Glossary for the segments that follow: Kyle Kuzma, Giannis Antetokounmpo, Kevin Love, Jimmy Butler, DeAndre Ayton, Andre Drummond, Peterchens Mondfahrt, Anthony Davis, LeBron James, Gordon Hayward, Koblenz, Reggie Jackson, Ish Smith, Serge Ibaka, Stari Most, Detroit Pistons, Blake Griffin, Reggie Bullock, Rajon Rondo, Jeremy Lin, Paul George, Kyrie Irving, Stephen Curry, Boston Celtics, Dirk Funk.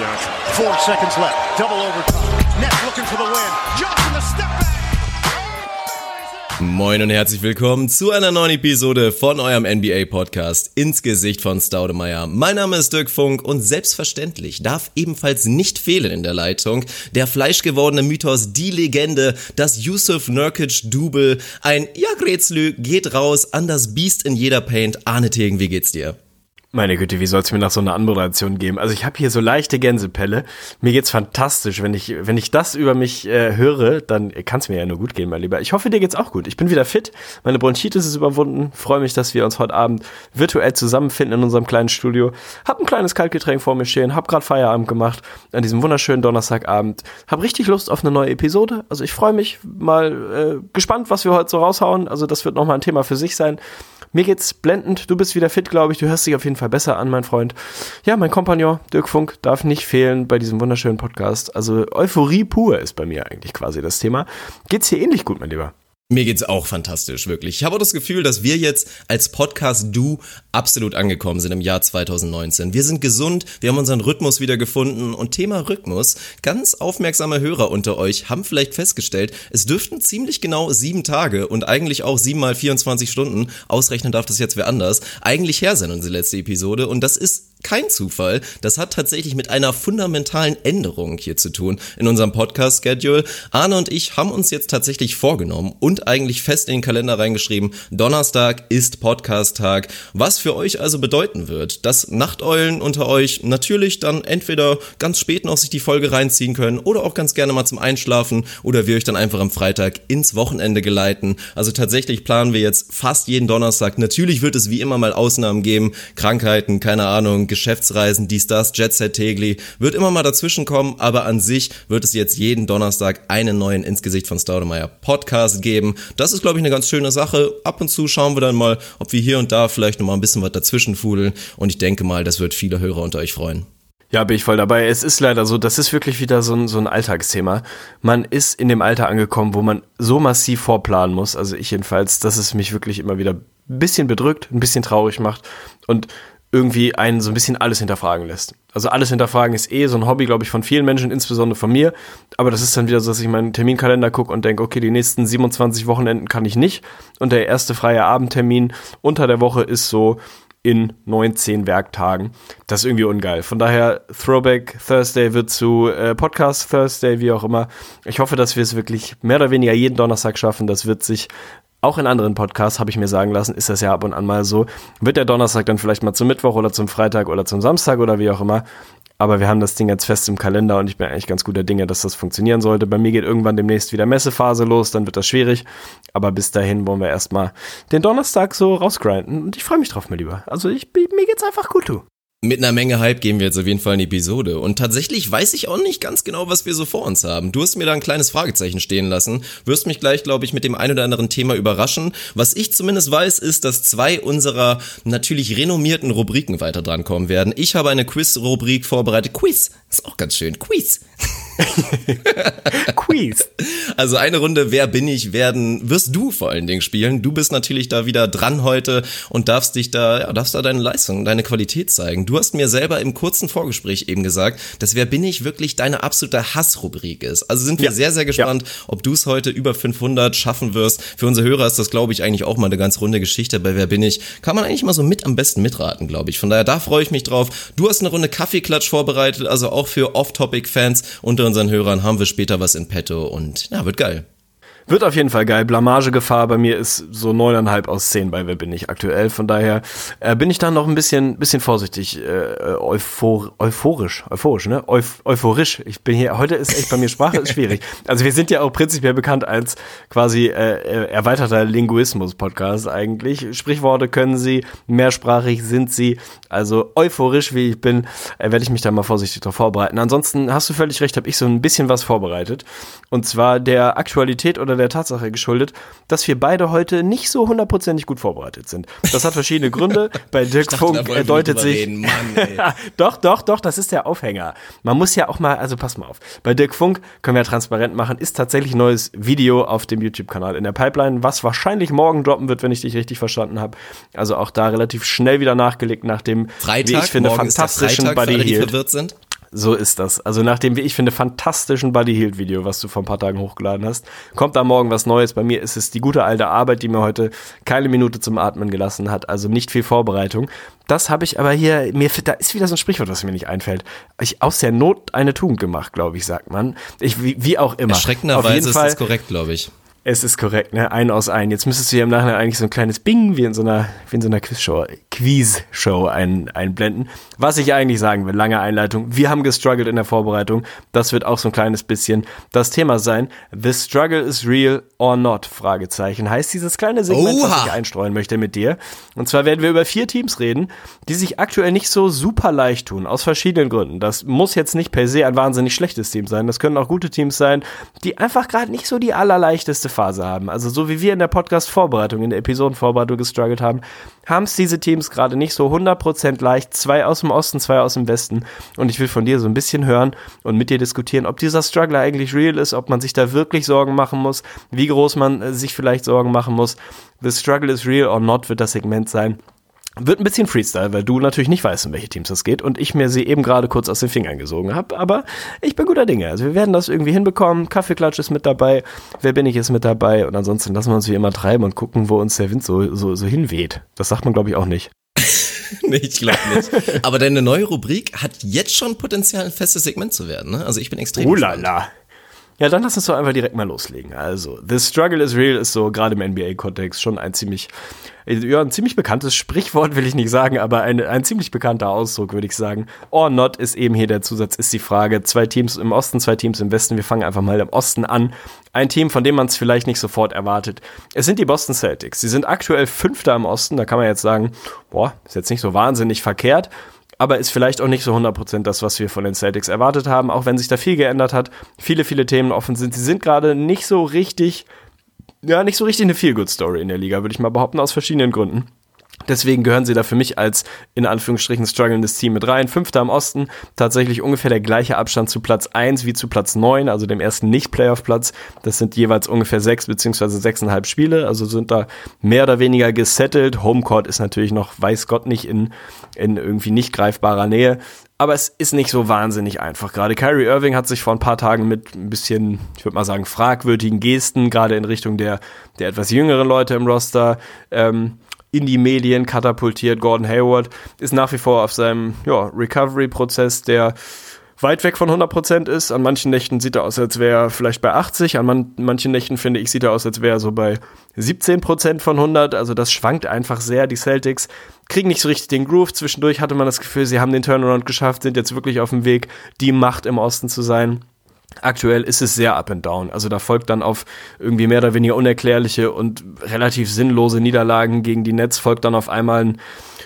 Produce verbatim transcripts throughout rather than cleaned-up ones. Johnson. Four seconds left. Double overtime. Nets looking for the win. Johnson the step back. Moin und herzlich willkommen zu einer neuen Episode von eurem N B A-Podcast ins Gesicht von Stoudemire. Mein Name ist Dirk Funk und selbstverständlich darf ebenfalls nicht fehlen in der Leitung der fleischgewordene Mythos, die Legende, das Jusuf Nurkic-Double, ein Ja Grätzlü geht raus an das Biest in jeder Paint. Arne Tegen, wie geht's dir? Meine Güte, wie soll es mir nach so einer Anmoderation geben? Also ich habe hier so leichte Gänsepelle. Mir geht's fantastisch. Wenn ich wenn ich das über mich äh, höre, dann kann's mir ja nur gut gehen, mein Lieber. Ich hoffe, dir geht's auch gut. Ich bin wieder fit. Meine Bronchitis ist überwunden. Freue mich, dass wir uns heute Abend virtuell zusammenfinden in unserem kleinen Studio. Hab ein kleines Kaltgetränk vor mir stehen. Hab gerade Feierabend gemacht an diesem wunderschönen Donnerstagabend. Hab richtig Lust auf eine neue Episode. Also ich freue mich mal äh, gespannt, was wir heute so raushauen. Also das wird nochmal ein Thema für sich sein. Mir geht's blendend, du bist wieder fit, glaube ich, du hörst dich auf jeden Fall besser an, mein Freund. Ja, mein Kompagnon Dirk Funk darf nicht fehlen bei diesem wunderschönen Podcast. Also Euphorie pur ist bei mir eigentlich quasi das Thema. Geht's hier ähnlich gut, mein Lieber? Mir geht's auch fantastisch, wirklich. Ich habe auch das Gefühl, dass wir jetzt als Podcast-Du absolut angekommen sind im Jahr zwanzig neunzehn. Wir sind gesund, wir haben unseren Rhythmus wieder gefunden und Thema Rhythmus, ganz aufmerksame Hörer unter euch haben vielleicht festgestellt, es dürften ziemlich genau sieben Tage und eigentlich auch sieben mal vierundzwanzig Stunden, ausrechnen darf das jetzt wer anders, eigentlich her sein, unsere letzte Episode, und das ist kein Zufall, das hat tatsächlich mit einer fundamentalen Änderung hier zu tun in unserem Podcast-Schedule. Arne und ich haben uns jetzt tatsächlich vorgenommen und eigentlich fest in den Kalender reingeschrieben, Donnerstag ist Podcast-Tag, was für euch also bedeuten wird, dass Nachteulen unter euch natürlich dann entweder ganz spät noch sich die Folge reinziehen können oder auch ganz gerne mal zum Einschlafen oder wir euch dann einfach am Freitag ins Wochenende geleiten. Also tatsächlich planen wir jetzt fast jeden Donnerstag. Natürlich wird es wie immer mal Ausnahmen geben, Krankheiten, keine Ahnung, Geschäftsreisen, dies, das, Jetset Tegli, wird immer mal dazwischen kommen, aber an sich wird es jetzt jeden Donnerstag einen neuen Ins Gesicht von Stoudemire Podcast geben. Das ist, glaube ich, eine ganz schöne Sache. Ab und zu schauen wir dann mal, ob wir hier und da vielleicht nochmal ein bisschen was dazwischen fudeln, und ich denke mal, das wird viele Hörer unter euch freuen. Ja, bin ich voll dabei. Es ist leider so, das ist wirklich wieder so ein, so ein Alltagsthema. Man ist in dem Alter angekommen, wo man so massiv vorplanen muss, also ich jedenfalls, dass es mich wirklich immer wieder ein bisschen bedrückt, ein bisschen traurig macht und irgendwie einen so ein bisschen alles hinterfragen lässt. Also alles hinterfragen ist eh so ein Hobby, glaube ich, von vielen Menschen, insbesondere von mir. Aber das ist dann wieder so, dass ich meinen Terminkalender gucke und denke, okay, die nächsten siebenundzwanzig Wochenenden kann ich nicht. Und der erste freie Abendtermin unter der Woche ist so in neunzehn Werktagen. Das ist irgendwie ungeil. Von daher, Throwback Thursday wird zu äh, Podcast Thursday, wie auch immer. Ich hoffe, dass wir es wirklich mehr oder weniger jeden Donnerstag schaffen. Das wird sich... Auch in anderen Podcasts, habe ich mir sagen lassen, ist das ja ab und an mal so. Wird der Donnerstag dann vielleicht mal zum Mittwoch oder zum Freitag oder zum Samstag oder wie auch immer. Aber wir haben das Ding jetzt fest im Kalender und ich bin eigentlich ganz guter Dinge, dass das funktionieren sollte. Bei mir geht irgendwann demnächst wieder Messephase los, dann wird das schwierig. Aber bis dahin wollen wir erstmal den Donnerstag so rausgrinden und ich freue mich drauf, mein Lieber. Also ich, mir geht's einfach gut, du. Mit einer Menge Hype gehen wir jetzt auf jeden Fall in die Episode. Und tatsächlich weiß ich auch nicht ganz genau, was wir so vor uns haben. Du hast mir da ein kleines Fragezeichen stehen lassen. Wirst mich gleich, glaube ich, mit dem ein oder anderen Thema überraschen. Was ich zumindest weiß, ist, dass zwei unserer natürlich renommierten Rubriken weiter drankommen werden. Ich habe eine Quiz-Rubrik vorbereitet. Quiz! Ist auch ganz schön. Quiz! Quiz. Also eine Runde Wer bin ich werden wirst du vor allen Dingen spielen. Du bist natürlich da wieder dran heute und darfst dich da, ja, darfst da deine Leistung, deine Qualität zeigen. Du hast mir selber im kurzen Vorgespräch eben gesagt, dass Wer bin ich wirklich deine absolute Hassrubrik ist. Also sind wir ja sehr, sehr gespannt, ja, ob du es heute über fünfhundert schaffen wirst. Für unsere Hörer ist das, glaube ich, eigentlich auch mal eine ganz runde Geschichte. Bei Wer bin ich kann man eigentlich mal so mit am besten mitraten, glaube ich. Von daher, da freue ich mich drauf. Du hast eine Runde Kaffeeklatsch vorbereitet, also auch für Off-Topic-Fans unter unseren Hörern haben wir später was in petto und ja, wird geil. Wird auf jeden Fall geil. Blamagegefahr bei mir ist so neuneinhalb aus zehn bei Wer bin ich aktuell. Von daher äh, bin ich da noch ein bisschen bisschen vorsichtig. Äh, euphor- euphorisch. Euphorisch, ne? Euph- euphorisch. Ich bin hier, heute ist echt bei mir Sprache ist schwierig. Also wir sind ja auch prinzipiell bekannt als quasi äh, erweiterter Linguismus-Podcast eigentlich. Sprichworte können sie, mehrsprachig sind sie. Also euphorisch, wie ich bin, äh, werde ich mich da mal vorsichtig drauf vorbereiten. Ansonsten hast du völlig recht, habe ich so ein bisschen was vorbereitet. Und zwar der Aktualität oder der Tatsache geschuldet, dass wir beide heute nicht so hundertprozentig gut vorbereitet sind. Das hat verschiedene Gründe. Bei Dirk dachte, Funk da deutet sich... Reden, Mann, doch, doch, doch, das ist der Aufhänger. Man muss ja auch mal, also pass mal auf. Bei Dirk Funk, können wir ja transparent machen, ist tatsächlich ein neues Video auf dem YouTube-Kanal in der Pipeline, was wahrscheinlich morgen droppen wird, wenn ich dich richtig verstanden habe. Also auch da relativ schnell wieder nachgelegt nach dem, Freitag, wie ich finde, fantastischen Buddy Heal. Freitag, morgen ist der Freitag, für alle, die verwirrt sind. So ist das. Also nach dem, wie ich finde, fantastischen Buddy-Hield-Video, was du vor ein paar Tagen hochgeladen hast, kommt da morgen was Neues. Bei mir ist es die gute alte Arbeit, die mir heute keine Minute zum Atmen gelassen hat. Also nicht viel Vorbereitung. Das habe ich aber hier, mir da ist wieder so ein Sprichwort, was mir nicht einfällt. Ich aus der Not eine Tugend gemacht, glaube ich, sagt man. Ich, wie, wie auch immer. Erschreckenderweise ist das korrekt, glaube ich. Es ist korrekt, ne? Ein aus ein. Jetzt müsstest du hier im Nachhinein eigentlich so ein kleines Bing wie in so einer, wie in so einer Quizshow, Quizshow ein, einblenden. Was ich eigentlich sagen will, lange Einleitung. Wir haben gestruggelt in der Vorbereitung. Das wird auch so ein kleines bisschen das Thema sein. The struggle is real or not? Fragezeichen. Heißt dieses kleine Segment, Oha. was ich einstreuen möchte mit dir. Und zwar werden wir über vier Teams reden, die sich aktuell nicht so super leicht tun. Aus verschiedenen Gründen. Das muss jetzt nicht per se ein wahnsinnig schlechtes Team sein. Das können auch gute Teams sein, die einfach gerade nicht so die allerleichteste Phase haben. Also so wie wir in der Podcast-Vorbereitung, in der Episodenvorbereitung gestruggelt haben, haben es diese Teams gerade nicht so hundert Prozent leicht. Zwei aus dem Osten, zwei aus dem Westen. Und ich will von dir so ein bisschen hören und mit dir diskutieren, ob dieser Struggler eigentlich real ist, ob man sich da wirklich Sorgen machen muss, wie groß man sich vielleicht Sorgen machen muss. The struggle is real or not wird das Segment sein. Wird ein bisschen Freestyle, weil du natürlich nicht weißt, um welche Teams es geht und ich mir sie eben gerade kurz aus den Fingern gesogen habe, aber ich bin guter Dinge. Also wir werden das irgendwie hinbekommen. Kaffeeklatsch ist mit dabei, Wer bin ich ist mit dabei und ansonsten lassen wir uns wie immer treiben und gucken, wo uns der Wind so, so, so hinweht. Das sagt man, glaube ich, auch nicht. Nee, ich glaube nicht. Aber deine neue Rubrik hat jetzt schon Potenzial, ein festes Segment zu werden, ne? Also ich bin extrem gespannt. Ulala. Ja, dann lass uns doch einfach direkt mal loslegen. Also, The Struggle is Real ist so gerade im N B A-Kontext schon ein ziemlich, ja, ein ziemlich bekanntes Sprichwort will ich nicht sagen, aber ein, ein ziemlich bekannter Ausdruck, würde ich sagen. Or not ist eben hier der Zusatz, ist die Frage. Zwei Teams im Osten, zwei Teams im Westen. Wir fangen einfach mal im Osten an. Ein Team, von dem man es vielleicht nicht sofort erwartet. Es sind die Boston Celtics. Sie sind aktuell Fünfter im Osten. Da kann man jetzt sagen, boah, ist jetzt nicht so wahnsinnig verkehrt. Aber ist vielleicht auch nicht so hundert Prozent das, was wir von den Celtics erwartet haben, auch wenn sich da viel geändert hat, viele, viele Themen offen sind. Sie sind gerade nicht so richtig, ja, nicht so richtig eine Feel-Good-Story in der Liga, würde ich mal behaupten, aus verschiedenen Gründen. Deswegen gehören sie da für mich als, in Anführungsstrichen, strugglendes Team mit rein. Fünfter im Osten, tatsächlich ungefähr der gleiche Abstand zu Platz eins wie zu Platz neun, also dem ersten Nicht-Playoff-Platz. Das sind jeweils ungefähr sechs beziehungsweise sechseinhalb Spiele, also sind da mehr oder weniger gesettelt. Homecourt ist natürlich noch, weiß Gott nicht, in, in irgendwie nicht greifbarer Nähe. Aber es ist nicht so wahnsinnig einfach. Gerade Kyrie Irving hat sich vor ein paar Tagen mit ein bisschen, ich würde mal sagen, fragwürdigen Gesten, gerade in Richtung der, der etwas jüngeren Leute im Roster, ähm, in die Medien katapultiert. Gordon Hayward ist nach wie vor auf seinem ja, Recovery-Prozess, der weit weg von hundert Prozent ist. An manchen Nächten sieht er aus, als wäre er vielleicht bei achtzig. An man- manchen Nächten, finde ich, sieht er aus, als wäre er so bei siebzehn Prozent von hundert. Also das schwankt einfach sehr. Die Celtics kriegen nicht so richtig den Groove. Zwischendurch hatte man das Gefühl, sie haben den Turnaround geschafft, sind jetzt wirklich auf dem Weg, die Macht im Osten zu sein. Aktuell ist es sehr up and down, also da folgt dann auf irgendwie mehr oder weniger unerklärliche und relativ sinnlose Niederlagen gegen die Nets, folgt dann auf einmal ein,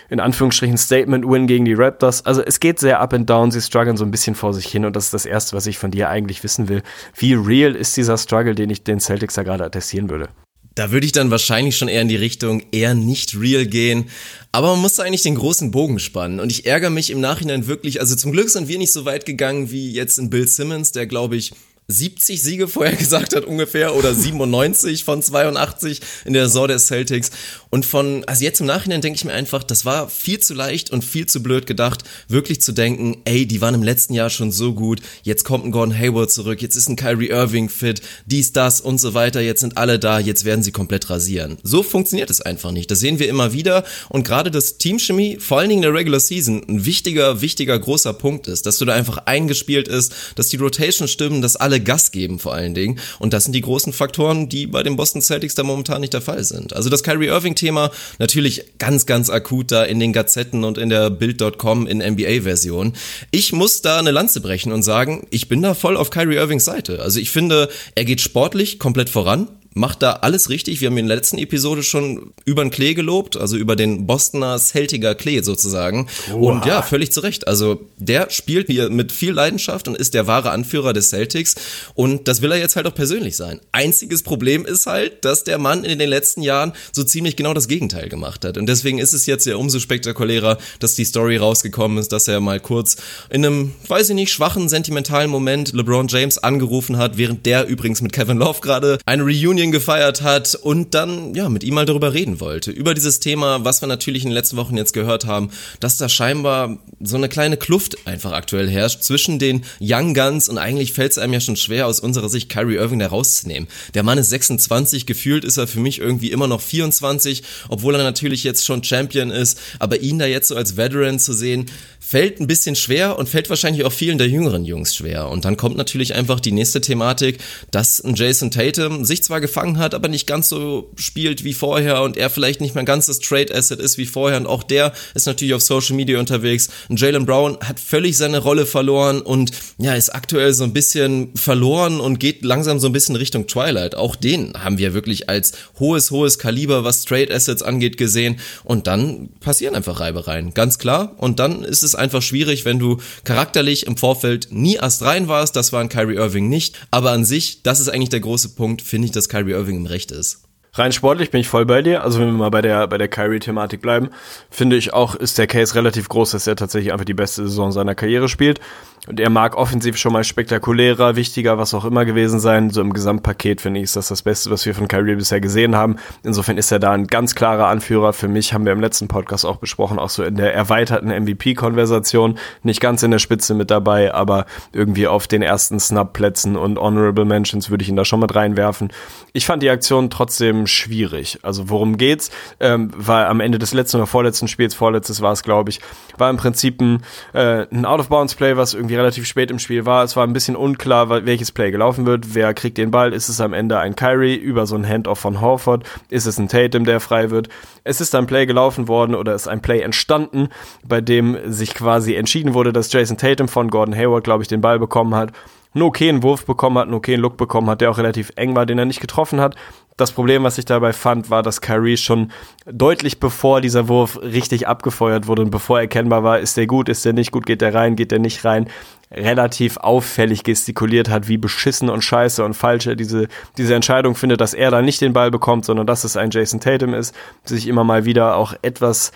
in Anführungsstrichen, Statement-Win gegen die Raptors, also es geht sehr up and down, sie strugglen so ein bisschen vor sich hin und das ist das Erste, was ich von dir eigentlich wissen will. Wie real ist dieser Struggle, den ich den Celtics da gerade attestieren würde? Da würde ich dann wahrscheinlich schon eher in die Richtung eher nicht real gehen. Aber man musste eigentlich den großen Bogen spannen. Und ich ärgere mich im Nachhinein wirklich, also zum Glück sind wir nicht so weit gegangen wie jetzt in Bill Simmons, der, glaube ich, siebzig Siege vorher gesagt hat ungefähr oder siebenundneunzig von zweiundachtzig in der Saison der Celtics. Und von, also jetzt im Nachhinein denke ich mir einfach, das war viel zu leicht und viel zu blöd gedacht, wirklich zu denken, ey, die waren im letzten Jahr schon so gut, jetzt kommt ein Gordon Hayward zurück, jetzt ist ein Kyrie Irving fit, dies, das und so weiter, jetzt sind alle da, jetzt werden sie komplett rasieren. So funktioniert es einfach nicht, das sehen wir immer wieder und gerade das Teamchemie, vor allen Dingen in der Regular Season, ein wichtiger, wichtiger, großer Punkt ist, dass du da einfach eingespielt ist, dass die Rotation stimmen, dass alle Gas geben vor allen Dingen und das sind die großen Faktoren, die bei den Boston Celtics da momentan nicht der Fall sind. Also das Kyrie Irving-Thema natürlich ganz, ganz akut da in den Gazetten und in der Bild Punkt com in N B A-Version. Ich muss da eine Lanze brechen und sagen, ich bin da voll auf Kyrie Irvings Seite. Also ich finde, er geht sportlich komplett voran. Macht da alles richtig. Wir haben in der letzten Episode schon über den Klee gelobt, also über den Bostoner Celtiger Klee sozusagen. Wow. Und ja, völlig zu Recht. Also der spielt hier mit viel Leidenschaft und ist der wahre Anführer des Celtics. Und das will er jetzt halt auch persönlich sein. Einziges Problem ist halt, dass der Mann in den letzten Jahren so ziemlich genau das Gegenteil gemacht hat. Und deswegen ist es jetzt ja umso spektakulärer, dass die Story rausgekommen ist, dass er mal kurz in einem, weiß ich nicht, schwachen, sentimentalen Moment LeBron James angerufen hat, während der übrigens mit Kevin Love gerade eine Reunion Familien gefeiert hat und dann ja mit ihm mal darüber reden wollte. Über dieses Thema, was wir natürlich in den letzten Wochen jetzt gehört haben, dass da scheinbar so eine kleine Kluft einfach aktuell herrscht zwischen den Young Guns und eigentlich fällt es einem ja schon schwer, aus unserer Sicht Kyrie Irving da rauszunehmen. Der Mann ist sechsundzwanzig, gefühlt ist er für mich irgendwie immer noch vierundzwanzig, obwohl er natürlich jetzt schon Champion ist, aber ihn da jetzt so als Veteran zu sehen, fällt ein bisschen schwer und fällt wahrscheinlich auch vielen der jüngeren Jungs schwer. Und dann kommt natürlich einfach die nächste Thematik, dass ein Jason Tatum sich zwar gefangen hat, aber nicht ganz so spielt wie vorher und er vielleicht nicht mehr ein ganzes Trade-Asset ist wie vorher und auch der ist natürlich auf Social Media unterwegs. Und Jaylen Brown hat völlig seine Rolle verloren und ja, ist aktuell so ein bisschen verloren und geht langsam so ein bisschen Richtung Twilight. Auch den haben wir wirklich als hohes, hohes Kaliber, was Trade-Assets angeht, gesehen und dann passieren einfach Reibereien, ganz klar. Und dann ist es einfach schwierig, wenn du charakterlich im Vorfeld nie erst rein warst, das war ein Kyrie Irving nicht, aber an sich, das ist eigentlich der große Punkt, finde ich, dass Kyrie Irving im Recht ist. Rein sportlich bin ich voll bei dir, also wenn wir mal bei der bei der Kyrie-Thematik bleiben, finde ich auch, ist der Case relativ groß, dass er tatsächlich einfach die beste Saison seiner Karriere spielt und er mag offensiv schon mal spektakulärer, wichtiger, was auch immer gewesen sein, so im Gesamtpaket finde ich, ist das das Beste, was wir von Kyrie bisher gesehen haben, insofern ist er da ein ganz klarer Anführer, für mich haben wir im letzten Podcast auch besprochen, auch so in der erweiterten M V P-Konversation, nicht ganz in der Spitze mit dabei, aber irgendwie auf den ersten Snub-Plätzen und Honorable Mentions würde ich ihn da schon mit reinwerfen. Ich fand die Aktion trotzdem schwierig. Also worum geht's? Ähm, war am Ende des letzten oder vorletzten Spiels, vorletztes war es, glaube ich, war im Prinzip ein, äh, ein Out-of-Bounds-Play, was irgendwie relativ spät im Spiel war. Es war ein bisschen unklar, welches Play gelaufen wird. Wer kriegt den Ball? Ist es am Ende ein Kyrie über so ein Handoff von Horford? Ist es ein Tatum, der frei wird? Es ist ein Play gelaufen worden oder ist ein Play entstanden, bei dem sich quasi entschieden wurde, dass Jason Tatum von Gordon Hayward, glaube ich, den Ball bekommen hat, einen okayen Wurf bekommen hat, einen okayen Look bekommen hat, der auch relativ eng war, den er nicht getroffen hat. Das Problem, was ich dabei fand, war, dass Kyrie schon deutlich bevor dieser Wurf richtig abgefeuert wurde und bevor erkennbar war, ist der gut, ist der nicht gut, geht der rein, geht der nicht rein, relativ auffällig gestikuliert hat, wie beschissen und scheiße und falsch er diese, diese Entscheidung findet, dass er da nicht den Ball bekommt, sondern dass es ein Jason Tatum ist, sich immer mal wieder auch etwas...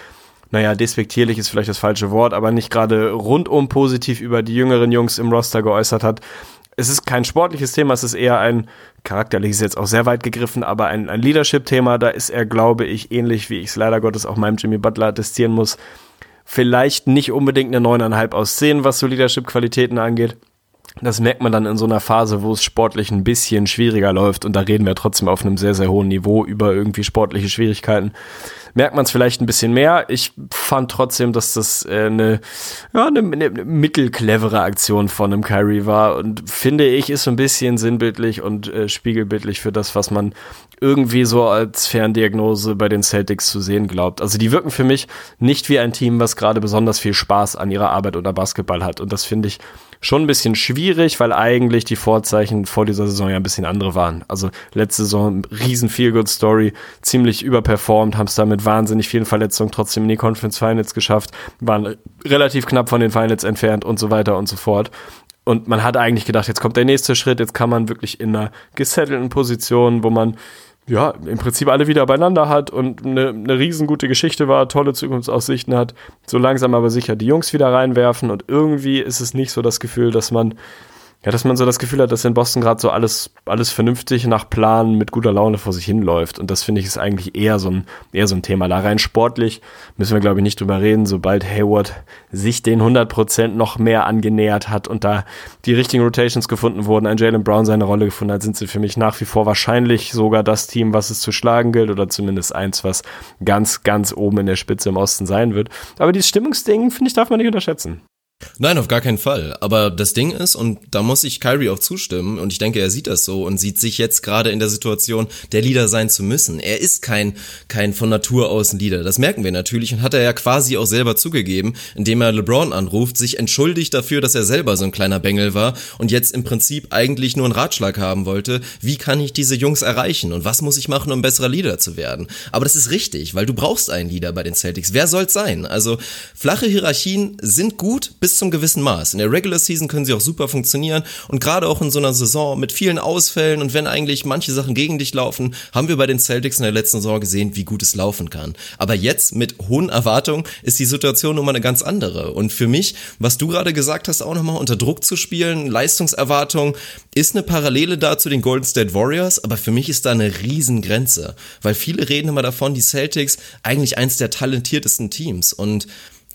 Naja, despektierlich ist vielleicht das falsche Wort, aber nicht gerade rundum positiv über die jüngeren Jungs im Roster geäußert hat. Es ist kein sportliches Thema, es ist eher ein, charakterlich ist jetzt auch sehr weit gegriffen, aber ein, ein Leadership-Thema. Da ist er, glaube ich, ähnlich wie ich es leider Gottes auch meinem Jimmy Butler attestieren muss, vielleicht nicht unbedingt eine neuneinhalb aus zehn, was so Leadership-Qualitäten angeht. Das merkt man dann in so einer Phase, wo es sportlich ein bisschen schwieriger läuft und da reden wir trotzdem auf einem sehr, sehr hohen Niveau über irgendwie sportliche Schwierigkeiten. Merkt man es vielleicht ein bisschen mehr. Ich fand trotzdem, dass das äh, eine, ja, eine, eine mittelclevere Aktion von einem Kyrie war und finde ich, ist so ein bisschen sinnbildlich und äh, spiegelbildlich für das, was man irgendwie so als Ferndiagnose bei den Celtics zu sehen glaubt. Also die wirken für mich nicht wie ein Team, was gerade besonders viel Spaß an ihrer Arbeit oder Basketball hat und das finde ich schon ein bisschen schwierig, weil eigentlich die Vorzeichen vor dieser Saison ja ein bisschen andere waren. Also letzte Saison riesen Feel-Good-Story, ziemlich überperformt, haben es da mit wahnsinnig vielen Verletzungen trotzdem in die Conference Finals geschafft, waren relativ knapp von den Finals entfernt und so weiter und so fort. Und man hat eigentlich gedacht, jetzt kommt der nächste Schritt, jetzt kann man wirklich in einer gesettelten Position, wo man ja im Prinzip alle wieder beieinander hat und eine, eine riesengute Geschichte war, tolle Zukunftsaussichten hat, so langsam aber sicher die Jungs wieder reinwerfen und irgendwie ist es nicht so das Gefühl, dass man ja, dass man so das Gefühl hat, dass in Boston gerade so alles alles vernünftig nach Plan mit guter Laune vor sich hinläuft und das finde ich ist eigentlich eher so ein eher so ein Thema. Da rein sportlich müssen wir glaube ich nicht drüber reden, sobald Hayward sich den hundert Prozent noch mehr angenähert hat und da die richtigen Rotations gefunden wurden, ein Jaylen Brown seine Rolle gefunden hat, sind sie für mich nach wie vor wahrscheinlich sogar das Team, was es zu schlagen gilt oder zumindest eins, was ganz, ganz oben in der Spitze im Osten sein wird. Aber dieses Stimmungsding, finde ich, darf man nicht unterschätzen. Nein, auf gar keinen Fall. Aber das Ding ist, und da muss ich Kyrie auch zustimmen, und ich denke, er sieht das so und sieht sich jetzt gerade in der Situation, der Leader sein zu müssen. Er ist kein kein von Natur aus ein Leader. Das merken wir natürlich und hat er ja quasi auch selber zugegeben, indem er LeBron anruft, sich entschuldigt dafür, dass er selber so ein kleiner Bengel war und jetzt im Prinzip eigentlich nur einen Ratschlag haben wollte, wie kann ich diese Jungs erreichen und was muss ich machen, um besserer Leader zu werden. Aber das ist richtig, weil du brauchst einen Leader bei den Celtics. Wer soll's sein? Also flache Hierarchien sind gut, bis bis zum gewissen Maß. In der Regular Season können sie auch super funktionieren und gerade auch in so einer Saison mit vielen Ausfällen und wenn eigentlich manche Sachen gegen dich laufen, haben wir bei den Celtics in der letzten Saison gesehen, wie gut es laufen kann. Aber jetzt mit hohen Erwartungen ist die Situation nun mal eine ganz andere und für mich, was du gerade gesagt hast, auch nochmal unter Druck zu spielen, Leistungserwartung, ist eine Parallele da zu den Golden State Warriors, aber für mich ist da eine Riesengrenze, weil viele reden immer davon, die Celtics eigentlich eins der talentiertesten Teams und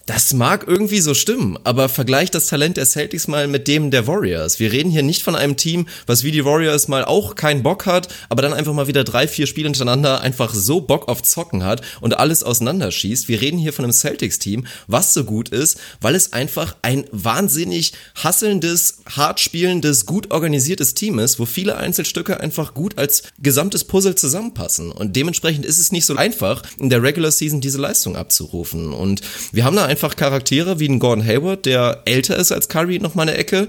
das mag irgendwie so stimmen, aber vergleicht das Talent der Celtics mal mit dem der Warriors. Wir reden hier nicht von einem Team, was wie die Warriors mal auch keinen Bock hat, aber dann einfach mal wieder drei, vier Spiele hintereinander einfach so Bock auf Zocken hat und alles auseinanderschießt. Wir reden hier von einem Celtics-Team, was so gut ist, weil es einfach ein wahnsinnig hasselndes, hart spielendes, gut organisiertes Team ist, wo viele Einzelstücke einfach gut als gesamtes Puzzle zusammenpassen. Und dementsprechend ist es nicht so einfach, in der Regular Season diese Leistung abzurufen. Und wir haben da einfach Charaktere wie ein Gordon Hayward, der älter ist als Curry noch mal eine Ecke,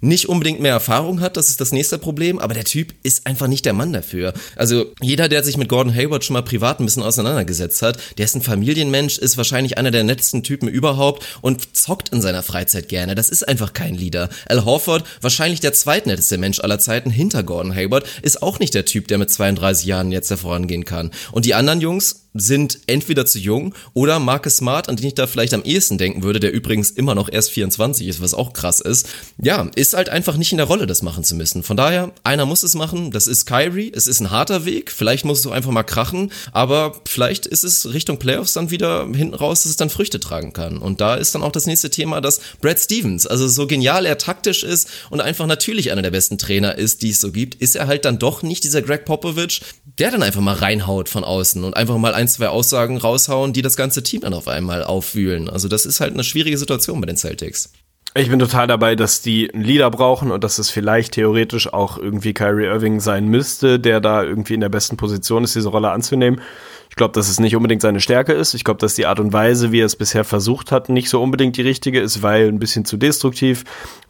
nicht unbedingt mehr Erfahrung hat, das ist das nächste Problem, aber der Typ ist einfach nicht der Mann dafür. Also jeder, der sich mit Gordon Hayward schon mal privat ein bisschen auseinandergesetzt hat, der ist ein Familienmensch, ist wahrscheinlich einer der nettesten Typen überhaupt und zockt in seiner Freizeit gerne. Das ist einfach kein Leader. Al Horford, wahrscheinlich der zweitnetteste Mensch aller Zeiten hinter Gordon Hayward, ist auch nicht der Typ, der mit zweiunddreißig Jahren jetzt da vorangehen kann. Und die anderen Jungs sind entweder zu jung oder Marcus Smart, an den ich da vielleicht am ehesten denken würde, der übrigens immer noch erst vierundzwanzig ist, was auch krass ist. Ja, ist halt einfach nicht in der Rolle, das machen zu müssen. Von daher, einer muss es machen, das ist Kyrie, es ist ein harter Weg, vielleicht muss es auch einfach mal krachen, aber vielleicht ist es Richtung Playoffs dann wieder hinten raus, dass es dann Früchte tragen kann. Und da ist dann auch das nächste Thema, dass Brad Stevens, also so genial er taktisch ist und einfach natürlich einer der besten Trainer ist, die es so gibt, ist er halt dann doch nicht dieser Greg Popovich, der dann einfach mal reinhaut von außen und einfach mal ein ein, zwei Aussagen raushauen, die das ganze Team dann auf einmal aufwühlen. Also das ist halt eine schwierige Situation bei den Celtics. Ich bin total dabei, dass die einen Leader brauchen und dass es vielleicht theoretisch auch irgendwie Kyrie Irving sein müsste, der da irgendwie in der besten Position ist, diese Rolle anzunehmen. Ich glaube, dass es nicht unbedingt seine Stärke ist. Ich glaube, dass die Art und Weise, wie er es bisher versucht hat, nicht so unbedingt die richtige ist, weil ein bisschen zu destruktiv,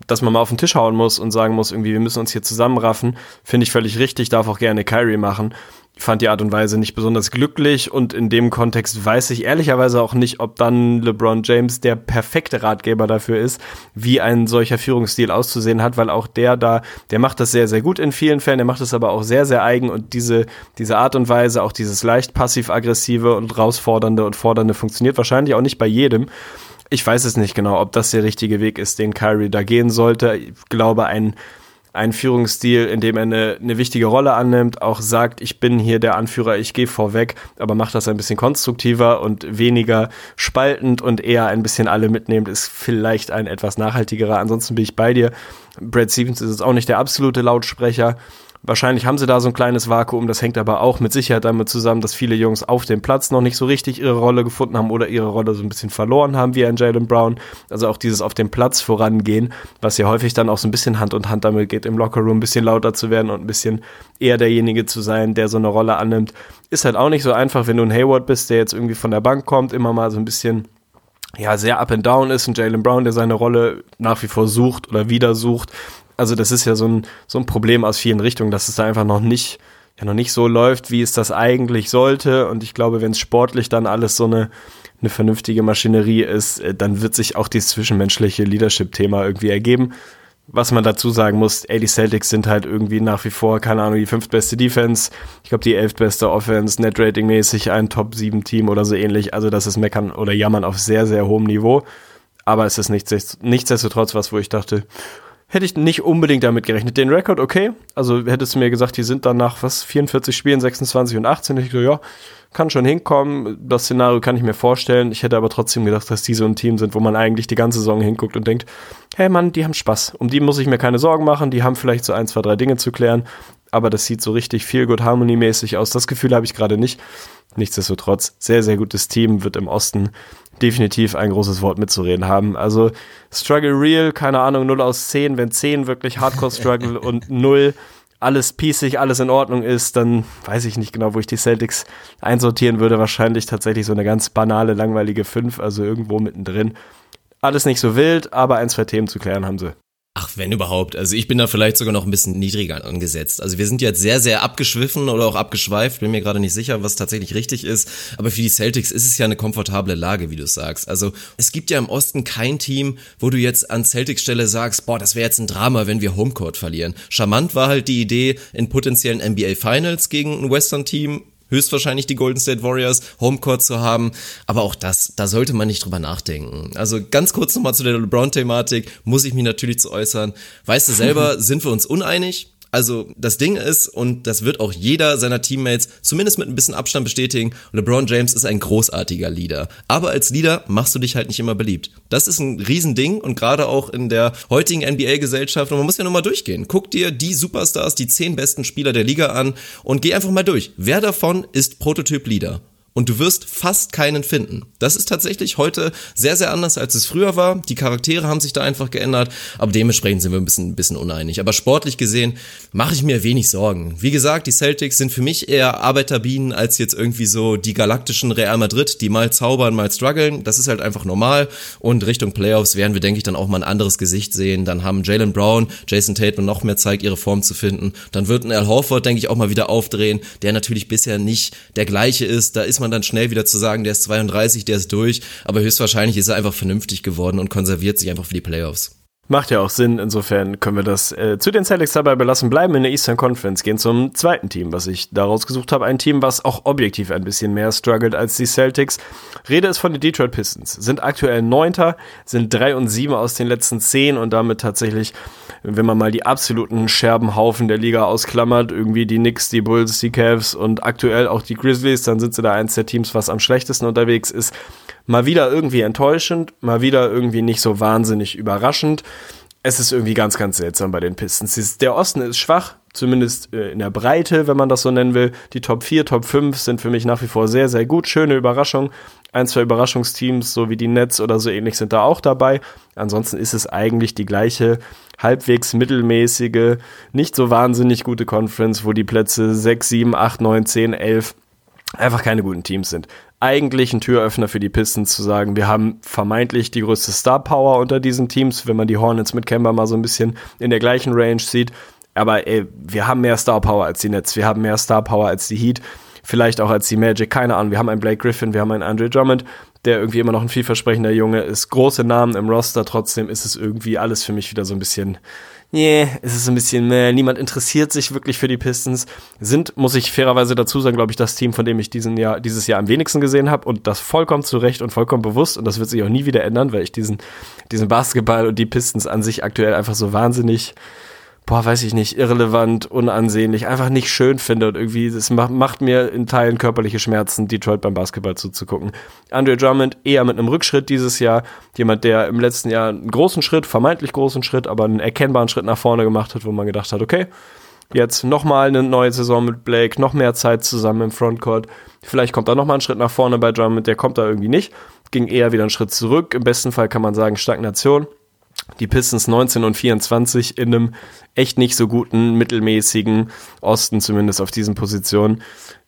dass man mal auf den Tisch hauen muss und sagen muss, irgendwie, wir müssen uns hier zusammenraffen. Finde ich völlig richtig, darf auch gerne Kyrie machen. Ich fand die Art und Weise nicht besonders glücklich und in dem Kontext weiß ich ehrlicherweise auch nicht, ob dann LeBron James der perfekte Ratgeber dafür ist, wie ein solcher Führungsstil auszusehen hat, weil auch der da, der macht das sehr, sehr gut in vielen Fällen, der macht das aber auch sehr, sehr eigen und diese, diese Art und Weise, auch dieses leicht passiv-aggressive und herausfordernde und fordernde funktioniert wahrscheinlich auch nicht bei jedem. Ich weiß es nicht genau, ob das der richtige Weg ist, den Kyrie da gehen sollte. Ich glaube, ein Ein Führungsstil, in dem er eine, eine wichtige Rolle annimmt, auch sagt, ich bin hier der Anführer, ich gehe vorweg, aber macht das ein bisschen konstruktiver und weniger spaltend und eher ein bisschen alle mitnehmend, ist vielleicht ein etwas nachhaltigerer. Ansonsten bin ich bei dir. Brad Stevens ist jetzt auch nicht der absolute Lautsprecher. Wahrscheinlich haben sie da so ein kleines Vakuum, das hängt aber auch mit Sicherheit damit zusammen, dass viele Jungs auf dem Platz noch nicht so richtig ihre Rolle gefunden haben oder ihre Rolle so ein bisschen verloren haben, wie ein Jaylen Brown. Also auch dieses auf dem Platz vorangehen, was ja häufig dann auch so ein bisschen Hand in Hand damit geht, im Lockerroom ein bisschen lauter zu werden und ein bisschen eher derjenige zu sein, der so eine Rolle annimmt. Ist halt auch nicht so einfach, wenn du ein Hayward bist, der jetzt irgendwie von der Bank kommt, immer mal so ein bisschen, ja, sehr up and down ist, und Jaylen Brown, der seine Rolle nach wie vor sucht oder wieder sucht. Also das ist ja so ein, so ein Problem aus vielen Richtungen, dass es da einfach noch nicht, ja, noch nicht so läuft, wie es das eigentlich sollte. Und ich glaube, wenn es sportlich dann alles so eine, eine vernünftige Maschinerie ist, dann wird sich auch dieses zwischenmenschliche Leadership-Thema irgendwie ergeben. Was man dazu sagen muss, ey, die Celtics sind halt irgendwie nach wie vor, keine Ahnung, die fünftbeste Defense, ich glaube die elftbeste Offense, Net-Rating-mäßig ein Top sieben Team oder so ähnlich. Also das ist Meckern oder Jammern auf sehr, sehr hohem Niveau. Aber es ist nichts, nichtsdestotrotz was, wo ich dachte, hätte ich nicht unbedingt damit gerechnet. Den Rekord, okay. Also hättest du mir gesagt, die sind dann nach was, vierundvierzig Spielen, sechsundzwanzig und achtzehn. Ich so, ja, kann schon hinkommen. Das Szenario kann ich mir vorstellen. Ich hätte aber trotzdem gedacht, dass die so ein Team sind, wo man eigentlich die ganze Saison hinguckt und denkt, hey Mann, die haben Spaß. Um die muss ich mir keine Sorgen machen. Die haben vielleicht so ein, zwei, drei Dinge zu klären. Aber das sieht so richtig viel Good Harmony-mäßig aus. Das Gefühl habe ich gerade nicht. Nichtsdestotrotz, sehr, sehr gutes Team, wird im Osten definitiv ein großes Wort mitzureden haben. Also Struggle Real, keine Ahnung, null aus zehn, wenn zehn wirklich Hardcore-Struggle und null, alles piecig, alles in Ordnung ist, dann weiß ich nicht genau, wo ich die Celtics einsortieren würde. Wahrscheinlich tatsächlich so eine ganz banale, langweilige fünf, also irgendwo mittendrin. Alles nicht so wild, aber ein, zwei Themen zu klären haben sie. Ach, wenn überhaupt. Also ich bin da vielleicht sogar noch ein bisschen niedriger angesetzt. Also wir sind jetzt sehr, sehr abgeschwiffen oder auch abgeschweift. Bin mir gerade nicht sicher, was tatsächlich richtig ist. Aber für die Celtics ist es ja eine komfortable Lage, wie du sagst. Also es gibt ja im Osten kein Team, wo du jetzt an Celtics Stelle sagst, boah, das wäre jetzt ein Drama, wenn wir Homecourt verlieren. Charmant war halt die Idee in potenziellen N B A Finals gegen ein Western-Team, höchstwahrscheinlich die Golden State Warriors, Homecourt zu haben, aber auch das, da sollte man nicht drüber nachdenken. Also ganz kurz nochmal zu der LeBron-Thematik, muss ich mich natürlich zu äußern. Weißt du selber, sind wir uns uneinig? Also das Ding ist, und das wird auch jeder seiner Teammates zumindest mit ein bisschen Abstand bestätigen, LeBron James ist ein großartiger Leader. Aber als Leader machst du dich halt nicht immer beliebt. Das ist ein Riesending und gerade auch in der heutigen N B A-Gesellschaft. Und man muss ja nochmal durchgehen. Guck dir die Superstars, die zehn besten Spieler der Liga an und geh einfach mal durch. Wer davon ist Prototyp Leader? Und du wirst fast keinen finden. Das ist tatsächlich heute sehr, sehr anders, als es früher war. Die Charaktere haben sich da einfach geändert, aber dementsprechend sind wir ein bisschen, ein bisschen uneinig. Aber sportlich gesehen mache ich mir wenig Sorgen. Wie gesagt, die Celtics sind für mich eher Arbeiterbienen als jetzt irgendwie so die galaktischen Real Madrid, die mal zaubern, mal strugglen. Das ist halt einfach normal und Richtung Playoffs werden wir, denke ich, dann auch mal ein anderes Gesicht sehen. Dann haben Jaylen Brown, Jason Tatum noch mehr Zeit, ihre Form zu finden. Dann wird ein Al Horford, denke ich, auch mal wieder aufdrehen, der natürlich bisher nicht der gleiche ist. Da ist man dann schnell wieder zu sagen, der ist zweiunddreißig, der ist durch, aber höchstwahrscheinlich ist er einfach vernünftig geworden und konserviert sich einfach für die Playoffs. Macht ja auch Sinn, insofern können wir das äh, zu den Celtics dabei belassen, bleiben in der Eastern Conference, gehen zum zweiten Team, was ich daraus gesucht habe, ein Team, was auch objektiv ein bisschen mehr struggelt als die Celtics. Rede ist von den Detroit Pistons, sind aktuell Neunter, sind drei und sieben aus den letzten zehn und damit tatsächlich, wenn man mal die absoluten Scherbenhaufen der Liga ausklammert, irgendwie die Knicks, die Bulls, die Cavs und aktuell auch die Grizzlies, dann sind sie da eins der Teams, was am schlechtesten unterwegs ist. Mal wieder irgendwie enttäuschend, mal wieder irgendwie nicht so wahnsinnig überraschend. Es ist irgendwie ganz, ganz seltsam bei den Pistons. Der Osten ist schwach, zumindest in der Breite, wenn man das so nennen will. Die Top vier, Top fünf sind für mich nach wie vor sehr, sehr gut. Schöne Überraschung. Ein, zwei Überraschungsteams, so wie die Nets oder so ähnlich, sind da auch dabei. Ansonsten ist es eigentlich die gleiche, halbwegs mittelmäßige, nicht so wahnsinnig gute Conference, wo die Plätze sechs, sieben, acht, neun, zehn, elf einfach keine guten Teams sind. Eigentlich ein Türöffner für die Pistons zu sagen, wir haben vermeintlich die größte Star-Power unter diesen Teams, wenn man die Hornets mit Kemba mal so ein bisschen in der gleichen Range sieht. Aber ey, wir haben mehr Star-Power als die Nets, wir haben mehr Star-Power als die Heat, vielleicht auch als die Magic, keine Ahnung. Wir haben einen Blake Griffin, wir haben einen Andre Drummond, der irgendwie immer noch ein vielversprechender Junge ist. Große Namen im Roster, trotzdem ist es irgendwie alles für mich wieder so ein bisschen... Nee, yeah, es ist ein bisschen mehr. Niemand interessiert sich wirklich für die Pistons. Sind, muss ich fairerweise dazu sagen, glaube ich, das Team, von dem ich diesen Jahr, dieses Jahr am wenigsten gesehen habe und das vollkommen zu Recht und vollkommen bewusst und das wird sich auch nie wieder ändern, weil ich diesen, diesen Basketball und die Pistons an sich aktuell einfach so wahnsinnig, boah, weiß ich nicht, irrelevant, unansehnlich, einfach nicht schön finde und irgendwie, es macht, macht mir in Teilen körperliche Schmerzen, Detroit beim Basketball zuzugucken. Andre Drummond eher mit einem Rückschritt dieses Jahr, jemand, der im letzten Jahr einen großen Schritt, vermeintlich großen Schritt, aber einen erkennbaren Schritt nach vorne gemacht hat, wo man gedacht hat, okay, jetzt nochmal eine neue Saison mit Blake, noch mehr Zeit zusammen im Frontcourt, vielleicht kommt da nochmal ein Schritt nach vorne bei Drummond, der kommt da irgendwie nicht, ging eher wieder einen Schritt zurück, im besten Fall kann man sagen Stagnation. Die Pistons neunzehn und vierundzwanzig in einem echt nicht so guten, mittelmäßigen Osten, zumindest auf diesen Positionen.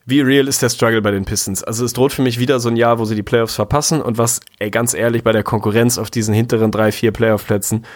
Wie real ist der Struggle bei den Pistons? Also es droht für mich wieder so ein Jahr, wo sie die Playoffs verpassen und was, ey, ganz ehrlich, bei der Konkurrenz auf diesen hinteren drei, vier Playoff-Plätzen,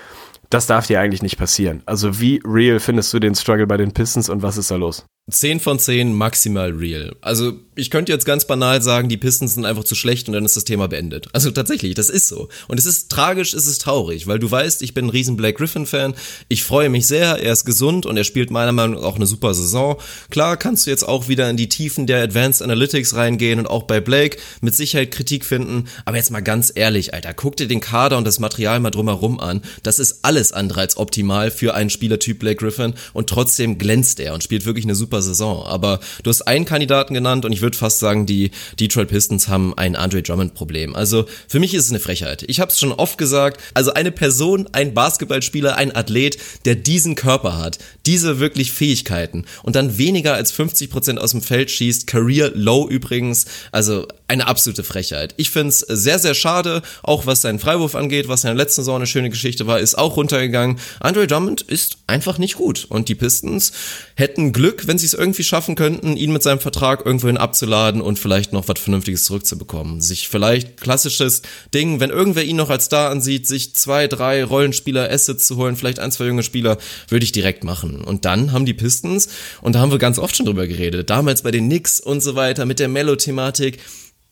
das darf dir eigentlich nicht passieren. Also wie real findest du den Struggle bei den Pistons und was ist da los? zehn von zehn maximal real. Also ich könnte jetzt ganz banal sagen, die Pistons sind einfach zu schlecht und dann ist das Thema beendet. Also tatsächlich, das ist so. Und es ist tragisch, es ist traurig, weil du weißt, ich bin ein riesen Blake Griffin-Fan. Ich freue mich sehr, er ist gesund und er spielt meiner Meinung nach auch eine super Saison. Klar kannst du jetzt auch wieder in die Tiefen der Advanced Analytics reingehen und auch bei Blake mit Sicherheit Kritik finden. Aber jetzt mal ganz ehrlich, Alter, guck dir den Kader und das Material mal drumherum an. Das ist alles andere als optimal für einen Spielertyp Blake Griffin und trotzdem glänzt er und spielt wirklich eine super Saison, aber du hast einen Kandidaten genannt und ich würde fast sagen, die Detroit Pistons haben ein Andre Drummond-Problem. Also für mich ist es eine Frechheit. Ich habe es schon oft gesagt, also eine Person, ein Basketballspieler, ein Athlet, der diesen Körper hat, diese wirklich Fähigkeiten und dann weniger als fünfzig Prozent aus dem Feld schießt, Career Low übrigens, also eine absolute Frechheit. Ich finde es sehr, sehr schade, auch was seinen Freiwurf angeht, was in der letzten Saison eine schöne Geschichte war, ist auch runtergegangen. Andre Drummond ist einfach nicht gut und die Pistons hätten Glück, wenn sie es irgendwie schaffen könnten, ihn mit seinem Vertrag irgendwohin abzuladen und vielleicht noch was Vernünftiges zurückzubekommen. Sich vielleicht klassisches Ding, wenn irgendwer ihn noch als Star ansieht, sich zwei, drei Rollenspieler, Assets zu holen, vielleicht ein, zwei junge Spieler, würde ich direkt machen. Und dann haben die Pistons, und da haben wir ganz oft schon drüber geredet, damals bei den Knicks und so weiter, mit der Melo-Thematik,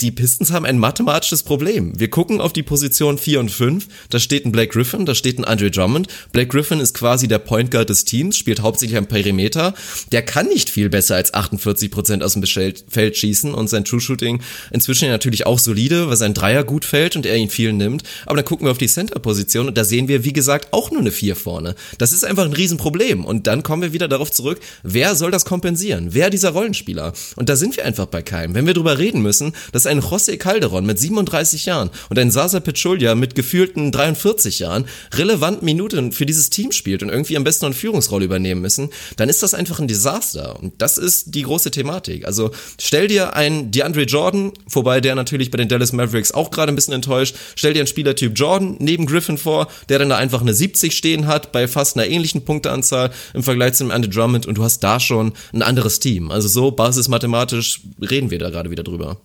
die Pistons haben ein mathematisches Problem. Wir gucken auf die Position vier und fünf, da steht ein Blake Griffin, da steht ein Andre Drummond. Blake Griffin ist quasi der Point Guard des Teams, spielt hauptsächlich am Perimeter. Der kann nicht viel besser als achtundvierzig Prozent aus dem Feld schießen und sein True Shooting inzwischen natürlich auch solide, weil sein Dreier gut fällt und er ihn viel nimmt. Aber dann gucken wir auf die Center-Position und da sehen wir, wie gesagt, auch nur eine vier vorne. Das ist einfach ein Riesenproblem. Und dann kommen wir wieder darauf zurück, wer soll das kompensieren? Wer dieser Rollenspieler? Und da sind wir einfach bei keinem. Wenn wir drüber reden müssen, dass ein José Calderon mit siebenunddreißig Jahren und ein Sasa Pachulia mit gefühlten dreiundvierzig Jahren relevant Minuten für dieses Team spielt und irgendwie am besten eine Führungsrolle übernehmen müssen, dann ist das einfach ein Desaster. Und das ist die große Thematik. Also stell dir einen DeAndre Jordan, wobei der natürlich bei den Dallas Mavericks auch gerade ein bisschen enttäuscht, stell dir einen Spielertyp Jordan neben Griffin vor, der dann da einfach eine siebzig stehen hat, bei fast einer ähnlichen Punkteanzahl im Vergleich zu dem Andre Drummond, und du hast da schon ein anderes Team. Also so basismathematisch reden wir da gerade wieder drüber.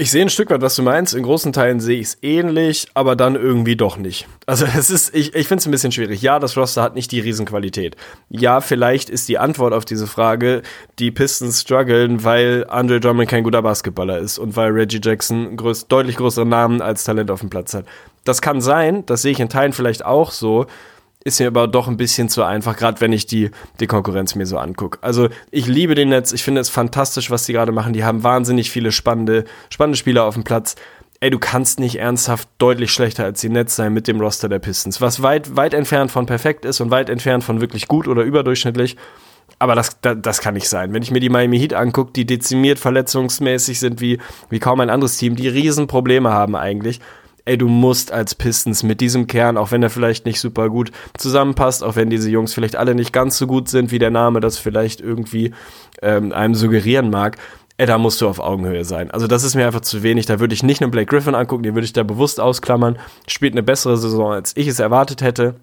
Ich sehe ein Stück weit, was du meinst. In großen Teilen sehe ich es ähnlich, aber dann irgendwie doch nicht. Also es ist, ich, ich finde es ein bisschen schwierig. Ja, das Roster hat nicht die Riesenqualität. Ja, vielleicht ist die Antwort auf diese Frage, die Pistons strugglen, weil Andre Drummond kein guter Basketballer ist und weil Reggie Jackson größ, deutlich größeren Namen als Talent auf dem Platz hat. Das kann sein, das sehe ich in Teilen vielleicht auch so. Ist mir aber doch ein bisschen zu einfach, gerade wenn ich die, die Konkurrenz mir so angucke. Also ich liebe den Netz, ich finde es fantastisch, was die gerade machen. Die haben wahnsinnig viele spannende, spannende Spieler auf dem Platz. Ey, du kannst nicht ernsthaft deutlich schlechter als die Nets sein mit dem Roster der Pistons, was weit, weit entfernt von perfekt ist und weit entfernt von wirklich gut oder überdurchschnittlich. Aber das, das, das kann nicht sein. Wenn ich mir die Miami Heat angucke, die dezimiert verletzungsmäßig sind wie, wie kaum ein anderes Team, die Riesenprobleme haben eigentlich. Ey, du musst als Pistons mit diesem Kern, auch wenn er vielleicht nicht super gut zusammenpasst, auch wenn diese Jungs vielleicht alle nicht ganz so gut sind, wie der Name das vielleicht irgendwie ähm, einem suggerieren mag, ey, da musst du auf Augenhöhe sein. Also das ist mir einfach zu wenig. Da würde ich nicht einen Blake Griffin angucken, den würde ich da bewusst ausklammern. Spielt eine bessere Saison, als ich es erwartet hätte.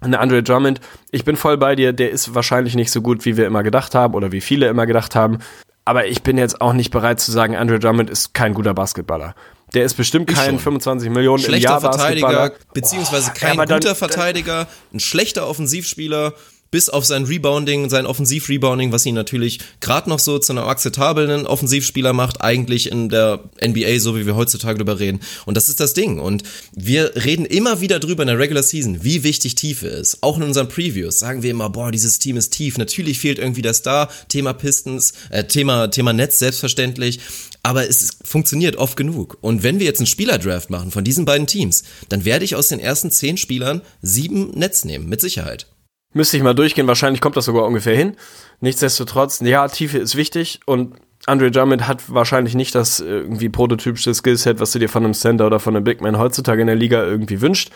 Eine Andre Drummond, ich bin voll bei dir, der ist wahrscheinlich nicht so gut, wie wir immer gedacht haben oder wie viele immer gedacht haben. Aber ich bin jetzt auch nicht bereit zu sagen, Andre Drummond ist kein guter Basketballer. Der ist bestimmt kein schon. fünfundzwanzig Millionen schlechter im Jahr Verteidiger, beziehungsweise oh, kein guter dann, Verteidiger, ein schlechter Offensivspieler, bis auf sein Rebounding, sein Offensiv-Rebounding, was ihn natürlich gerade noch so zu einem akzeptablen Offensivspieler macht, eigentlich in der N B A, so wie wir heutzutage drüber reden. Und das ist das Ding. Und wir reden immer wieder drüber in der Regular Season, wie wichtig Tiefe ist. Auch in unseren Previews sagen wir immer, boah, dieses Team ist tief. Natürlich fehlt irgendwie der Star, Thema Pistons, äh, Thema, Thema Netz selbstverständlich. Aber es funktioniert oft genug. Und wenn wir jetzt einen Spielerdraft machen von diesen beiden Teams, dann werde ich aus den ersten zehn Spielern sieben Netz nehmen, mit Sicherheit. Müsste ich mal durchgehen, wahrscheinlich kommt das sogar ungefähr hin. Nichtsdestotrotz, ja, Tiefe ist wichtig und Andre Drummond hat wahrscheinlich nicht das irgendwie prototypische Skillset, was du dir von einem Center oder von einem Big Man heutzutage in der Liga irgendwie wünscht.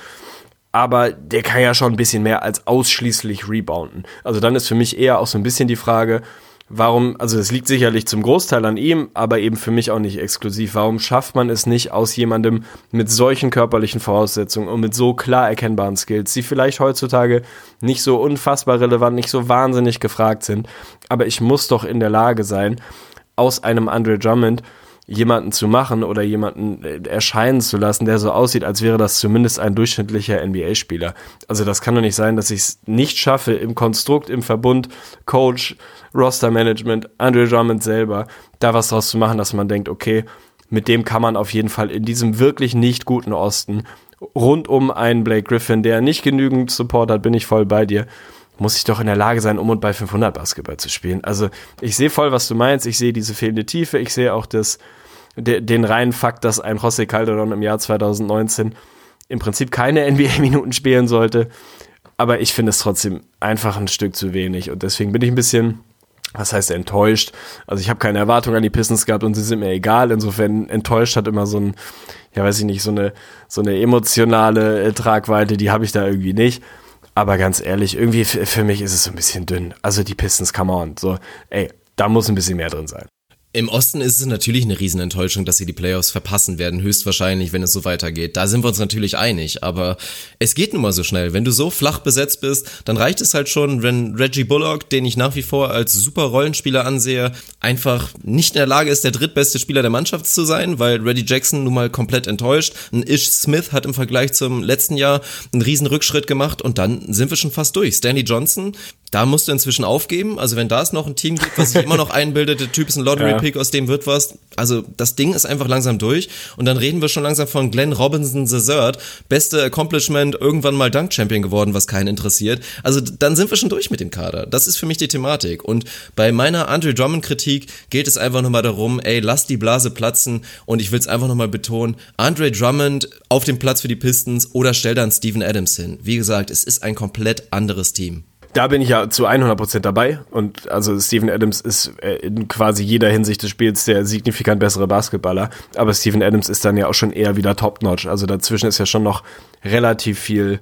Aber der kann ja schon ein bisschen mehr als ausschließlich rebounden. Also dann ist für mich eher auch so ein bisschen die Frage, warum, also es liegt sicherlich zum Großteil an ihm, aber eben für mich auch nicht exklusiv, warum schafft man es nicht, aus jemandem mit solchen körperlichen Voraussetzungen und mit so klar erkennbaren Skills, die vielleicht heutzutage nicht so unfassbar relevant, nicht so wahnsinnig gefragt sind, aber ich muss doch in der Lage sein, aus einem Andre Drummond jemanden zu machen oder jemanden erscheinen zu lassen, der so aussieht, als wäre das zumindest ein durchschnittlicher N B A-Spieler. Also das kann doch nicht sein, dass ich es nicht schaffe, im Konstrukt, im Verbund, Coach, Roster-Management, Andre Drummond selber, da was draus zu machen, dass man denkt, okay, mit dem kann man auf jeden Fall in diesem wirklich nicht guten Osten rund um einen Blake Griffin, der nicht genügend Support hat, bin ich voll bei dir, muss ich doch in der Lage sein, um und bei fünfhundert Basketball zu spielen. Also ich sehe voll, was du meinst, ich sehe diese fehlende Tiefe, ich sehe auch das, de, den reinen Fakt, dass ein José Calderon im Jahr zwanzig neunzehn im Prinzip keine N B A-Minuten spielen sollte, aber ich finde es trotzdem einfach ein Stück zu wenig und deswegen bin ich ein bisschen, was heißt enttäuscht, also ich habe keine Erwartung an die Pistons gehabt und sie sind mir egal, insofern enttäuscht hat immer so ein, ja weiß ich nicht, so eine, so eine emotionale äh, Tragweite, die habe ich da irgendwie nicht. Aber ganz ehrlich, irgendwie f- für mich ist es so ein bisschen dünn. Also die Pistons, come on. So, ey, da muss ein bisschen mehr drin sein. Im Osten ist es natürlich eine Riesenenttäuschung, dass sie die Playoffs verpassen werden, höchstwahrscheinlich, wenn es so weitergeht. Da sind wir uns natürlich einig, aber es geht nun mal so schnell. Wenn du so flach besetzt bist, dann reicht es halt schon, wenn Reggie Bullock, den ich nach wie vor als super Rollenspieler ansehe, einfach nicht in der Lage ist, der drittbeste Spieler der Mannschaft zu sein, weil Reggie Jackson nun mal komplett enttäuscht. Ein Ish Smith hat im Vergleich zum letzten Jahr einen riesen Rückschritt gemacht und dann sind wir schon fast durch. Stanley Johnson, da musst du inzwischen aufgeben. Also wenn da es noch ein Team gibt, was sich immer noch einbildet, der Typ ist ein Lottery-Pick, aus dem wird was. Also das Ding ist einfach langsam durch. Und dann reden wir schon langsam von Glenn Robinson the Third. Beste Accomplishment, irgendwann mal Dunk-Champion geworden, was keinen interessiert. Also dann sind wir schon durch mit dem Kader. Das ist für mich die Thematik. Und bei meiner Andre Drummond-Kritik geht es einfach nochmal darum, ey, lass die Blase platzen. Und ich will es einfach nochmal betonen, Andre Drummond auf dem Platz für die Pistons oder stell dann Steven Adams hin. Wie gesagt, es ist ein komplett anderes Team. Da bin ich ja zu hundert Prozent dabei und also Steven Adams ist in quasi jeder Hinsicht des Spiels der signifikant bessere Basketballer, aber Steven Adams ist dann ja auch schon eher wieder top-notch, also dazwischen ist ja schon noch relativ viel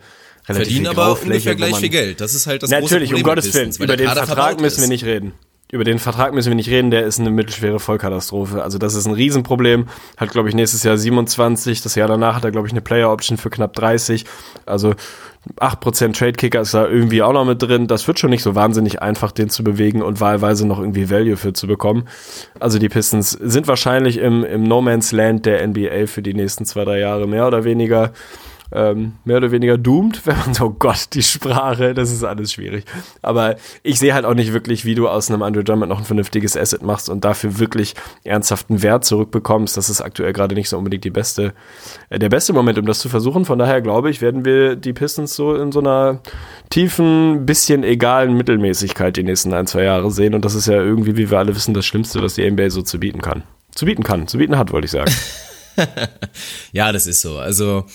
relativ verdienen viel aber ungefähr gleich viel Geld, das ist halt das natürlich, große Problem. Natürlich, um Gottes Willen, Pistons, über den Vertrag müssen wir nicht reden. Über den Vertrag müssen wir nicht reden, der ist eine mittelschwere Vollkatastrophe. Also das ist ein Riesenproblem, hat glaube ich nächstes Jahr siebenundzwanzig, das Jahr danach hat er glaube ich eine Player-Option für knapp dreißig, also acht Prozent Trade-Kicker ist da irgendwie auch noch mit drin. Das wird schon nicht so wahnsinnig einfach, den zu bewegen und wahlweise noch irgendwie Value für zu bekommen. Also die Pistons sind wahrscheinlich im, im No-Man's-Land der N B A für die nächsten zwei, drei Jahre mehr oder weniger Ähm, mehr oder weniger doomed, wenn man so, Gott, die Sprache, das ist alles schwierig. Aber ich sehe halt auch nicht wirklich, wie du aus einem Andre Drummond noch ein vernünftiges Asset machst und dafür wirklich ernsthaften Wert zurückbekommst. Das ist aktuell gerade nicht so unbedingt die beste, äh, der beste Moment, um das zu versuchen. Von daher glaube ich, werden wir die Pistons so in so einer tiefen, bisschen egalen Mittelmäßigkeit die nächsten ein, zwei Jahre sehen. Und das ist ja irgendwie, wie wir alle wissen, das Schlimmste, was die N B A so zu bieten kann. Zu bieten kann, zu bieten hat, wollte ich sagen. Ja, das ist so. Also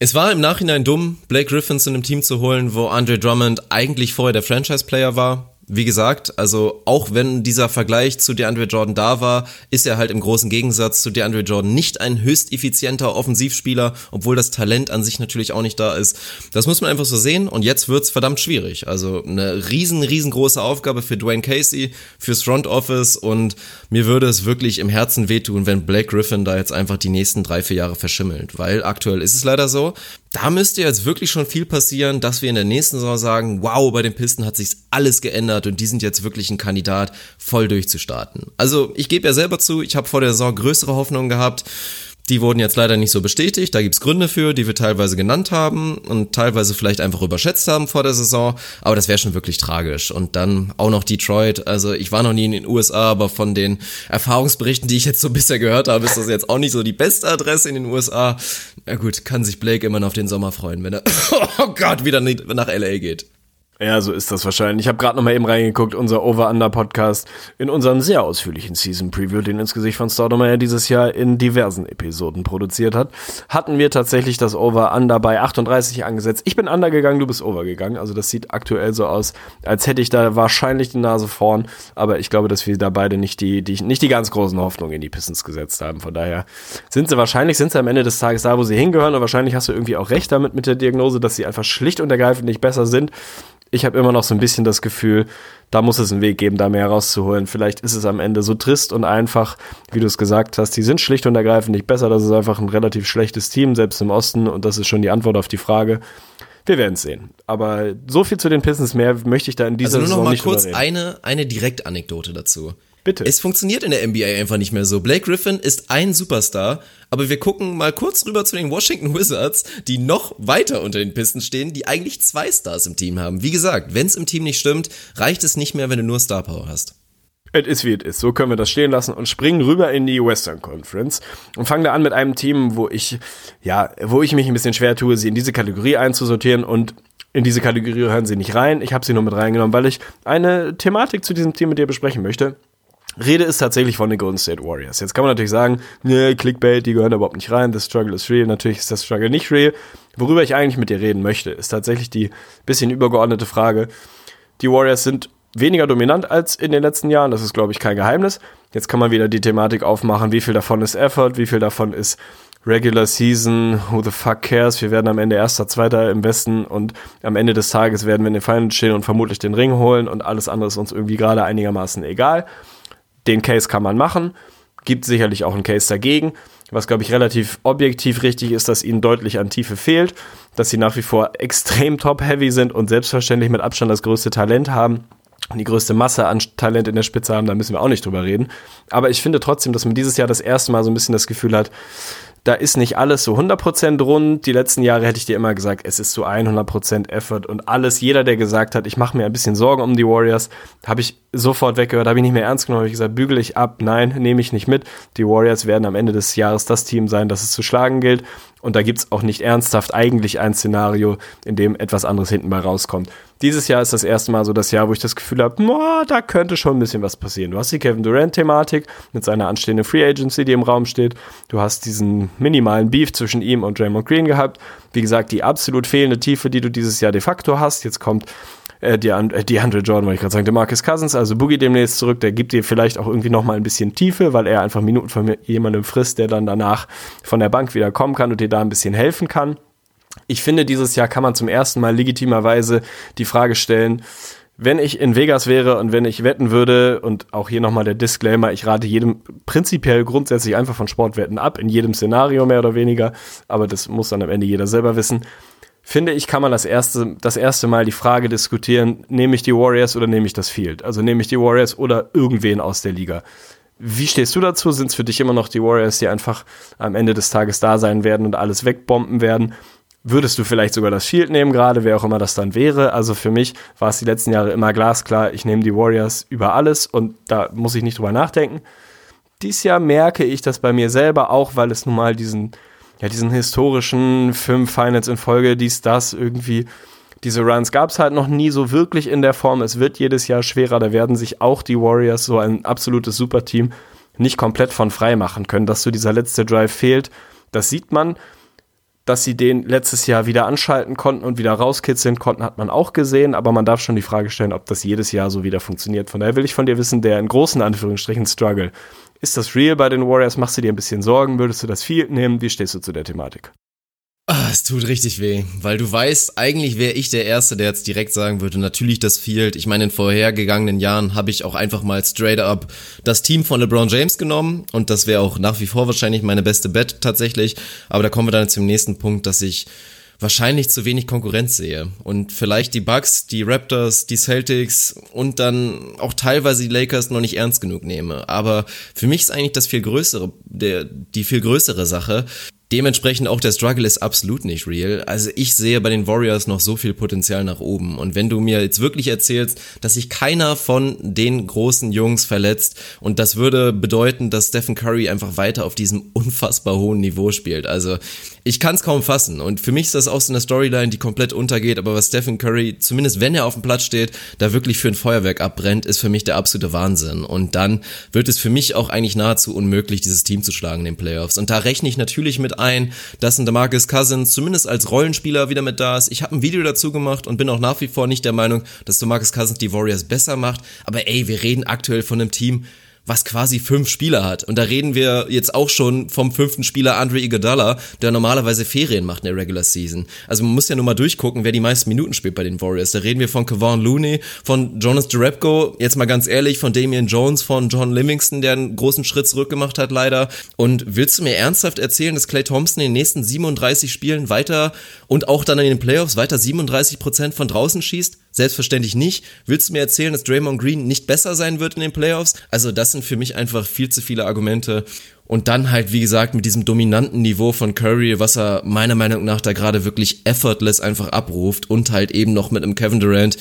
es war im Nachhinein dumm, Blake Griffin zu einem Team zu holen, wo Andre Drummond eigentlich vorher der Franchise-Player war. Wie gesagt, also auch wenn dieser Vergleich zu DeAndre Jordan da war, ist er halt im großen Gegensatz zu DeAndre Jordan nicht ein höchst effizienter Offensivspieler, obwohl das Talent an sich natürlich auch nicht da ist. Das muss man einfach so sehen und jetzt wird's verdammt schwierig. Also eine riesen, riesengroße Aufgabe für Dwayne Casey, fürs Front Office und mir würde es wirklich im Herzen wehtun, wenn Blake Griffin da jetzt einfach die nächsten drei, vier Jahre verschimmelt, weil aktuell ist es leider so. Da müsste jetzt wirklich schon viel passieren, dass wir in der nächsten Saison sagen, wow, bei den Pistons hat sich alles geändert und die sind jetzt wirklich ein Kandidat, voll durchzustarten. Also ich gebe ja selber zu, ich habe vor der Saison größere Hoffnungen gehabt. Die wurden jetzt leider nicht so bestätigt, da gibt's Gründe für, die wir teilweise genannt haben und teilweise vielleicht einfach überschätzt haben vor der Saison, aber das wäre schon wirklich tragisch. Und dann auch noch Detroit, also ich war noch nie in den U S A, aber von den Erfahrungsberichten, die ich jetzt so bisher gehört habe, ist das jetzt auch nicht so die beste Adresse in den U S A. Na gut, kann sich Blake immer noch auf den Sommer freuen, wenn er, oh Gott, wieder nach L A geht. Ja, so ist das wahrscheinlich. Ich habe gerade noch mal eben reingeguckt, unser Over-Under-Podcast in unserem sehr ausführlichen Season-Preview, den ins Gesicht von Stoudemire dieses Jahr in diversen Episoden produziert hat, hatten wir tatsächlich das Over-Under bei achtunddreißig angesetzt. Ich bin Under gegangen, du bist Over gegangen. Also das sieht aktuell so aus, als hätte ich da wahrscheinlich die Nase vorn. Aber ich glaube, dass wir da beide nicht die, die, nicht die ganz großen Hoffnungen in die Pistons gesetzt haben. Von daher sind sie wahrscheinlich, sind sie am Ende des Tages da, wo sie hingehören. Und wahrscheinlich hast du irgendwie auch recht damit mit der Diagnose, dass sie einfach schlicht und ergreifend nicht besser sind. Ich habe immer noch so ein bisschen das Gefühl, da muss es einen Weg geben, da mehr rauszuholen. Vielleicht ist es am Ende so trist und einfach, wie du es gesagt hast. Die sind schlicht und ergreifend nicht besser. Das ist einfach ein relativ schlechtes Team, selbst im Osten. Und das ist schon die Antwort auf die Frage. Wir werden es sehen. Aber so viel zu den Pistons mehr möchte ich da in dieser Saison nicht drüber reden. Also nur noch mal kurz eine, eine Direktanekdote dazu. Bitte. Es funktioniert in der N B A einfach nicht mehr so. Blake Griffin ist ein Superstar, aber wir gucken mal kurz rüber zu den Washington Wizards, die noch weiter unter den Pisten stehen, die eigentlich zwei Stars im Team haben. Wie gesagt, wenn es im Team nicht stimmt, reicht es nicht mehr, wenn du nur Star Power hast. Es ist wie es ist, so können wir das stehen lassen und springen rüber in die Western Conference und fangen da an mit einem Team, wo ich, ja, wo ich mich ein bisschen schwer tue, sie in diese Kategorie einzusortieren und in diese Kategorie hören sie nicht rein. Ich habe sie nur mit reingenommen, weil ich eine Thematik zu diesem Team mit dir besprechen möchte. Rede ist tatsächlich von den Golden State Warriors. Jetzt kann man natürlich sagen, ne, Clickbait, die gehören überhaupt nicht rein, the struggle is real. Natürlich ist das Struggle nicht real. Worüber ich eigentlich mit dir reden möchte, ist tatsächlich die bisschen übergeordnete Frage. Die Warriors sind weniger dominant als in den letzten Jahren, das ist, glaube ich, kein Geheimnis. Jetzt kann man wieder die Thematik aufmachen, wie viel davon ist Effort, wie viel davon ist Regular Season, who the fuck cares, wir werden am Ende Erster, Zweiter im Westen und am Ende des Tages werden wir in den Finals stehen und vermutlich den Ring holen und alles andere ist uns irgendwie gerade einigermaßen egal. Den Case kann man machen, gibt sicherlich auch einen Case dagegen. Was, glaube ich, relativ objektiv richtig ist, dass ihnen deutlich an Tiefe fehlt, dass sie nach wie vor extrem top-heavy sind und selbstverständlich mit Abstand das größte Talent haben und die größte Masse an Talent in der Spitze haben, da müssen wir auch nicht drüber reden. Aber ich finde trotzdem, dass man dieses Jahr das erste Mal so ein bisschen das Gefühl hat, da ist nicht alles so hundert Prozent rund. Die letzten Jahre hätte ich dir immer gesagt, es ist so hundert Prozent Effort und alles. Jeder, der gesagt hat, ich mache mir ein bisschen Sorgen um die Warriors, habe ich sofort weggehört, habe ich nicht mehr ernst genommen, habe ich gesagt, bügel ich ab, nein, nehme ich nicht mit. Die Warriors werden am Ende des Jahres das Team sein, das es zu schlagen gilt. Und da gibt es auch nicht ernsthaft eigentlich ein Szenario, in dem etwas anderes hinten mal rauskommt. Dieses Jahr ist das erste Mal so das Jahr, wo ich das Gefühl habe, no, da könnte schon ein bisschen was passieren. Du hast die Kevin Durant-Thematik mit seiner anstehenden Free Agency, die im Raum steht. Du hast diesen minimalen Beef zwischen ihm und Draymond Green gehabt. Wie gesagt, die absolut fehlende Tiefe, die du dieses Jahr de facto hast. Jetzt kommt äh, die, äh, die Andre Jordan, wollte ich gerade sagen, DeMarcus Cousins, also Boogie demnächst zurück. Der gibt dir vielleicht auch irgendwie nochmal ein bisschen Tiefe, weil er einfach Minuten von jemandem frisst, der dann danach von der Bank wieder kommen kann und dir da ein bisschen helfen kann. Ich finde, dieses Jahr kann man zum ersten Mal legitimerweise die Frage stellen, wenn ich in Vegas wäre und wenn ich wetten würde, und auch hier nochmal der Disclaimer, ich rate jedem prinzipiell grundsätzlich einfach von Sportwetten ab, in jedem Szenario mehr oder weniger, aber das muss dann am Ende jeder selber wissen. Finde ich, kann man das erste, das erste Mal die Frage diskutieren, nehme ich die Warriors oder nehme ich das Field? Also nehme ich die Warriors oder irgendwen aus der Liga? Wie stehst du dazu? Sind es für dich immer noch die Warriors, die einfach am Ende des Tages da sein werden und alles wegbomben werden? Würdest du vielleicht sogar das Shield nehmen gerade, wer auch immer das dann wäre? Also für mich war es die letzten Jahre immer glasklar, ich nehme die Warriors über alles und da muss ich nicht drüber nachdenken. Dies Jahr merke ich das bei mir selber auch, weil es nun mal diesen, ja, diesen historischen fünf Finals in Folge, dies, das irgendwie, diese Runs gab es halt noch nie so wirklich in der Form. Es wird jedes Jahr schwerer, da werden sich auch die Warriors, so ein absolutes Superteam, nicht komplett von frei machen können. Dass so dieser letzte Drive fehlt, das sieht man. Dass sie den letztes Jahr wieder anschalten konnten und wieder rauskitzeln konnten, hat man auch gesehen. Aber man darf schon die Frage stellen, ob das jedes Jahr so wieder funktioniert. Von daher will ich von dir wissen, der in großen Anführungsstrichen Struggle. Ist das real bei den Warriors? Machst du dir ein bisschen Sorgen? Würdest du das Field nehmen? Wie stehst du zu der Thematik? Ah, es tut richtig weh, weil du weißt, eigentlich wäre ich der Erste, der jetzt direkt sagen würde, natürlich das Field. Ich meine, in vorhergegangenen Jahren habe ich auch einfach mal straight up das Team von LeBron James genommen und das wäre auch nach wie vor wahrscheinlich meine beste Bet tatsächlich, aber da kommen wir dann zum nächsten Punkt, dass ich wahrscheinlich zu wenig Konkurrenz sehe und vielleicht die Bucks, die Raptors, die Celtics und dann auch teilweise die Lakers noch nicht ernst genug nehme, aber für mich ist eigentlich das viel größere, der, die viel größere Sache. Dementsprechend auch der Struggle ist absolut nicht real. Also ich sehe bei den Warriors noch so viel Potenzial nach oben. Und wenn du mir jetzt wirklich erzählst, dass sich keiner von den großen Jungs verletzt und das würde bedeuten, dass Stephen Curry einfach weiter auf diesem unfassbar hohen Niveau spielt. Also ich kann es kaum fassen. Und für mich ist das auch so eine Storyline, die komplett untergeht. Aber was Stephen Curry, zumindest wenn er auf dem Platz steht, da wirklich für ein Feuerwerk abbrennt, ist für mich der absolute Wahnsinn. Und dann wird es für mich auch eigentlich nahezu unmöglich, dieses Team zu schlagen in den Playoffs. Und da rechne ich natürlich mit ein, dass ein DeMarcus Cousins zumindest als Rollenspieler wieder mit da ist. Ich habe ein Video dazu gemacht und bin auch nach wie vor nicht der Meinung, dass DeMarcus Cousins die Warriors besser macht. Aber ey, wir reden aktuell von einem Team, was quasi fünf Spieler hat. Und da reden wir jetzt auch schon vom fünften Spieler Andre Iguodala, der normalerweise Ferien macht in der Regular Season. Also man muss ja nur mal durchgucken, wer die meisten Minuten spielt bei den Warriors. Da reden wir von Kevon Looney, von Jonas Jerebko, jetzt mal ganz ehrlich, von Damian Jones, von John Livingston, der einen großen Schritt zurück gemacht hat leider. Und willst du mir ernsthaft erzählen, dass Klay Thompson in den nächsten siebenunddreißig Spielen weiter und auch dann in den Playoffs weiter siebenunddreißig Prozent von draußen schießt? Selbstverständlich nicht. Willst du mir erzählen, dass Draymond Green nicht besser sein wird in den Playoffs? Also das sind für mich einfach viel zu viele Argumente. Und dann halt, wie gesagt, mit diesem dominanten Niveau von Curry, was er meiner Meinung nach da gerade wirklich effortless einfach abruft und halt eben noch mit einem Kevin Durant,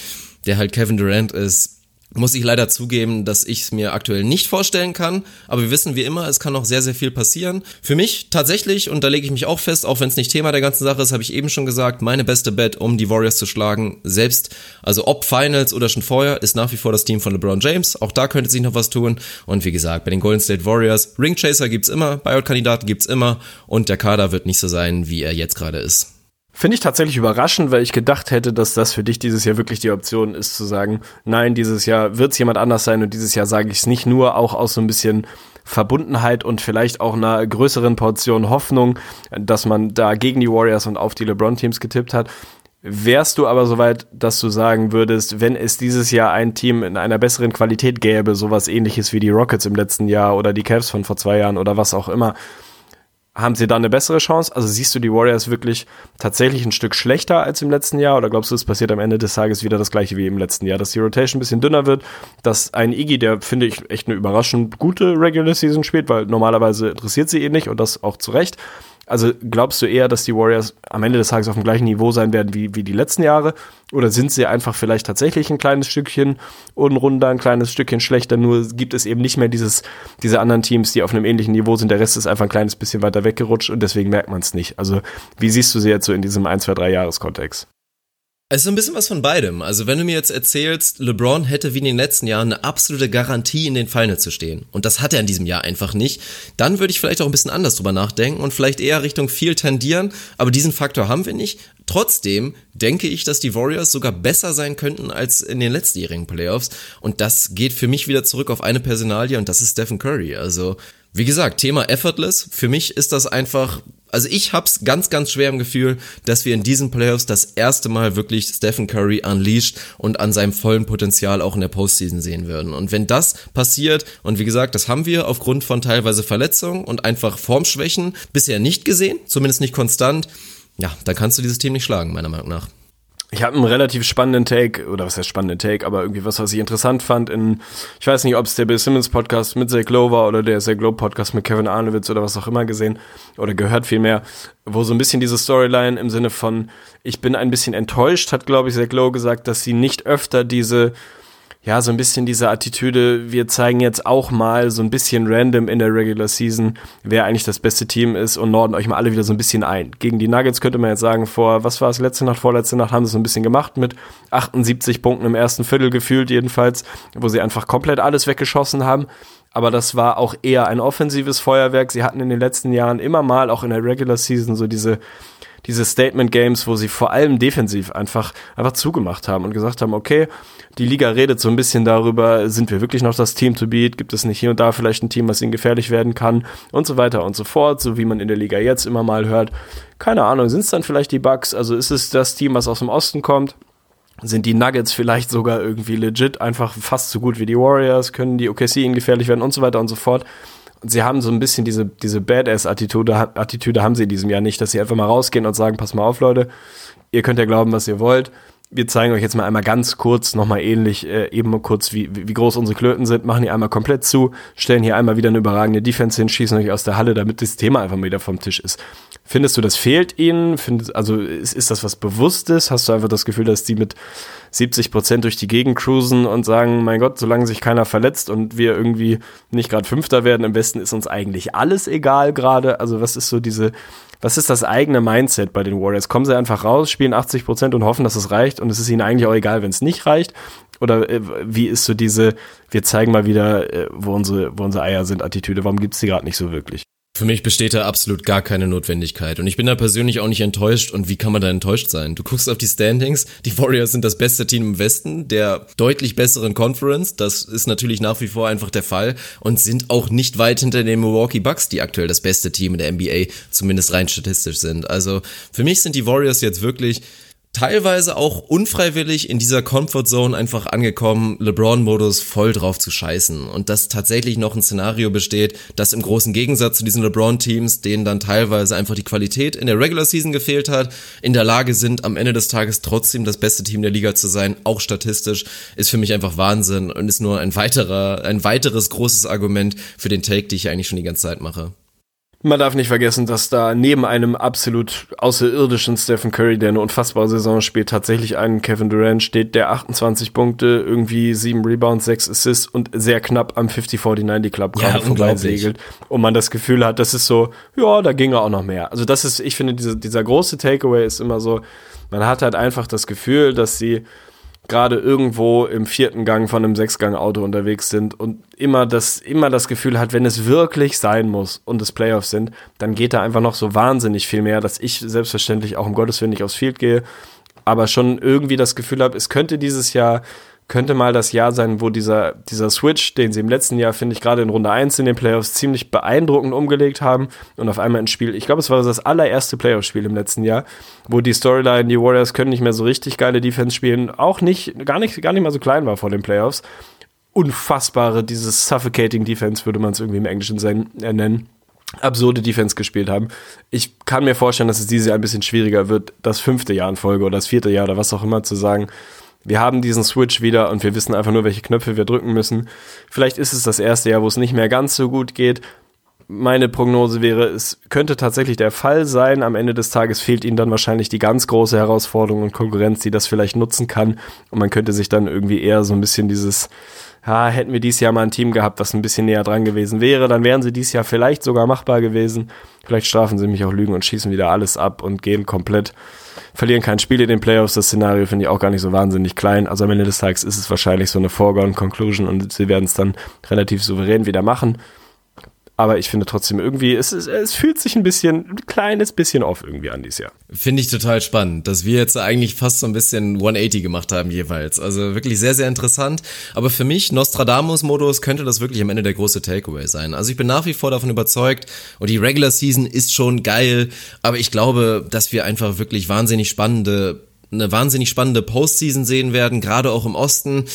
der halt Kevin Durant ist, muss ich leider zugeben, dass ich es mir aktuell nicht vorstellen kann. Aber wir wissen wie immer, es kann noch sehr, sehr viel passieren. Für mich tatsächlich, und da lege ich mich auch fest, auch wenn es nicht Thema der ganzen Sache ist, habe ich eben schon gesagt, meine beste Bet, um die Warriors zu schlagen, selbst, also ob Finals oder schon vorher, ist nach wie vor das Team von LeBron James. Auch da könnte sich noch was tun. Und wie gesagt, bei den Golden State Warriors, Ringchaser gibt's immer, Buyout-Kandidaten gibt's immer und der Kader wird nicht so sein, wie er jetzt gerade ist. Finde ich tatsächlich überraschend, weil ich gedacht hätte, dass das für dich dieses Jahr wirklich die Option ist, zu sagen, nein, dieses Jahr wird es jemand anders sein und dieses Jahr sage ich es nicht, nur auch aus so ein bisschen Verbundenheit und vielleicht auch einer größeren Portion Hoffnung, dass man da gegen die Warriors und auf die LeBron-Teams getippt hat. Wärst du aber soweit, dass du sagen würdest, wenn es dieses Jahr ein Team in einer besseren Qualität gäbe, sowas ähnliches wie die Rockets im letzten Jahr oder die Cavs von vor zwei Jahren oder was auch immer, haben sie da eine bessere Chance? Also siehst du die Warriors wirklich tatsächlich ein Stück schlechter als im letzten Jahr? Oder glaubst du, es passiert am Ende des Tages wieder das Gleiche wie im letzten Jahr? Dass die Rotation ein bisschen dünner wird, dass ein Iggy, der, finde ich, echt eine überraschend gute Regular Season spielt, weil normalerweise interessiert sie eh nicht und das auch zu Recht. Also glaubst du eher, dass die Warriors am Ende des Tages auf dem gleichen Niveau sein werden wie, wie die letzten Jahre? Oder sind sie einfach vielleicht tatsächlich ein kleines Stückchen unrunder, ein kleines Stückchen schlechter? Nur gibt es eben nicht mehr dieses, diese anderen Teams, die auf einem ähnlichen Niveau sind. Der Rest ist einfach ein kleines bisschen weiter weggerutscht und deswegen merkt man es nicht. Also wie siehst du sie jetzt so in diesem ein, zwei, drei Jahres-Kontext? Es ist so ein bisschen was von beidem. Also wenn du mir jetzt erzählst, LeBron hätte wie in den letzten Jahren eine absolute Garantie in den Finals zu stehen und das hat er in diesem Jahr einfach nicht, dann würde ich vielleicht auch ein bisschen anders drüber nachdenken und vielleicht eher Richtung viel tendieren, aber diesen Faktor haben wir nicht. Trotzdem denke ich, dass die Warriors sogar besser sein könnten als in den letztjährigen Playoffs und das geht für mich wieder zurück auf eine Personalie und das ist Stephen Curry. Also wie gesagt, Thema effortless, für mich ist das einfach... Also ich hab's ganz, ganz schwer im Gefühl, dass wir in diesen Playoffs das erste Mal wirklich Stephen Curry unleashed und an seinem vollen Potenzial auch in der Postseason sehen würden. Und wenn das passiert, und wie gesagt, das haben wir aufgrund von teilweise Verletzungen und einfach Formschwächen bisher nicht gesehen, zumindest nicht konstant, ja, dann kannst du dieses Team nicht schlagen, meiner Meinung nach. Ich habe einen relativ spannenden Take, oder was heißt spannenden Take, aber irgendwie was, was ich interessant fand in, ich weiß nicht, ob es der Bill Simmons Podcast mit Zach Lowe war oder der Zach Lowe Podcast mit Kevin Arnowitz oder was auch immer gesehen oder gehört vielmehr, wo so ein bisschen diese Storyline im Sinne von, ich bin ein bisschen enttäuscht, hat glaube ich Zach Lowe gesagt, dass sie nicht öfter diese, ja so ein bisschen diese Attitüde, wir zeigen jetzt auch mal so ein bisschen random in der Regular Season, wer eigentlich das beste Team ist und norden euch mal alle wieder so ein bisschen ein. Gegen die Nuggets könnte man jetzt sagen, vor, was war es, letzte Nacht, vorletzte Nacht haben sie so ein bisschen gemacht mit achtundsiebzig Punkten im ersten Viertel gefühlt jedenfalls, wo sie einfach komplett alles weggeschossen haben. Aber das war auch eher ein offensives Feuerwerk. Sie hatten in den letzten Jahren immer mal auch in der Regular Season so diese... diese Statement-Games, wo sie vor allem defensiv einfach einfach zugemacht haben und gesagt haben, okay, die Liga redet so ein bisschen darüber, sind wir wirklich noch das Team to beat, gibt es nicht hier und da vielleicht ein Team, was ihnen gefährlich werden kann und so weiter und so fort, so wie man in der Liga jetzt immer mal hört. Keine Ahnung, sind es dann vielleicht die Bucks, also ist es das Team, was aus dem Osten kommt? Sind die Nuggets vielleicht sogar irgendwie legit einfach fast so gut wie die Warriors, können die O K C ihnen gefährlich werden und so weiter und so fort? Sie haben so ein bisschen diese, diese Badass-Attitüde, Attitüde haben sie in diesem Jahr nicht, dass sie einfach mal rausgehen und sagen, pass mal auf, Leute, ihr könnt ja glauben, was ihr wollt. Wir zeigen euch jetzt mal einmal ganz kurz, nochmal ähnlich, äh, eben kurz, wie, wie groß unsere Klöten sind, machen die einmal komplett zu, stellen hier einmal wieder eine überragende Defense hin, schießen euch aus der Halle, damit das Thema einfach wieder vom Tisch ist. Findest du, das fehlt ihnen? Findest, also ist, ist das was Bewusstes? Hast du einfach das Gefühl, dass die mit siebzig Prozent durch die Gegend cruisen und sagen, mein Gott, solange sich keiner verletzt und wir irgendwie nicht gerade Fünfter werden, im Westen ist uns eigentlich alles egal gerade. Also was ist so diese... Was ist das eigene Mindset bei den Warriors? Kommen sie einfach raus, spielen achtzig Prozent und hoffen, dass es reicht und es ist ihnen eigentlich auch egal, wenn es nicht reicht? Oder äh, wie ist so diese, wir zeigen mal wieder, äh, wo unsere, wo unsere Eier sind, Attitüde? Warum gibt's die gerade nicht so wirklich? Für mich besteht da absolut gar keine Notwendigkeit und ich bin da persönlich auch nicht enttäuscht und wie kann man da enttäuscht sein? Du guckst auf die Standings, die Warriors sind das beste Team im Westen, der deutlich besseren Conference, das ist natürlich nach wie vor einfach der Fall und sind auch nicht weit hinter den Milwaukee Bucks, die aktuell das beste Team in der N B A, zumindest rein statistisch sind. Also für mich sind die Warriors jetzt wirklich... teilweise auch unfreiwillig in dieser Comfortzone einfach angekommen, LeBron-Modus voll drauf zu scheißen und dass tatsächlich noch ein Szenario besteht, das im großen Gegensatz zu diesen LeBron-Teams, denen dann teilweise einfach die Qualität in der Regular Season gefehlt hat, in der Lage sind, am Ende des Tages trotzdem das beste Team der Liga zu sein, auch statistisch, ist für mich einfach Wahnsinn und ist nur ein weiterer, ein weiteres großes Argument für den Take, den ich eigentlich schon die ganze Zeit mache. Man darf nicht vergessen, dass da neben einem absolut außerirdischen Stephen Curry, der eine unfassbare Saison spielt, tatsächlich ein Kevin Durant steht, der achtundzwanzig Punkte, irgendwie sieben Rebounds, sechs Assists und sehr knapp am fünfzig neunundvierzig Club gerade vorbeisegelt. Und man das Gefühl hat, das ist so, ja, da ging er auch noch mehr. Also das ist, ich finde, diese, dieser große Takeaway ist immer so, man hat halt einfach das Gefühl, dass sie gerade irgendwo im vierten Gang von einem Sechsgang-Auto unterwegs sind und immer das, immer das Gefühl hat, wenn es wirklich sein muss und es Playoffs sind, dann geht da einfach noch so wahnsinnig viel mehr, dass ich selbstverständlich auch um Gottes Willen nicht aufs Field gehe, aber schon irgendwie das Gefühl habe, es könnte dieses Jahr könnte mal das Jahr sein, wo dieser, dieser Switch, den sie im letzten Jahr, finde ich, gerade in Runde eins in den Playoffs ziemlich beeindruckend umgelegt haben und auf einmal ein Spiel, ich glaube, es war das allererste Playoff-Spiel im letzten Jahr, wo die Storyline, die Warriors können nicht mehr so richtig geile Defense spielen, auch nicht, gar nicht, gar nicht mal so klein war vor den Playoffs. Unfassbare, dieses Suffocating Defense, würde man es irgendwie im Englischen sein, äh, nennen, absurde Defense gespielt haben. Ich kann mir vorstellen, dass es dieses Jahr ein bisschen schwieriger wird, das fünfte Jahr in Folge oder das vierte Jahr oder was auch immer zu sagen, wir haben diesen Switch wieder und wir wissen einfach nur, welche Knöpfe wir drücken müssen. Vielleicht ist es das erste Jahr, wo es nicht mehr ganz so gut geht. Meine Prognose wäre, es könnte tatsächlich der Fall sein. Am Ende des Tages fehlt ihnen dann wahrscheinlich die ganz große Herausforderung und Konkurrenz, die das vielleicht nutzen kann. Und man könnte sich dann irgendwie eher so ein bisschen dieses, ah, hätten wir dieses Jahr mal ein Team gehabt, das ein bisschen näher dran gewesen wäre, dann wären sie dieses Jahr vielleicht sogar machbar gewesen. Vielleicht strafen sie mich auch Lügen und schießen wieder alles ab und gehen komplett, verlieren kein Spiel in den Playoffs, das Szenario finde ich auch gar nicht so wahnsinnig klein. Also am Ende des Tages ist es wahrscheinlich so eine Foregone Conclusion und sie werden es dann relativ souverän wieder machen. Aber ich finde trotzdem irgendwie, es, es, es fühlt sich ein bisschen, ein kleines bisschen off irgendwie an dieses Jahr. Finde ich total spannend, dass wir jetzt eigentlich fast so ein bisschen hundertachtzig gemacht haben jeweils. Also wirklich sehr, sehr interessant. Aber für mich, Nostradamus-Modus, könnte das wirklich am Ende der große Takeaway sein. Also ich bin nach wie vor davon überzeugt und die Regular Season ist schon geil. Aber ich glaube, dass wir einfach wirklich wahnsinnig spannende, eine wahnsinnig spannende Postseason sehen werden, gerade auch im Osten.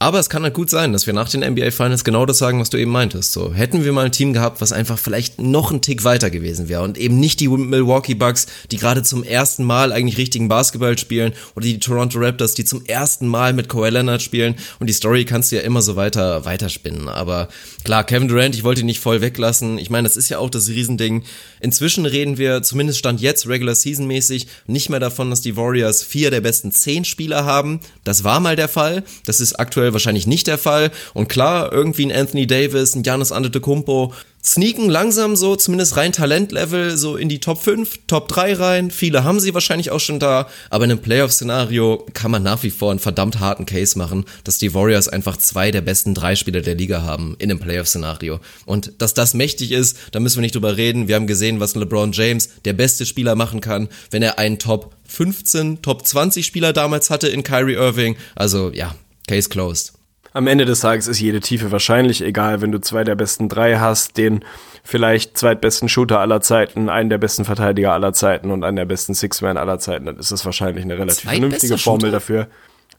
Aber es kann halt gut sein, dass wir nach den N B A Finals genau das sagen, was du eben meintest. So, hätten wir mal ein Team gehabt, was einfach vielleicht noch einen Tick weiter gewesen wäre und eben nicht die Milwaukee Bucks, die gerade zum ersten Mal eigentlich richtigen Basketball spielen, oder die Toronto Raptors, die zum ersten Mal mit Kawhi Leonard spielen, und die Story kannst du ja immer so weiter weiterspinnen. Aber klar, Kevin Durant, ich wollte ihn nicht voll weglassen. Ich meine, das ist ja auch das Riesending. Inzwischen reden wir, zumindest Stand jetzt, Regular Season mäßig, nicht mehr davon, dass die Warriors vier der besten zehn Spieler haben. Das war mal der Fall. Das ist aktuell wahrscheinlich nicht der Fall. Und klar, irgendwie ein Anthony Davis, ein Giannis Antetokounmpo sneaken langsam so, zumindest rein Talentlevel, so in die Top fünf, Top drei rein. Viele haben sie wahrscheinlich auch schon da, aber in einem Playoff-Szenario kann man nach wie vor einen verdammt harten Case machen, dass die Warriors einfach zwei der besten drei Spieler der Liga haben in einem Playoff-Szenario. Und dass das mächtig ist, da müssen wir nicht drüber reden. Wir haben gesehen, was ein LeBron James, der beste Spieler, machen kann, wenn er einen Top fünfzehn, Top zwanzig Spieler damals hatte in Kyrie Irving. Also ja, Case closed. Am Ende des Tages ist jede Tiefe wahrscheinlich egal, wenn du zwei der besten drei hast, den vielleicht zweitbesten Shooter aller Zeiten, einen der besten Verteidiger aller Zeiten und einen der besten Six-Man aller Zeiten, dann ist das wahrscheinlich eine relativ vernünftige Formel dafür.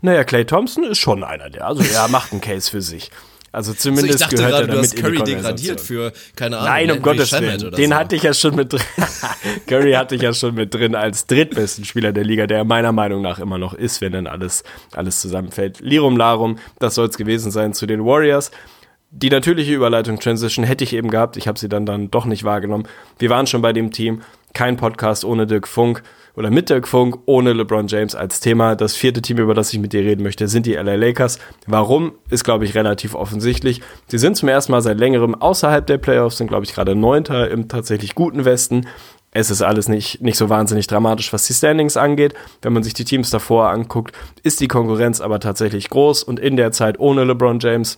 Naja, Klay Thompson ist schon einer der, also er macht einen Case für sich. Also zumindest also ich dachte gehört gerade, er damit du hast Curry degradiert für, keine Ahnung. Nein, um Gottes Willen. Den so. hatte ich ja schon mit drin. Curry hatte ich ja schon mit drin als drittbesten Spieler der Liga, der meiner Meinung nach immer noch ist, wenn dann alles, alles zusammenfällt. Lirum Larum, das soll es gewesen sein zu den Warriors. Die natürliche Überleitung Transition hätte ich eben gehabt. Ich habe sie dann, dann doch nicht wahrgenommen. Wir waren schon bei dem Team. Kein Podcast ohne Dirk Funk oder mit Dirk Funk, ohne LeBron James als Thema. Das vierte Team, über das ich mit dir reden möchte, sind die L A Lakers. Warum, ist, glaube ich, relativ offensichtlich. Sie sind zum ersten Mal seit längerem außerhalb der Playoffs, sind, glaube ich, gerade Neunter im tatsächlich guten Westen. Es ist alles nicht, nicht so wahnsinnig dramatisch, was die Standings angeht. Wenn man sich die Teams davor anguckt, ist die Konkurrenz aber tatsächlich groß. Und in der Zeit ohne LeBron James,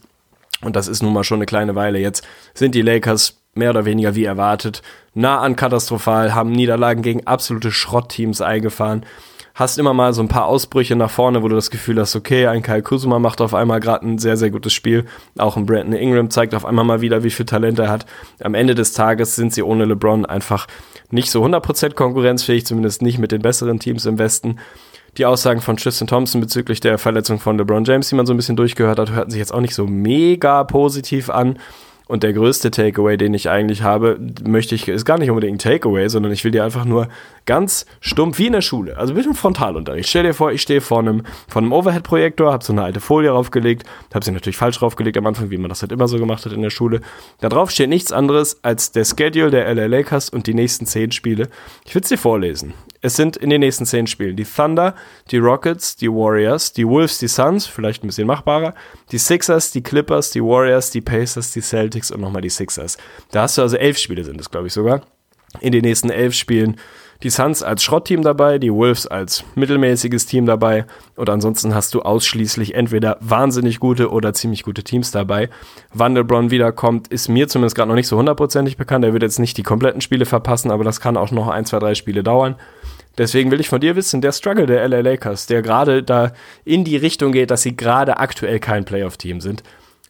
und das ist nun mal schon eine kleine Weile jetzt, sind die Lakers mehr oder weniger wie erwartet nah an katastrophal, haben Niederlagen gegen absolute Schrottteams eingefahren. Hast immer mal so ein paar Ausbrüche nach vorne, wo du das Gefühl hast, okay, ein Kyle Kuzma macht auf einmal gerade ein sehr, sehr gutes Spiel. Auch ein Brandon Ingram zeigt auf einmal mal wieder, wie viel Talent er hat. Am Ende des Tages sind sie ohne LeBron einfach nicht so hundert Prozent konkurrenzfähig, zumindest nicht mit den besseren Teams im Westen. Die Aussagen von Tristan Thompson bezüglich der Verletzung von LeBron James, die man so ein bisschen durchgehört hat, hörten sich jetzt auch nicht so mega positiv an. Und der größte Takeaway, den ich eigentlich habe, möchte ich, ist gar nicht unbedingt ein Takeaway, sondern ich will dir einfach nur ganz stumpf, wie in der Schule, also ein bisschen Frontalunterricht. Stell dir vor, ich stehe vor einem, vor einem Overhead-Projektor, habe so eine alte Folie draufgelegt, habe sie natürlich falsch draufgelegt am Anfang, wie man das halt immer so gemacht hat in der Schule. Da drauf steht nichts anderes als der Schedule der L A Lakers und die nächsten zehn Spiele. Ich will es dir vorlesen. Es sind in den nächsten zehn Spielen die Thunder, die Rockets, die Warriors, die Wolves, die Suns, vielleicht ein bisschen machbarer, die Sixers, die Clippers, die Warriors, die Pacers, die Celtics und nochmal die Sixers. Da hast du also elf Spiele, sind es, glaube ich, sogar. In den nächsten elf Spielen die Suns als Schrottteam dabei, die Wolves als mittelmäßiges Team dabei, und ansonsten hast du ausschließlich entweder wahnsinnig gute oder ziemlich gute Teams dabei. Wann LeBron wiederkommt, ist mir zumindest gerade noch nicht so hundertprozentig bekannt. Er wird jetzt nicht die kompletten Spiele verpassen, aber das kann auch noch ein, zwei, drei Spiele dauern. Deswegen will ich von dir wissen, der Struggle der L A Lakers, der gerade da in die Richtung geht, dass sie gerade aktuell kein Playoff-Team sind.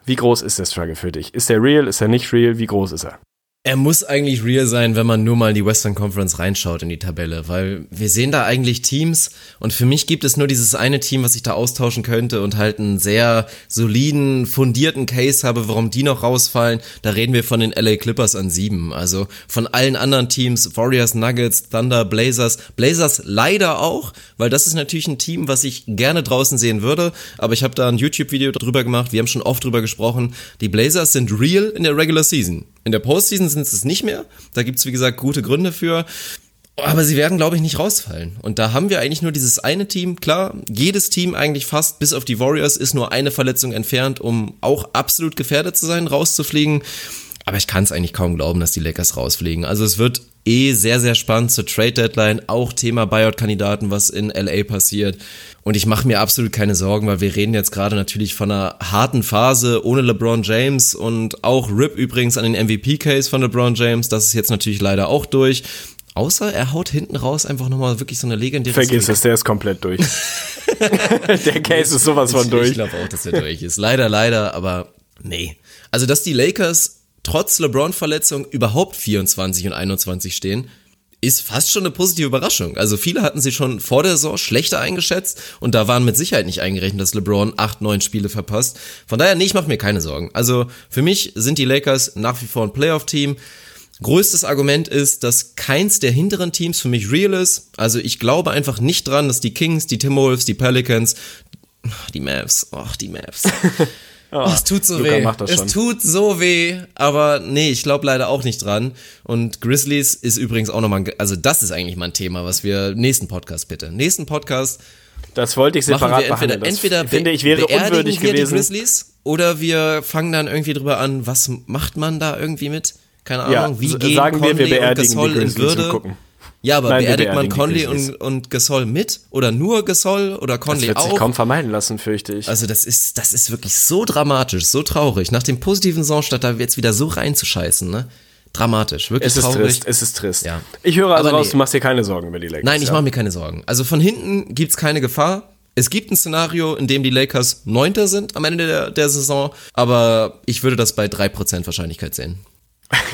Wie groß ist der Struggle für dich? Ist er real? Ist er nicht real? Wie groß ist er? Er muss eigentlich real sein, wenn man nur mal in die Western Conference reinschaut in die Tabelle, weil wir sehen da eigentlich Teams und für mich gibt es nur dieses eine Team, was ich da austauschen könnte und halt einen sehr soliden, fundierten Case habe, warum die noch rausfallen. Da reden wir von den L A Clippers an sieben, also von allen anderen Teams, Warriors, Nuggets, Thunder, Blazers, Blazers leider auch, weil das ist natürlich ein Team, was ich gerne draußen sehen würde, aber ich habe da ein YouTube-Video drüber gemacht, wir haben schon oft drüber gesprochen, die Blazers sind real in der Regular Season. In der Postseason sind es nicht mehr. Da gibt es, wie gesagt, gute Gründe für. Aber sie werden, glaube ich, nicht rausfallen. Und da haben wir eigentlich nur dieses eine Team. Klar, jedes Team eigentlich fast, bis auf die Warriors, ist nur eine Verletzung entfernt, um auch absolut gefährdet zu sein, rauszufliegen. Aber ich kann es eigentlich kaum glauben, dass die Lakers rausfliegen. Also es wird eh sehr, sehr spannend zur Trade-Deadline. Auch Thema Buyout-Kandidaten, was in L A passiert. Und ich mache mir absolut keine Sorgen, weil wir reden jetzt gerade natürlich von einer harten Phase ohne LeBron James und auch R I P übrigens an den M V P-Case von LeBron James. Das ist jetzt natürlich leider auch durch. Außer er haut hinten raus einfach nochmal wirklich so eine legendäre... Vergiss es, der ist komplett durch. Der Case ist sowas von durch. Ich glaube auch, dass er durch ist. Leider, leider, aber nee. Also, dass die Lakers trotz LeBron-Verletzung überhaupt vierundzwanzig und einundzwanzig stehen, ist fast schon eine positive Überraschung. Also viele hatten sie schon vor der Saison schlechter eingeschätzt und da waren mit Sicherheit nicht eingerechnet, dass LeBron acht, neun Spiele verpasst. Von daher, nee, ich mache mir keine Sorgen. Also für mich sind die Lakers nach wie vor ein Playoff-Team. Größtes Argument ist, dass keins der hinteren Teams für mich real ist. Also ich glaube einfach nicht dran, dass die Kings, die Timberwolves, die Pelicans, die Mavs, ach die Mavs... Oh, oh, es tut so Luca weh, es schon. tut so weh, aber nee, ich glaube leider auch nicht dran. Und Grizzlies ist übrigens auch nochmal, also das ist eigentlich mal ein Thema, was wir, nächsten Podcast bitte, nächsten Podcast. Das wollte ich separat wir entweder, behandeln, entweder be- finde ich wäre unwürdig wir gewesen. Die Grizzlies, oder wir fangen dann irgendwie drüber an, was macht man da irgendwie mit? Keine Ahnung, ja, wie so, gehen sagen Conley wir, wir beerdigen und Gasol die Grizzlies in Würde? Und gucken. Ja, aber Nein, beerdigt man Conley und, und Gasol mit? Oder nur Gasol oder Conley auch? Das wird sich auch kaum vermeiden lassen, fürchte ich. Also das ist das ist wirklich so dramatisch, so traurig. Nach dem positiven Saisonstart da jetzt wieder so reinzuscheißen, ne? Dramatisch, wirklich es ist traurig. Trist, es ist trist. Ja. Ich höre also aber raus, nee. Du machst dir keine Sorgen über die Lakers. Nein, ich ja. mache mir keine Sorgen. Also von hinten gibt's keine Gefahr. Es gibt ein Szenario, in dem die Lakers Neunter sind am Ende der, der Saison. Aber ich würde das bei drei Prozent Wahrscheinlichkeit sehen.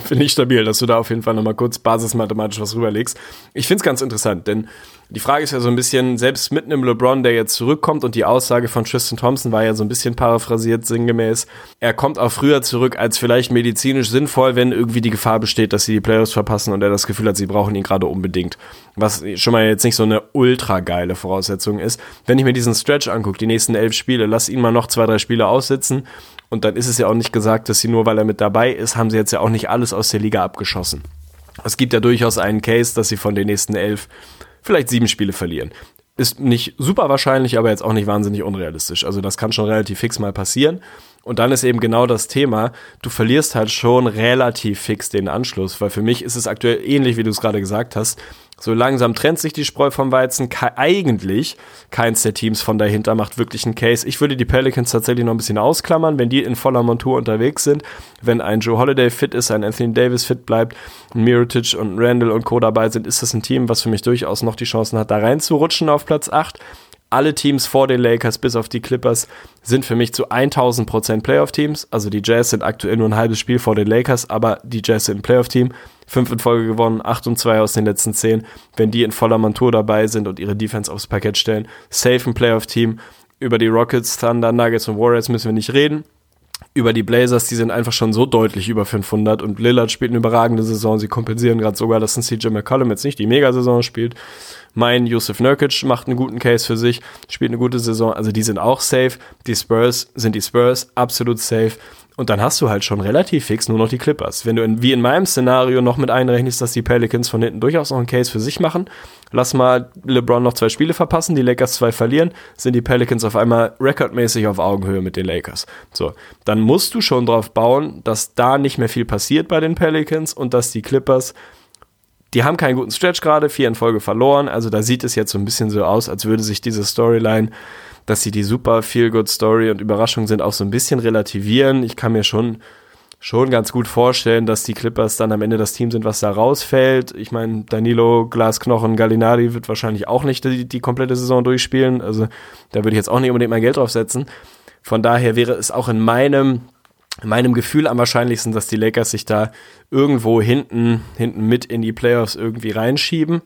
Finde ich stabil, dass du da auf jeden Fall nochmal kurz basismathematisch was rüberlegst. Ich finde es ganz interessant, denn die Frage ist ja so ein bisschen, selbst mit einem LeBron, der jetzt zurückkommt, und die Aussage von Tristan Thompson war ja so ein bisschen paraphrasiert sinngemäß, er kommt auch früher zurück als vielleicht medizinisch sinnvoll, wenn irgendwie die Gefahr besteht, dass sie die Playoffs verpassen und er das Gefühl hat, sie brauchen ihn gerade unbedingt. Was schon mal jetzt nicht so eine ultra geile Voraussetzung ist. Wenn ich mir diesen Stretch angucke, die nächsten elf Spiele, lass ihn mal noch zwei, drei Spiele aussitzen. Und dann ist es ja auch nicht gesagt, dass sie nur, weil er mit dabei ist, haben sie jetzt ja auch nicht alles aus der Liga abgeschossen. Es gibt ja durchaus einen Case, dass sie von den nächsten elf vielleicht sieben Spiele verlieren. Ist nicht super wahrscheinlich, aber jetzt auch nicht wahnsinnig unrealistisch. Also das kann schon relativ fix mal passieren. Und dann ist eben genau das Thema, du verlierst halt schon relativ fix den Anschluss. Weil für mich ist es aktuell ähnlich, wie du es gerade gesagt hast. So langsam trennt sich die Spreu vom Weizen. Ke- eigentlich keins der Teams von dahinter macht wirklich einen Case. Ich würde die Pelicans tatsächlich noch ein bisschen ausklammern, wenn die in voller Montur unterwegs sind. Wenn ein Jrue Holiday fit ist, ein Anthony Davis fit bleibt, ein Mirotic und Randall und Co. dabei sind, ist das ein Team, was für mich durchaus noch die Chancen hat, da reinzurutschen auf Platz acht. Alle Teams vor den Lakers, bis auf die Clippers, sind für mich zu tausend Prozent Playoff-Teams. Also die Jazz sind aktuell nur ein halbes Spiel vor den Lakers, aber die Jazz sind ein Playoff-Team. Fünf in Folge gewonnen, acht und zwei aus den letzten zehn. Wenn die in voller Montur dabei sind und ihre Defense aufs Parkett stellen, safe ein Playoff-Team. Über die Rockets, Thunder, Nuggets und Warriors müssen wir nicht reden. Über die Blazers, die sind einfach schon so deutlich über fünfhundert und Lillard spielt eine überragende Saison. Sie kompensieren gerade sogar, dass ein C J McCollum jetzt nicht die Mega-Saison spielt. Mein Jusuf Nurkic macht einen guten Case für sich, spielt eine gute Saison. Also die sind auch safe. Die Spurs sind die Spurs, absolut safe. Und dann hast du halt schon relativ fix nur noch die Clippers. Wenn du in, wie in meinem Szenario noch mit einrechnest, dass die Pelicans von hinten durchaus noch einen Case für sich machen, lass mal LeBron noch zwei Spiele verpassen, die Lakers zwei verlieren, sind die Pelicans auf einmal rekordmäßig auf Augenhöhe mit den Lakers. So, dann musst du schon drauf bauen, dass da nicht mehr viel passiert bei den Pelicans und dass die Clippers, die haben keinen guten Stretch gerade, vier in Folge verloren. Also da sieht es jetzt so ein bisschen so aus, als würde sich diese Storyline, dass sie die super Feel-Good-Story und Überraschung sind, auch so ein bisschen relativieren. Ich kann mir schon, schon ganz gut vorstellen, dass die Clippers dann am Ende das Team sind, was da rausfällt. Ich meine, Danilo, Glasknochen, Gallinari wird wahrscheinlich auch nicht die, die komplette Saison durchspielen. Also da würde ich jetzt auch nicht unbedingt mein Geld drauf setzen. Von daher wäre es auch in meinem, in meinem Gefühl am wahrscheinlichsten, dass die Lakers sich da irgendwo hinten, hinten mit in die Playoffs irgendwie reinschieben.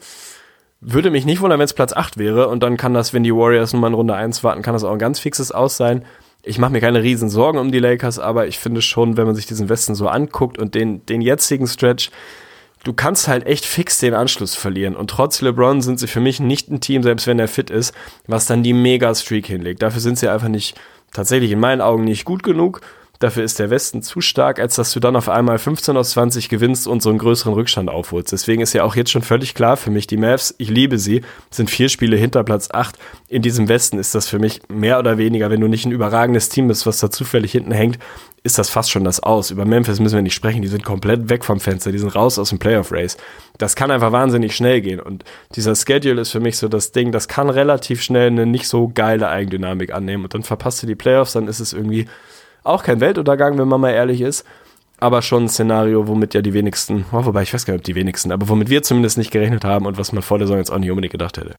Würde mich nicht wundern, wenn es Platz acht wäre. Und dann kann das, wenn die Warriors nun mal in Runde eins warten, kann das auch ein ganz fixes Aus sein. Ich mache mir keine riesen Sorgen um die Lakers, aber ich finde schon, wenn man sich diesen Westen so anguckt und den, den jetzigen Stretch, du kannst halt echt fix den Anschluss verlieren. Und trotz LeBron sind sie für mich nicht ein Team, selbst wenn er fit ist, was dann die Mega-Streak hinlegt. Dafür sind sie einfach nicht, tatsächlich in meinen Augen nicht gut genug. Dafür ist der Westen zu stark, als dass du dann auf einmal fünfzehn aus zwanzig gewinnst und so einen größeren Rückstand aufholst. Deswegen ist ja auch jetzt schon völlig klar für mich, die Mavs, ich liebe sie, sind vier Spiele hinter Platz acht. In diesem Westen ist das für mich mehr oder weniger, wenn du nicht ein überragendes Team bist, was da zufällig hinten hängt, ist das fast schon das Aus. Über Memphis müssen wir nicht sprechen, die sind komplett weg vom Fenster, die sind raus aus dem Playoff-Race. Das kann einfach wahnsinnig schnell gehen und dieser Schedule ist für mich so das Ding, das kann relativ schnell eine nicht so geile Eigendynamik annehmen und dann verpasst du die Playoffs, dann ist es irgendwie auch kein Weltuntergang, wenn man mal ehrlich ist, aber schon ein Szenario, womit ja die wenigsten, oh, wobei ich weiß gar nicht, ob die wenigsten, aber womit wir zumindest nicht gerechnet haben und was man vor der Saison jetzt auch nicht unbedingt gedacht hätte.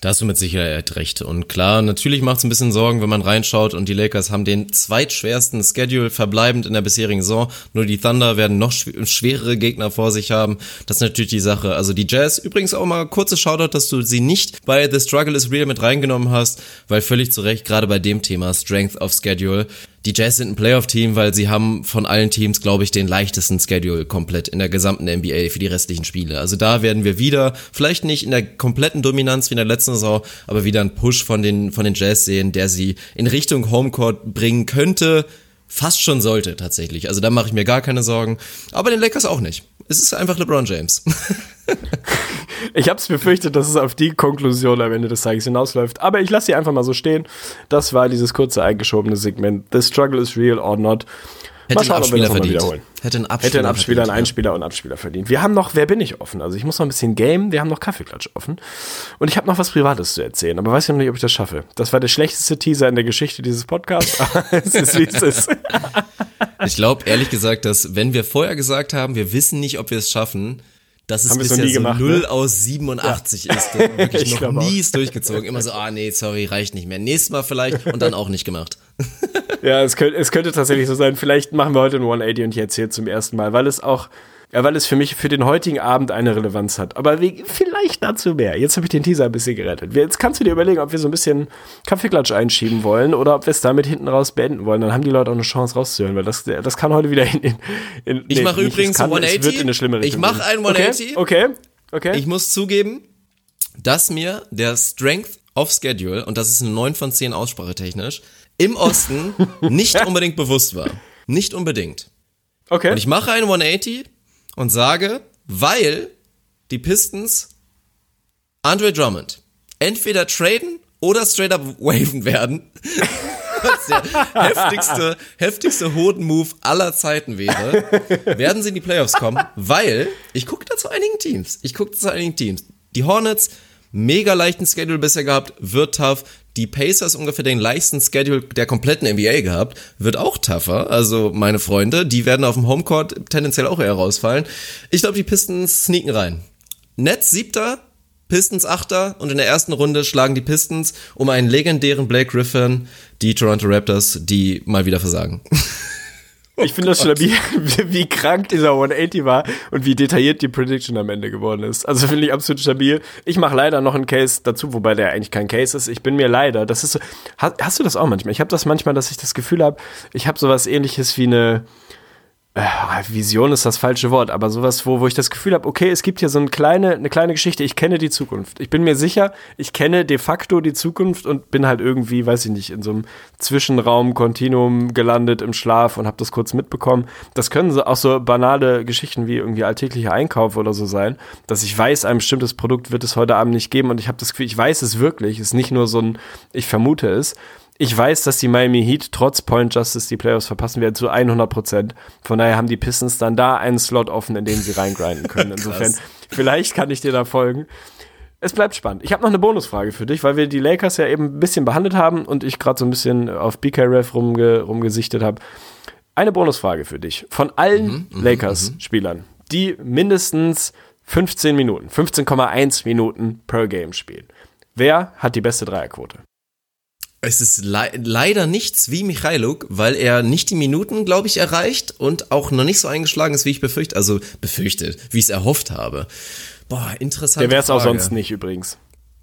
Da hast du mit Sicherheit recht. Und klar, natürlich macht es ein bisschen Sorgen, wenn man reinschaut und die Lakers haben den zweitschwersten Schedule verbleibend in der bisherigen Saison. Nur die Thunder werden noch schwerere Gegner vor sich haben. Das ist natürlich die Sache. Also die Jazz, übrigens auch mal kurzes Shoutout, dass du sie nicht bei The Struggle is Real mit reingenommen hast, weil völlig zu Recht, gerade bei dem Thema Strength of Schedule, die Jazz sind ein Playoff-Team, weil sie haben von allen Teams, glaube ich, den leichtesten Schedule komplett in der gesamten N B A für die restlichen Spiele. Also da werden wir wieder, vielleicht nicht in der kompletten Dominanz wie in der letzten Saison, aber wieder einen Push von den, von den Jazz sehen, der sie in Richtung Homecourt bringen könnte, fast schon sollte tatsächlich. Also da mache ich mir gar keine Sorgen, aber den Lakers auch nicht. Es ist einfach LeBron James. Ich habe es befürchtet, dass es auf die Konklusion am Ende des Tages hinausläuft. Aber ich lasse sie einfach mal so stehen. Das war dieses kurze eingeschobene Segment. The struggle is real or not. Hätte ein Abspieler verdient. Hätte ein Abspieler, verdient, ein Einspieler ja. und Abspieler verdient. Wir haben noch, wer bin ich offen? Also ich muss noch ein bisschen gamen. Wir haben noch Kaffeeklatsch offen. Und ich habe noch was Privates zu erzählen. Aber weiß ich noch nicht, ob ich das schaffe. Das war der schlechteste Teaser in der Geschichte dieses Podcasts. Es ist, wie es ist. Ich glaube, ehrlich gesagt, dass wenn wir vorher gesagt haben, wir wissen nicht, ob wir es schaffen, dass es bisher so gemacht, null ne? aus siebenundachtzig ja. ist. Wirklich noch nie ist durchgezogen. Immer so, ah nee, sorry, reicht nicht mehr. Nächstes Mal vielleicht und dann auch nicht gemacht. Ja, es könnte, es könnte tatsächlich so sein. Vielleicht machen wir heute ein hundertachtzig und ich erzähle zum ersten Mal, weil es auch, ja, weil es für mich für den heutigen Abend eine Relevanz hat. Aber wie, vielleicht dazu mehr. Jetzt habe ich den Teaser ein bisschen gerettet. Jetzt kannst du dir überlegen, ob wir so ein bisschen Kaffeeklatsch einschieben wollen oder ob wir es damit hinten raus beenden wollen. Dann haben die Leute auch eine Chance rauszuhören, weil das, das kann heute wieder in, in, in Ich nee, mache übrigens kann, hundertachtzig. In eine ich mache ein hundertachtzig. Okay, okay, okay. Ich muss zugeben, dass mir der Strength of Schedule, und das ist eine neun von zehn aussprachetechnisch, im Osten nicht unbedingt bewusst war. Nicht unbedingt. Okay. Und ich mache ein hundertachtzig und sage, weil die Pistons Andre Drummond entweder traden oder straight up waven werden, was der heftigste, heftigste Hoden-Move aller Zeiten wäre, werden sie in die Playoffs kommen, weil, ich gucke da zu einigen Teams, ich gucke zu einigen Teams, die Hornets, mega leichten Schedule bisher gehabt, wird tough. Die Pacers ungefähr den leichtesten Schedule der kompletten N B A gehabt, wird auch tougher. Also meine Freunde, die werden auf dem Homecourt tendenziell auch eher rausfallen. Ich glaube, die Pistons sneaken rein. Nets siebter, Pistons achter und in der ersten Runde schlagen die Pistons um einen legendären Blake Griffin, die Toronto Raptors, die mal wieder versagen. Ich finde das schon, wie, wie krank dieser hundertachtzig war und wie detailliert die Prediction am Ende geworden ist. Also finde ich absolut stabil. Ich mache leider noch einen Case dazu, wobei der eigentlich kein Case ist. Ich bin mir leider, das ist so, hast, hast du das auch manchmal? Ich habe das manchmal, dass ich das Gefühl habe, ich habe sowas ähnliches wie eine äh, Vision ist das falsche Wort, aber sowas, wo, wo ich das Gefühl habe, okay, es gibt hier so eine kleine, eine kleine Geschichte, ich kenne die Zukunft. Ich bin mir sicher, ich kenne de facto die Zukunft und bin halt irgendwie, weiß ich nicht, in so einem Zwischenraum, Kontinuum gelandet im Schlaf und habe das kurz mitbekommen. Das können auch so banale Geschichten wie irgendwie alltäglicher Einkauf oder so sein, dass ich weiß, ein bestimmtes Produkt wird es heute Abend nicht geben und ich habe das Gefühl, ich weiß es wirklich, ist nicht nur so ein, ich vermute es. Ich weiß, dass die Miami Heat trotz Point Justice die Playoffs verpassen werden zu hundert Prozent. Von daher haben die Pistons dann da einen Slot offen, in den sie reingrinden können. Insofern, vielleicht kann ich dir da folgen. Es bleibt spannend. Ich habe noch eine Bonusfrage für dich, weil wir die Lakers ja eben ein bisschen behandelt haben und ich gerade so ein bisschen auf B K Ref rumge- rumgesichtet habe. eine Bonusfrage für dich. Von allen mhm, Lakers-Spielern, die mindestens fünfzehn Minuten, fünfzehn Komma eins Minuten per Game spielen, wer hat die beste Dreierquote? Es ist le- leider nichts wie Michailuk, weil er nicht die Minuten, glaube ich, erreicht und auch noch nicht so eingeschlagen ist, wie ich befürchte, also befürchtet, wie ich es erhofft habe. Boah, interessant. Der wäre es auch sonst nicht übrigens.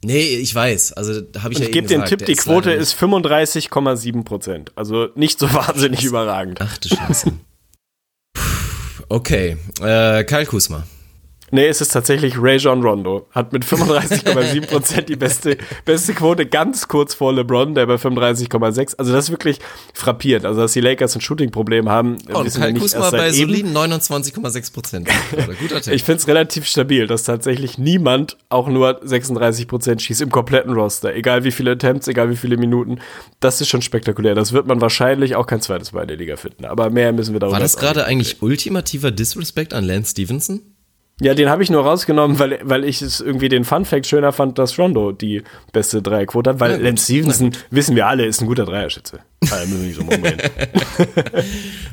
Nee, ich weiß. Also habe ich und ja ich eben gesagt. Ich gebe den Tipp, der die ist Quote ist fünfunddreißig Komma sieben Prozent. Also nicht so wahnsinnig Ach, überragend. Ach du Scheiße. Okay, äh, Kyle Kuzma. Nee, es ist tatsächlich Rajon Rondo. Hat mit fünfunddreißig Komma sieben Prozent die beste, beste Quote, ganz kurz vor LeBron, der bei fünfunddreißig Komma sechs. Also das ist wirklich frappierend. Also dass die Lakers ein Shooting-Problem haben, oh, und Kyle Kuzma bei eben. soliden neunundzwanzig Komma sechs Prozent. Guter Tipp. Ich finde es relativ stabil, dass tatsächlich niemand auch nur sechsunddreißig Prozent schießt im kompletten Roster. Egal wie viele Attempts, egal wie viele Minuten. Das ist schon spektakulär. Das wird man wahrscheinlich auch kein zweites Mal in der Liga finden. Aber mehr müssen wir darüber. War das gerade eigentlich ultimativer Disrespect an Lance Stevenson? Ja, den habe ich nur rausgenommen, weil, weil ich es irgendwie den Funfact schöner fand, dass Rondo die beste Dreierquote hat, weil ja, Lance Stevenson, wissen wir alle, ist ein guter Dreierschütze. Also müssen wir nicht so rumreden.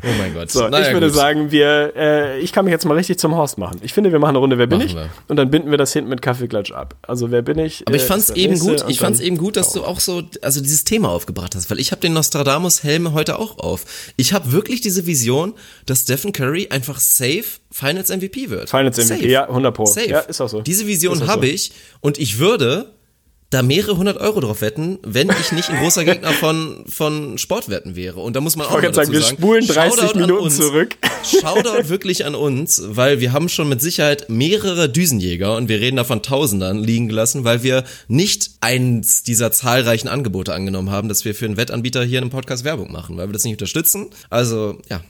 Oh mein Gott. So, naja, ich würde gut. sagen, wir, äh, ich kann mich jetzt mal richtig zum Horst machen. Ich finde, wir machen eine Runde Wer bin machen ich? Wir. Und dann binden wir das hinten mit Kaffeeklatsch ab. Also Wer bin ich? Aber ich äh, fand's eben gut, ich fand's eben gut, dass auch. du auch so, also dieses Thema aufgebracht hast, weil ich habe den Nostradamus-Helm heute auch auf. Ich habe wirklich diese Vision, dass Stephen Curry einfach safe Finals-M V P wird. Finals-M V P. Safe. Ja, hundert Pro. Safe. Ja, ist auch so. Diese Vision habe so. ich und ich würde da mehrere hundert Euro drauf wetten, wenn ich nicht ein großer Gegner von, von Sportwetten wäre. Und da muss man auch mal dazu sagen, wir spulen dreißig Minuten zurück. Shoutout wirklich an uns, weil wir haben schon mit Sicherheit mehrere Düsenjäger, und wir reden da von Tausendern, liegen gelassen, weil wir nicht eins dieser zahlreichen Angebote angenommen haben, dass wir für einen Wettanbieter hier in einem Podcast Werbung machen, weil wir das nicht unterstützen. Also, ja.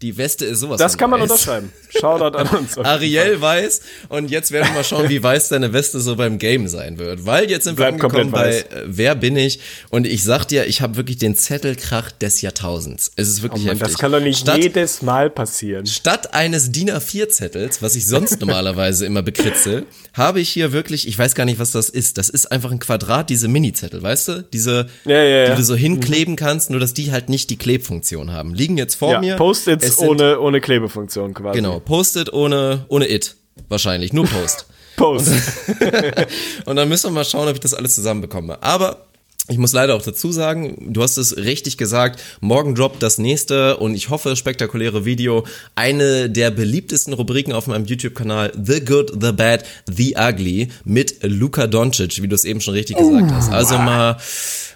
Die Weste ist sowas. Das kann man Weiß. unterschreiben. Shoutout an uns. Ariel Weiß. Und jetzt werden wir mal schauen, wie weiß deine Weste so beim Game sein wird. Weil jetzt sind wir angekommen bei äh, Wer bin ich? Und ich sag dir, ich habe wirklich den Zettelkrach des Jahrtausends. Es ist wirklich oh Mann, heftig. Das kann doch nicht statt, jedes Mal passieren. Statt eines D I N A vier Zettels, was ich sonst normalerweise immer bekritzel, habe ich hier wirklich, ich weiß gar nicht, was das ist. Das ist einfach ein Quadrat, diese Mini-Zettel, weißt du? Diese, ja, ja, ja. die du so hinkleben kannst, nur dass die halt nicht die Klebfunktion haben. Liegen jetzt vor ja, mir. Post-its. Sind, ohne, ohne Klebefunktion quasi. Genau, Post-it ohne, ohne It wahrscheinlich, nur Post. Post. Und, und dann müssen wir mal schauen, ob ich das alles zusammenbekomme. Aber ich muss leider auch dazu sagen, du hast es richtig gesagt, morgen droppt das nächste und ich hoffe spektakuläre Video. Eine der beliebtesten Rubriken auf meinem YouTube-Kanal, The Good, The Bad, The Ugly, mit Luka Doncic, wie du es eben schon richtig gesagt hast. Also mal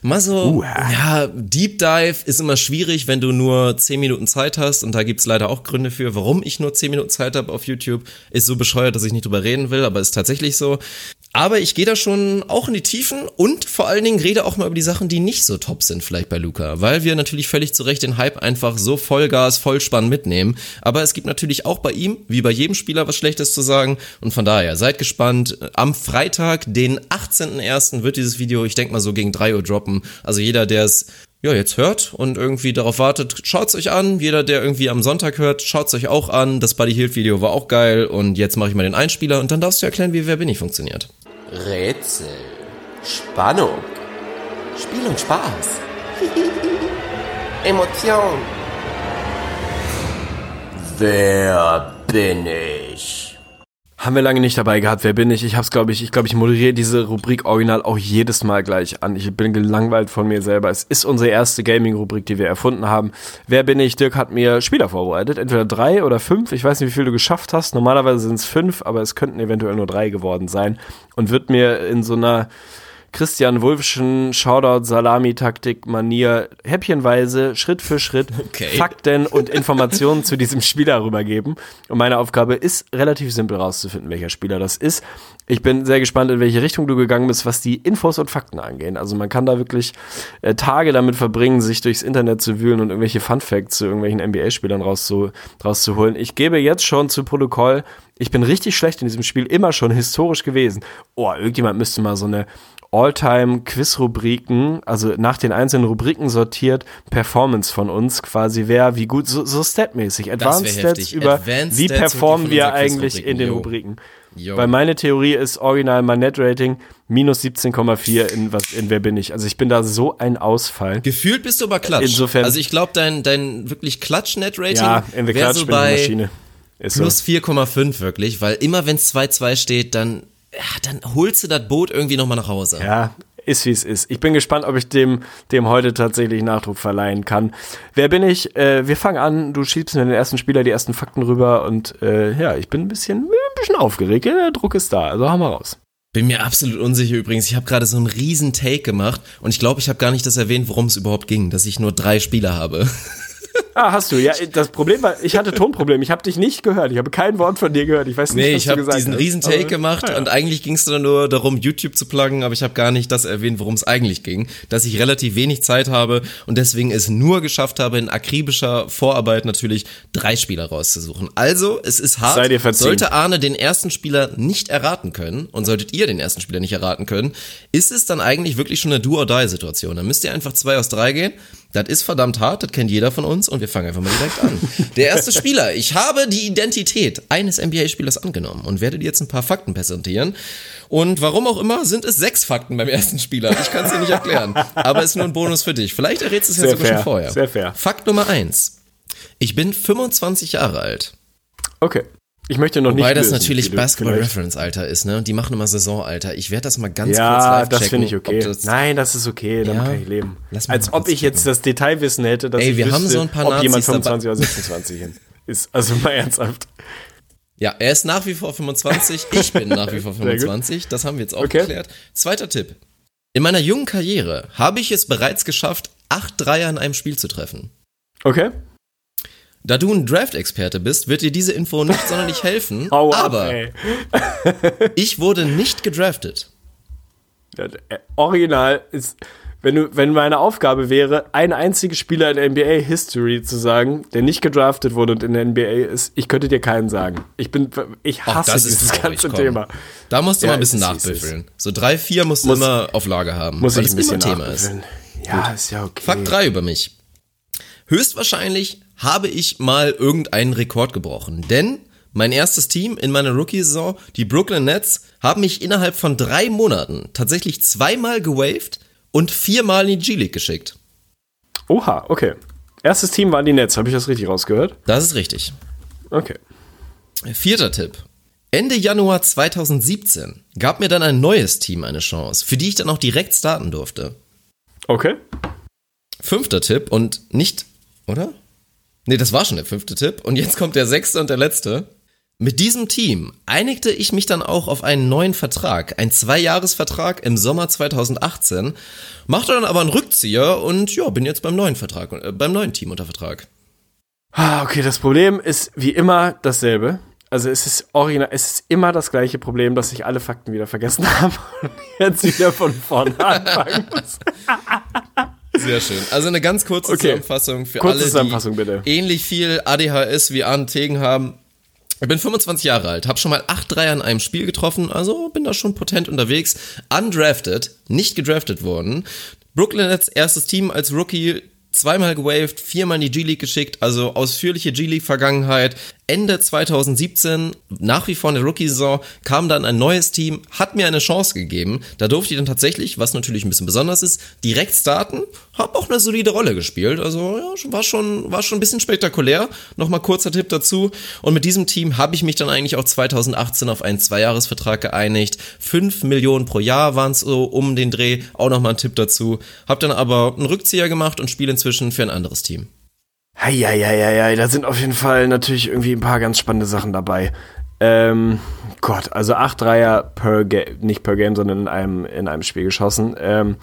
mal so, ja, Deep Dive ist immer schwierig, wenn du nur zehn Minuten Zeit hast, und da gibt's leider auch Gründe für, warum ich nur zehn Minuten Zeit habe auf YouTube. Ist so bescheuert, dass ich nicht drüber reden will, aber ist tatsächlich so. Aber ich gehe da schon auch in die Tiefen und vor allen Dingen rede auch mal über die Sachen, die nicht so top sind vielleicht bei Luka, weil wir natürlich völlig zu Recht den Hype einfach so Vollgas, Vollspann mitnehmen. Aber es gibt natürlich auch bei ihm, wie bei jedem Spieler, was Schlechtes zu sagen, und von daher, seid gespannt. Am Freitag, den achtzehnten ersten wird dieses Video, ich denke mal so gegen drei Uhr droppen. Also jeder, der es ja jetzt hört und irgendwie darauf wartet, schaut's euch an. Jeder, der irgendwie am Sonntag hört, schaut's euch auch an. Das Buddy Hield Video war auch geil, und jetzt mache ich mal den Einspieler und dann darfst du erklären, wie Wer bin ich funktioniert. Rätsel, Spannung, Spiel und Spaß, Emotion. Wer bin ich? Haben wir lange nicht dabei gehabt, wer bin ich? Ich hab's, glaube ich, ich glaube, ich moderiere diese Rubrik original auch jedes Mal gleich an. Ich bin gelangweilt von mir selber. Es ist unsere erste Gaming-Rubrik, die wir erfunden haben. Wer bin ich? Dirk hat mir Spieler vorbereitet. Entweder drei oder fünf. Ich weiß nicht, wie viel du geschafft hast. Normalerweise sind es fünf, aber es könnten eventuell nur drei geworden sein. Und wird mir in so einer Christian Wulffschen Shoutout-Salami-Taktik-Manier häppchenweise, Schritt für Schritt, okay, Fakten und Informationen zu diesem Spieler rübergeben. Und meine Aufgabe ist, relativ simpel rauszufinden, welcher Spieler das ist. Ich bin sehr gespannt, in welche Richtung du gegangen bist, was die Infos und Fakten angehen. Also man kann da wirklich äh, Tage damit verbringen, sich durchs Internet zu wühlen und irgendwelche Funfacts zu irgendwelchen N B A-Spielern rauszu- rauszuholen. Ich gebe jetzt schon zu Protokoll, ich bin richtig schlecht in diesem Spiel, immer schon historisch gewesen. Oh, irgendjemand müsste mal so eine All-Time-Quiz-Rubriken, also nach den einzelnen Rubriken sortiert, Performance von uns quasi, wer wie gut, so, so statmäßig, Advanced Stats über Advanced wie Stats performen wir eigentlich in den jo. Rubriken. Yo. Weil meine Theorie ist original mein Net-Rating minus siebzehn Komma vier in, was, in Wer bin ich? Also ich bin da so ein Ausfall. Gefühlt bist du aber Klatsch. Insofern. Also ich glaube, dein, dein wirklich Klatsch-Net-Rating ja, in the Klatsch so bin bei Maschine. Ist plus so. vier Komma fünf wirklich, weil immer wenn es zwei zwei steht, dann, ja, dann holst du das Boot irgendwie nochmal nach Hause. Ja, ist wie es ist. Ich bin gespannt, ob ich dem, dem heute tatsächlich Nachdruck verleihen kann. Wer bin ich? Äh, wir fangen an, du schiebst mir den ersten Spieler die ersten Fakten rüber und äh, ja, ich bin ein bisschen, ein bisschen aufgeregt. Ja, der Druck ist da, also haben wir raus. Bin mir absolut unsicher übrigens. Ich habe gerade so einen riesen Take gemacht und ich glaube, ich habe gar nicht das erwähnt, worum es überhaupt ging, dass ich nur drei Spieler habe. Ah, hast du. Ja, das Problem war, ich hatte Tonproblem. Ich habe dich nicht gehört. Ich habe kein Wort von dir gehört. Ich weiß nicht, nee, was du gesagt hast. Nee, ich habe diesen riesen Take gemacht ja. Und eigentlich ging es dann nur darum, YouTube zu pluggen, aber ich habe gar nicht das erwähnt, worum es eigentlich ging. Dass ich relativ wenig Zeit habe und deswegen es nur geschafft habe, in akribischer Vorarbeit natürlich drei Spieler rauszusuchen. Also, es ist hart. Sei dir verziehen. Sollte Arne den ersten Spieler nicht erraten können und solltet ihr den ersten Spieler nicht erraten können, ist es dann eigentlich wirklich schon eine Do-or-Die-Situation. Dann müsst ihr einfach zwei aus drei gehen. Das ist verdammt hart, das kennt jeder von uns und wir fangen einfach mal direkt an. Der erste Spieler, ich habe die Identität eines N B A-Spielers angenommen und werde dir jetzt ein paar Fakten präsentieren. Und warum auch immer sind es sechs Fakten beim ersten Spieler. Ich kann es dir nicht erklären, aber ist nur ein Bonus für dich. Vielleicht errätst du es ja sogar fair, schon vorher. Sehr fair. Fakt Nummer eins. Ich bin fünfundzwanzig Jahre alt. Okay. Ich möchte noch Wobei nicht das lösen, natürlich Basketball-Reference-Alter ist, ne? Die machen immer Saisonalter. Ich werde das mal ganz ja, kurz live checken. Ja, das finde ich okay. Das Nein, das ist okay, damit ja, kann ich leben. Als ob ich gucken. jetzt das Detailwissen hätte, dass Ey, ich wir wüsste, haben so ein paar ob Nazis jemand fünfundzwanzig dabei. Oder sechsundzwanzig ist. Also mal ernsthaft. Ja, er ist nach wie vor fünfundzwanzig, ich bin nach wie vor fünfundzwanzig, das haben wir jetzt auch okay. geklärt. Zweiter Tipp. In meiner jungen Karriere habe ich es bereits geschafft, acht Dreier in einem Spiel zu treffen. Okay. Da du ein Draft-Experte bist, wird dir diese Info nicht sonderlich helfen, Hau aber ab, ich wurde nicht gedraftet. Das Original ist, wenn, du, wenn meine Aufgabe wäre, ein einziger Spieler in der N B A-History zu sagen, der nicht gedraftet wurde und in der N B A ist, ich könnte dir keinen sagen. Ich bin, ich hasse Och, das dieses ist ganze komm. Thema. Da musst du ja, mal ein bisschen nachbüffeln. So drei, vier musst muss, du immer auf Lager haben, muss weil ich ein bisschen immer Thema ist. Ja, Gut. ist ja okay. Fakt drei über mich. Höchstwahrscheinlich habe ich mal irgendeinen Rekord gebrochen. Denn mein erstes Team in meiner Rookie-Saison, die Brooklyn Nets, haben mich innerhalb von drei Monaten tatsächlich zweimal gewaved und viermal in die G-League geschickt. Oha, okay. Erstes Team waren die Nets, habe ich das richtig rausgehört? Das ist richtig. Okay. Vierter Tipp. Ende Januar zweitausendsiebzehn gab mir dann ein neues Team eine Chance, für die ich dann auch direkt starten durfte. Okay. Fünfter Tipp und nicht, oder? Nee, das war schon der fünfte Tipp. Und jetzt kommt der sechste und der letzte. Mit diesem Team einigte ich mich dann auch auf einen neuen Vertrag. Ein Zwei-Jahres-Vertrag im Sommer zweitausendachtzehn. Machte dann aber einen Rückzieher und ja, bin jetzt beim neuen Vertrag, äh, beim neuen Team unter Vertrag. Ah, okay, das Problem ist wie immer dasselbe. Also es ist original, es ist immer das gleiche Problem, dass ich alle Fakten wieder vergessen habe und jetzt wieder von vorne anfangen muss. Sehr schön. Also eine ganz kurze okay. Zusammenfassung für kurze alle, die Zusammenfassung, bitte. Ähnlich viel A D H S wie Arne Tegen haben. Ich bin fünfundzwanzig Jahre alt, habe schon mal acht Dreier in einem Spiel getroffen, also bin da schon potent unterwegs. Undrafted, nicht gedraftet worden. Brooklyn Nets erstes Team als Rookie, zweimal gewaved, viermal in die G-League geschickt, also ausführliche G-League-Vergangenheit. Ende zweitausendsiebzehn, nach wie vor in der Rookie-Saison, kam dann ein neues Team, hat mir eine Chance gegeben. Da durfte ich dann tatsächlich, was natürlich ein bisschen besonders ist, direkt starten. Hab auch eine solide Rolle gespielt, also ja, war schon, war schon ein bisschen spektakulär. Nochmal kurzer Tipp dazu. Und mit diesem Team habe ich mich dann eigentlich auch zweitausendachtzehn auf einen Zweijahresvertrag geeinigt. fünf Millionen pro Jahr waren es so um den Dreh. Auch nochmal ein Tipp dazu. Hab dann aber einen Rückzieher gemacht und spiele inzwischen für ein anderes Team. Ja, ja, ja, ja, da sind auf jeden Fall natürlich irgendwie ein paar ganz spannende Sachen dabei. Ähm, Gott, also acht Dreier per Game, nicht per Game, sondern in einem, in einem Spiel geschossen. Ähm,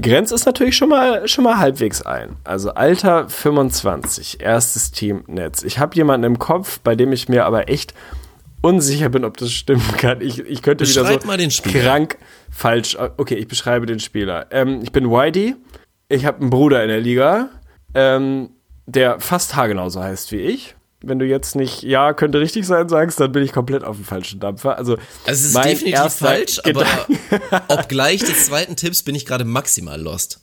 Grenz ist natürlich schon mal, schon mal halbwegs ein. Also Alter fünfundzwanzig, erstes Team Netz. Ich habe jemanden im Kopf, bei dem ich mir aber echt unsicher bin, ob das stimmen kann. Ich, ich könnte Beschreib wieder so mal den Spieler. Krank falsch. Okay, ich beschreibe den Spieler. Ähm, ich bin Whitey. Ich habe einen Bruder in der Liga. Ähm, der fast haargenauso heißt wie ich. Wenn du jetzt nicht, ja, könnte richtig sein, sagst, dann bin ich komplett auf dem falschen Dampfer. Also, also es ist definitiv falsch, Gedanke. Aber obgleich des zweiten Tipps bin ich gerade maximal lost.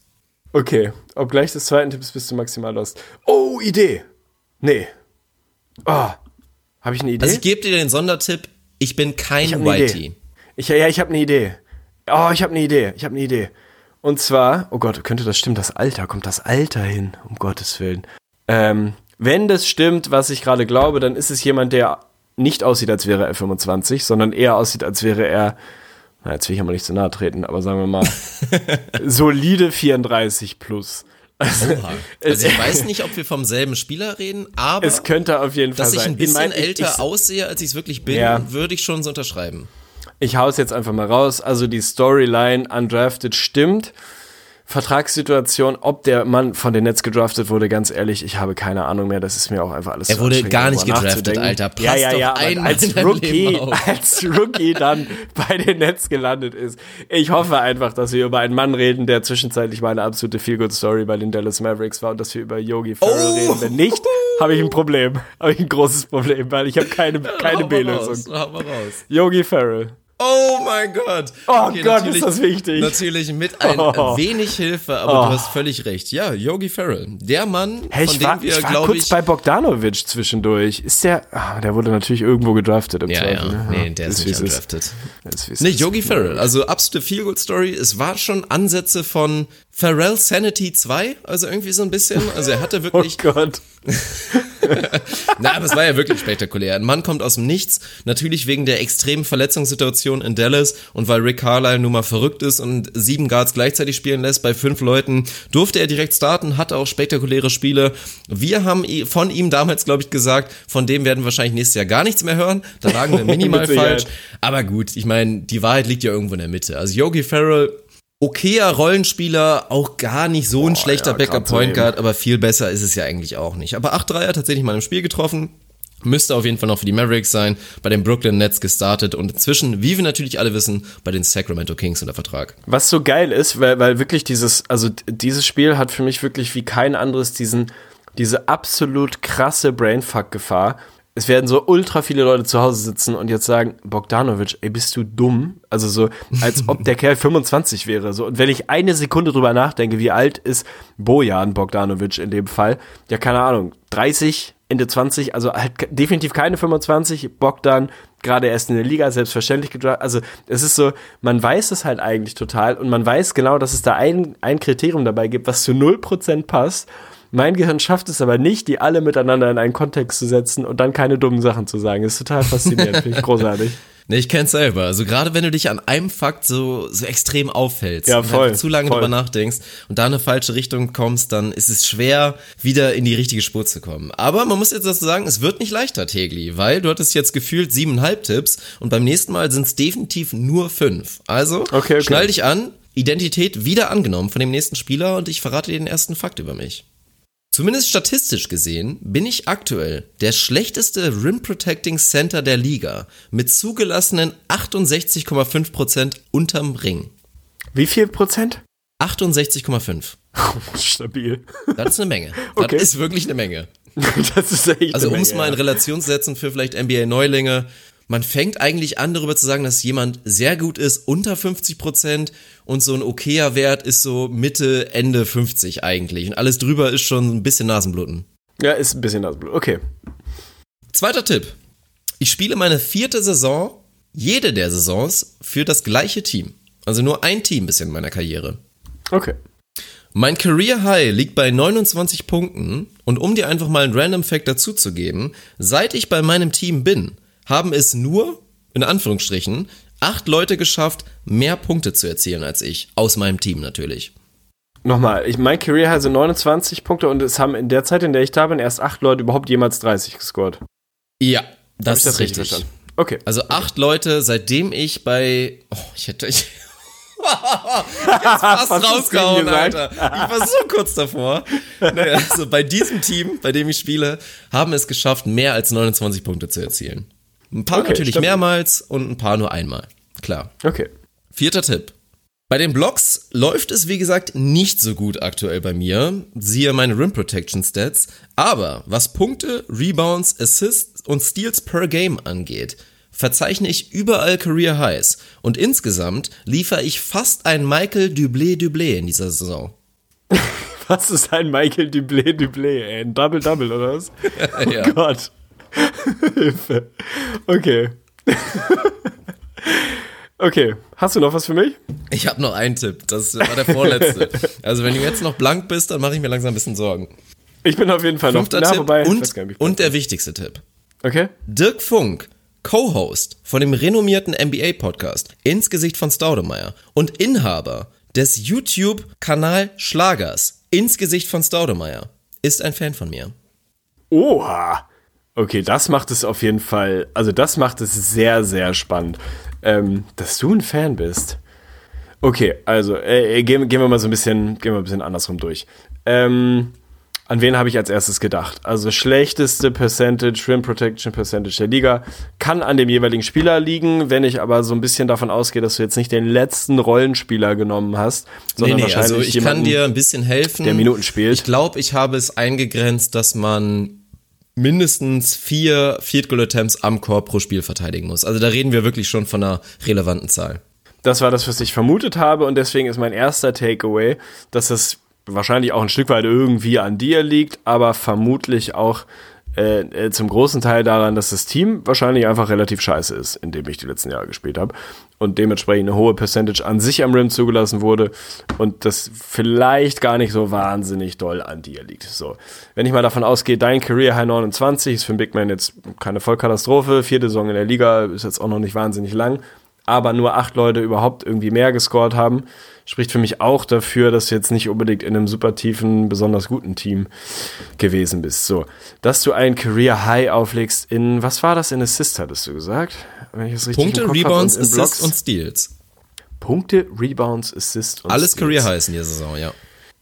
Okay, obgleich des zweiten Tipps bist du maximal lost. Oh, Idee! Nee. Oh, habe ich eine Idee? Also ich gebe dir den Sondertipp, Ich bin kein Whitey. Ich, ja, ich habe eine Idee. Oh, ich habe eine Idee. Ich habe eine Idee. Und zwar, oh Gott, könnte das stimmen, das Alter? Kommt das Alter hin? Um Gottes Willen. Ähm, wenn das stimmt, was ich gerade glaube, dann ist es jemand, der nicht aussieht, als wäre er fünfundzwanzig, sondern eher aussieht, als wäre er, na, jetzt will ich aber nicht so nahe treten, aber sagen wir mal, solide vierunddreißig plus. Also, also ich weiß nicht, ob wir vom selben Spieler reden, aber es könnte auf jeden Fall dass sein. Ich ein bisschen ich mein, ich, älter ich, aussehe, als ich es wirklich bin, ja, würde ich schon so unterschreiben. Ich hau's jetzt einfach mal raus. Also die Storyline undrafted stimmt. Vertragssituation, ob der Mann von den Nets gedraftet wurde, ganz ehrlich, ich habe keine Ahnung mehr, das ist mir auch einfach alles Er wurde gar nicht gedraftet, Alter, passt ja, ja, ja, doch einmal als Rookie, als Rookie dann bei den Nets gelandet ist. Ich hoffe einfach, dass wir über einen Mann reden, der zwischenzeitlich mal eine absolute Feel-Good-Story bei den Dallas Mavericks war und dass wir über Yogi Ferrell oh. reden. Wenn nicht, habe ich ein Problem, habe ich ein großes Problem, weil ich habe keine, keine ja, B-Lösung. Yogi Ferrell. Oh mein Gott. Oh okay, Gott, ist das wichtig. Natürlich mit ein oh. wenig Hilfe, aber oh. du hast völlig recht. Ja, Yogi Ferrell, der Mann, hey, von dem war, wir, glaube ich... Ich war kurz bei Bogdanovic zwischendurch. Ist der... Ah, der wurde natürlich irgendwo gedraftet im ja, Zweifel. Ja, nee, der ist, ist nicht gedraftet. Nee, Yogi Ferrell, also absolute Feel-Good-Story. Es war schon Ansätze von Ferrell Sanity zwei, also irgendwie so ein bisschen. Also er hatte wirklich... oh Gott. Na, aber es war ja wirklich spektakulär. Ein Mann kommt aus dem Nichts, natürlich wegen der extremen Verletzungssituation in Dallas und weil Rick Carlisle nun mal verrückt ist und sieben Guards gleichzeitig spielen lässt bei fünf Leuten, durfte er direkt starten, hatte auch spektakuläre Spiele. Wir haben von ihm damals, glaube ich, gesagt, von dem werden wir wahrscheinlich nächstes Jahr gar nichts mehr hören. Da lagen wir minimal falsch. Aber gut, ich meine, die Wahrheit liegt ja irgendwo in der Mitte. Also Yogi Ferrell, okayer Rollenspieler, auch gar nicht so ein oh, schlechter ja, Backup-Point Guard, aber viel besser ist es ja eigentlich auch nicht. Aber acht Dreier tatsächlich mal im Spiel getroffen, müsste auf jeden Fall noch für die Mavericks sein, bei den Brooklyn Nets gestartet und inzwischen, wie wir natürlich alle wissen, bei den Sacramento Kings unter Vertrag. Was so geil ist, weil, weil wirklich dieses, also dieses Spiel hat für mich wirklich wie kein anderes diesen, diese absolut krasse Brainfuck-Gefahr. Es werden so ultra viele Leute zu Hause sitzen und jetzt sagen, Bogdanovic, ey, bist du dumm? Also so, als ob der Kerl fünfundzwanzig wäre. So. Und wenn ich eine Sekunde drüber nachdenke, wie alt ist Bojan Bogdanovic in dem Fall? Ja, keine Ahnung, dreißig, Ende zwanzig, also halt definitiv keine fünfundzwanzig. Bogdan, gerade erst in der Liga, selbstverständlich gedraftet. Also es ist so, man weiß es halt eigentlich total und man weiß genau, dass es da ein, ein Kriterium dabei gibt, was zu null Prozent passt. Mein Gehirn schafft es aber nicht, die alle miteinander in einen Kontext zu setzen und dann keine dummen Sachen zu sagen. Das ist total faszinierend, finde ich großartig. Nee, ich kenn's selber. Also gerade wenn du dich an einem Fakt so, so extrem auffällst, ja, voll, und halt zu lange voll. drüber nachdenkst und da in eine falsche Richtung kommst, dann ist es schwer, wieder in die richtige Spur zu kommen. Aber man muss jetzt dazu sagen, es wird nicht leichter, Tegli, weil du hattest jetzt gefühlt siebeneinhalb Tipps und beim nächsten Mal sind es definitiv nur fünf. Also, okay, okay. Schnall dich an, Identität wieder angenommen von dem nächsten Spieler und ich verrate dir den ersten Fakt über mich. Zumindest statistisch gesehen bin ich aktuell der schlechteste Rim-Protecting-Center der Liga mit zugelassenen achtundsechzig Komma fünf Prozent unterm Ring. Wie viel Prozent? achtundsechzig Komma fünf. Stabil. Das ist eine Menge. Das okay. ist wirklich eine Menge. Das ist echt also um es mal in Relation zu setzen für vielleicht N B A-Neulinge, man fängt eigentlich an, darüber zu sagen, dass jemand sehr gut ist, unter fünfzig Prozent und so ein okayer Wert ist so Mitte, Ende fünfzig eigentlich. Und alles drüber ist schon ein bisschen Nasenbluten. Ja, ist ein bisschen Nasenbluten, okay. Zweiter Tipp. Ich spiele meine vierte Saison, jede der Saisons, für das gleiche Team. Also nur ein Team bisher in meiner Karriere. Okay. Mein Career High liegt bei neunundzwanzig Punkten und um dir einfach mal einen Random Fact dazu zu geben, seit ich bei meinem Team bin, haben es nur, in Anführungsstrichen, acht Leute geschafft, mehr Punkte zu erzielen als ich. Aus meinem Team natürlich. Nochmal, ich, mein Career High sind neunundzwanzig Punkte und es haben in der Zeit, in der ich da bin, erst acht Leute überhaupt jemals dreißig gescored. Ja, das ist das richtig. Verstanden? Okay. Also acht okay. Leute, seitdem ich bei... Oh, ich hätte... Ich jetzt fast rausgehauen, Alter. Ich war so kurz davor. Naja, also bei diesem Team, bei dem ich spiele, haben es geschafft, mehr als neunundzwanzig Punkte zu erzielen. Ein paar okay, natürlich stimmt. mehrmals und ein paar nur einmal. Klar. Okay. Vierter Tipp. Bei den Blocks läuft es, wie gesagt, nicht so gut aktuell bei mir. Siehe meine Rim Protection Stats. Aber was Punkte, Rebounds, Assists und Steals per Game angeht, verzeichne ich überall Career Highs. Und insgesamt liefere ich fast ein Michael Dublé-Dublé in dieser Saison. Was ist ein Michael Dublé-Dublé, ey? Ein Double-Double, oder was? Oh ja. Gott. Hilfe. Okay, Okay, hast du noch was für mich? Ich habe noch einen Tipp, das war der vorletzte. Also wenn du jetzt noch blank bist, dann mache ich mir langsam ein bisschen Sorgen. Ich bin auf jeden Fall Fünfter noch. Tipp, na, wobei, und, nicht, und der wichtigste Tipp. Okay. Dirk Funk, Co-Host von dem renommierten N B A-Podcast Ins Gesicht von Stoudemire und Inhaber des YouTube-Kanal Schlagers Ins Gesicht von Stoudemire, ist ein Fan von mir. Oha. Okay, das macht es auf jeden Fall, also das macht es sehr, sehr spannend, ähm, dass du ein Fan bist. Okay, also äh, gehen, gehen wir mal so ein bisschen, gehen wir ein bisschen andersrum durch. Ähm, An wen habe ich als erstes gedacht? Also schlechteste Percentage, Rim Protection Percentage der Liga, kann an dem jeweiligen Spieler liegen. Wenn ich aber so ein bisschen davon ausgehe, dass du jetzt nicht den letzten Rollenspieler genommen hast, sondern nee, nee, wahrscheinlich also ich jemanden, kann dir ein bisschen helfen, der Minuten spielt. Ich glaube, ich habe es eingegrenzt, dass man mindestens vier Field Goal Attempts am Korb pro Spiel verteidigen muss. Also da reden wir wirklich schon von einer relevanten Zahl. Das war das, was ich vermutet habe, und deswegen ist mein erster Takeaway, dass das wahrscheinlich auch ein Stück weit irgendwie an dir liegt, aber vermutlich auch äh, zum großen Teil daran, dass das Team wahrscheinlich einfach relativ scheiße ist, in dem ich die letzten Jahre gespielt habe und dementsprechend eine hohe Percentage an sich am Rim zugelassen wurde und das vielleicht gar nicht so wahnsinnig doll an dir liegt. So, wenn ich mal davon ausgehe, dein Career High neunundzwanzig ist für einen Big Man jetzt keine Vollkatastrophe, vierte Saison in der Liga, ist jetzt auch noch nicht wahnsinnig lang, aber nur acht Leute überhaupt irgendwie mehr gescored haben, spricht für mich auch dafür, dass du jetzt nicht unbedingt in einem super tiefen, besonders guten Team gewesen bist. So, dass du einen Career High auflegst in, was war das, in Assists, hattest du gesagt? Wenn ich das richtig Punkte, Rebounds, Assists und Steals. Punkte, Rebounds, Assists und Alles Steals. Alles Career Highs in der Saison, ja.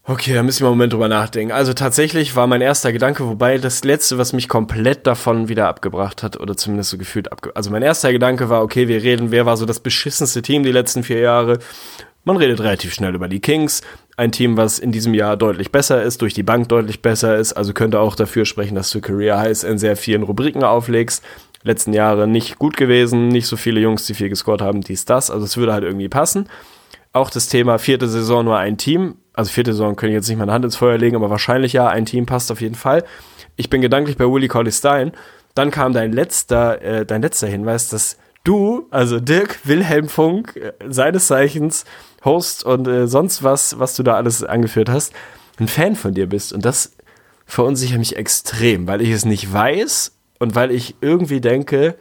Okay, da müssen wir einen Moment drüber nachdenken. Also tatsächlich war mein erster Gedanke, wobei das Letzte, was mich komplett davon wieder abgebracht hat, oder zumindest so gefühlt abgebracht. Also mein erster Gedanke war, okay, wir reden, wer war so das beschissenste Team die letzten vier Jahre? Man redet relativ schnell über die Kings, ein Team, was in diesem Jahr deutlich besser ist, durch die Bank deutlich besser ist, also könnte auch dafür sprechen, dass du Career Highs in sehr vielen Rubriken auflegst. Letzten Jahre nicht gut gewesen, nicht so viele Jungs, die viel gescored haben, dies, das, also es würde halt irgendwie passen. Auch das Thema vierte Saison nur ein Team, also vierte Saison können ich jetzt nicht meine Hand ins Feuer legen, aber wahrscheinlich ja, ein Team passt auf jeden Fall. Ich bin gedanklich bei Willie Cauley-Stein, dann kam dein letzter, äh, dein letzter Hinweis, dass du, also Dirk Wilhelm Funk, seines Zeichens Host und äh, sonst was, was du da alles angeführt hast, ein Fan von dir bist. Und das verunsichert mich extrem, weil ich es nicht weiß und weil ich irgendwie denke,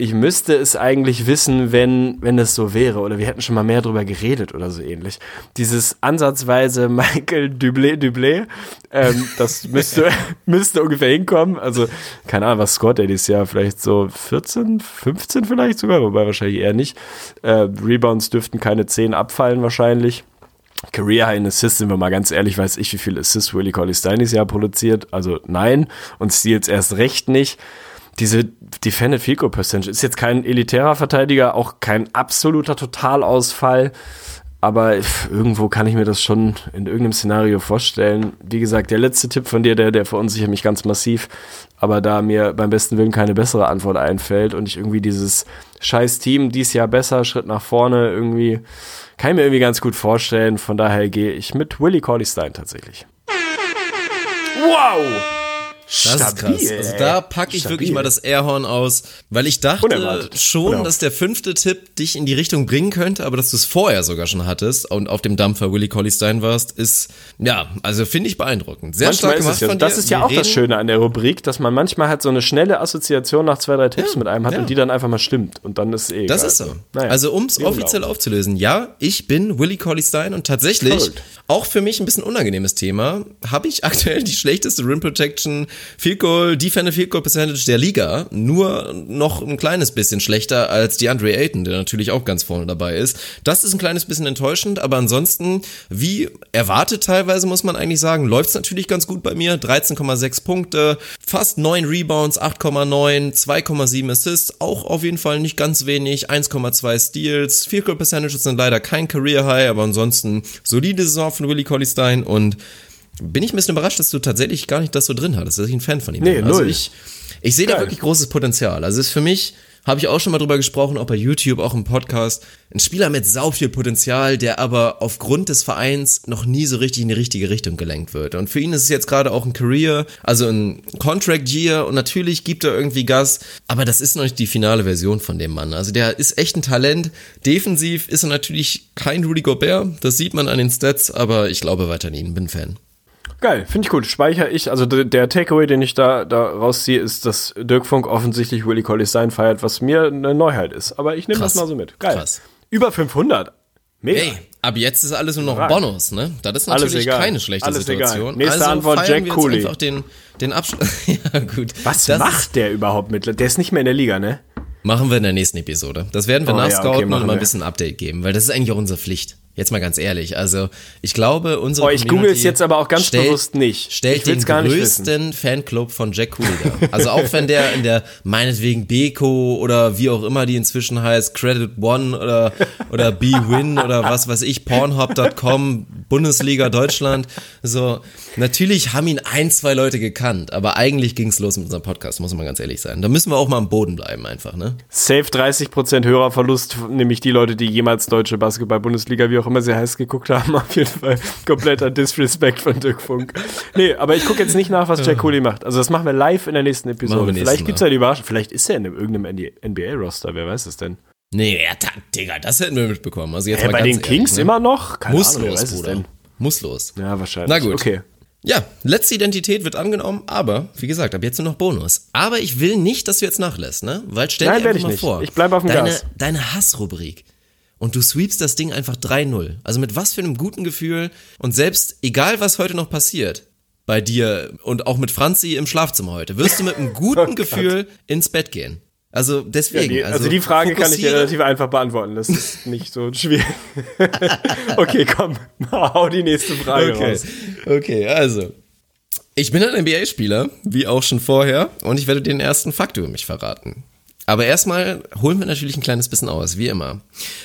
ich müsste es eigentlich wissen, wenn wenn es so wäre. Oder wir hätten schon mal mehr drüber geredet oder so ähnlich. Dieses ansatzweise Michael Dublé-Dublé, ähm, das müsste, müsste ungefähr hinkommen. Also, keine Ahnung, was scored er dieses Jahr? Vielleicht so vierzehn, fünfzehn vielleicht sogar, wobei wahrscheinlich eher nicht. Äh, Rebounds dürften keine zehn abfallen wahrscheinlich. Career High in Assists, sind wir mal ganz ehrlich, weiß ich, wie viel Assists Willie Cauley-Stein dieses Jahr produziert. Also nein. Und Steals erst recht nicht. Diese Defended Field Goal Percentage ist jetzt kein elitärer Verteidiger, auch kein absoluter Totalausfall, aber irgendwo kann ich mir das schon in irgendeinem Szenario vorstellen. Wie gesagt, der letzte Tipp von dir, der, der verunsichert mich ganz massiv, aber da mir beim besten Willen keine bessere Antwort einfällt und ich irgendwie dieses scheiß Team, dies Jahr besser, Schritt nach vorne, irgendwie, kann ich mir irgendwie ganz gut vorstellen, von daher gehe ich mit Willie Cauley-Stein tatsächlich. Wow! Das Stabil, ist krass. Also da packe ich Stabil. wirklich mal das Airhorn aus, weil ich dachte Unerwartet. schon, Unerwartet. dass der fünfte Tipp dich in die Richtung bringen könnte, aber dass du es vorher sogar schon hattest und auf dem Dampfer Willie Cauley-Stein warst, ist, ja, also finde ich beeindruckend. Sehr manchmal stark gemacht ja, von dir. Das ist ja Wir auch reden. das Schöne an der Rubrik, dass man manchmal halt so eine schnelle Assoziation nach zwei, drei Tipps ja, mit einem hat ja. und die dann einfach mal stimmt und dann ist eh Das egal. ist so. Naja, also um es offiziell aufzulösen, ja, ich bin Willie Cauley-Stein und tatsächlich, Verrückt. auch für mich ein bisschen unangenehmes Thema, habe ich aktuell die schlechteste Rim Protection Field Goal, Defended Field Goal Percentage der Liga, nur noch ein kleines bisschen schlechter als DeAndre Ayton, der natürlich auch ganz vorne dabei ist. Das ist ein kleines bisschen enttäuschend, aber ansonsten, wie erwartet teilweise, muss man eigentlich sagen, läuft es natürlich ganz gut bei mir. dreizehn Komma sechs Punkte, fast neun Rebounds, acht Komma neun, zwei Komma sieben Assists, auch auf jeden Fall nicht ganz wenig, eins Komma zwei Steals. Field Goal Percentages sind leider kein Career High, aber ansonsten solide Saison von Willie Cauley-Stein und bin ich ein bisschen überrascht, dass du tatsächlich gar nicht das so drin hattest, dass ich ein Fan von ihm bin. Nee, also null. Ich, ich sehe da wirklich großes Potenzial. Also ist für mich, Habe ich auch schon mal drüber gesprochen, auch bei YouTube, auch im Podcast. Ein Spieler mit sau viel Potenzial, der aber aufgrund des Vereins noch nie so richtig in die richtige Richtung gelenkt wird. Und für ihn ist es jetzt gerade auch ein Career, also ein Contract Year, und natürlich gibt er irgendwie Gas, aber das ist noch nicht die finale Version von dem Mann. Also der ist echt ein Talent. Defensiv ist er natürlich kein Rudy Gobert, das sieht man an den Stats, aber ich glaube weiter an ihn, bin Fan. Geil, finde ich gut. Speichere ich, also d- der Takeaway, den ich da, da rausziehe, ist, dass Dirk Funk offensichtlich Willie Cauley-Stein feiert, was mir eine Neuheit ist. Aber ich nehme das mal so mit. Geil. Krass. Über fünfhundert. Mega. Hey, ab jetzt ist alles nur noch ein Bonus, ne? Das ist natürlich keine schlechte alles Situation. Egal. Nächste also Antwort, Jack Cooley. Einfach den, den Abschluss. Ja, gut. Was das macht der überhaupt mit? Der ist nicht mehr in der Liga, ne? Machen wir in der nächsten Episode. Das werden wir oh, nachscouten ja, okay, und mal ein bisschen ein Update geben, weil das ist eigentlich auch unsere Pflicht. Jetzt mal ganz ehrlich, also ich glaube, unsere oh, ich google es jetzt aber auch ganz stellt, bewusst nicht. Stellt den größten Fanclub von Jack Cooley dar. Also auch wenn der in der, meinetwegen Beko oder wie auch immer die inzwischen heißt, Credit One oder, oder B-Win oder was weiß ich, Pornhub Punkt com, Bundesliga Deutschland. So, natürlich haben ihn ein, zwei Leute gekannt, aber eigentlich ging es los mit unserem Podcast, muss man ganz ehrlich sein. Da müssen wir auch mal am Boden bleiben einfach, ne? Safe dreißig Prozent Hörerverlust, nämlich die Leute, die jemals deutsche Basketball-Bundesliga, wie auch immer sie heißt, geguckt haben, auf jeden Fall kompletter Disrespect von Dirk Funk. Nee, aber ich gucke jetzt nicht nach, was Jack Cooley macht. Also das machen wir live in der nächsten Episode. Vielleicht gibt es ja die Überraschung. Vielleicht ist er in irgendeinem N B A-Roster, wer weiß es denn? Nee, ja, da, Digga, das hätten wir mitbekommen. Also jetzt äh, mal bei ganz den Kings ehrlich, ne? Immer noch? Keine Muss Ahnung, los, wer weiß Bruder. Es denn? Muss los. Ja, wahrscheinlich. Na gut. Okay. Ja, letzte Identität wird angenommen, aber, wie gesagt, ab jetzt nur noch Bonus. Aber ich will nicht, dass du jetzt nachlässt, ne? Weil stell Nein, dir einfach mal nicht. Vor. Ich bleibe auf dem deine, Gas. Deine Hassrubrik. Und du sweepst das Ding einfach drei null. Also mit was für einem guten Gefühl. Und selbst, egal was heute noch passiert, bei dir und auch mit Franzi im Schlafzimmer heute, wirst du mit einem guten oh Gefühl ins Bett gehen. Also deswegen. Ja, die, also, also die Frage kann ich dir relativ einfach beantworten. Das ist nicht so schwierig. Okay, komm, hau die nächste Frage okay. raus. Okay, also. Ich bin ein N B A-Spieler, wie auch schon vorher. Und ich werde den ersten Fakt über mich verraten. Aber erstmal holen wir natürlich ein kleines bisschen aus, wie immer.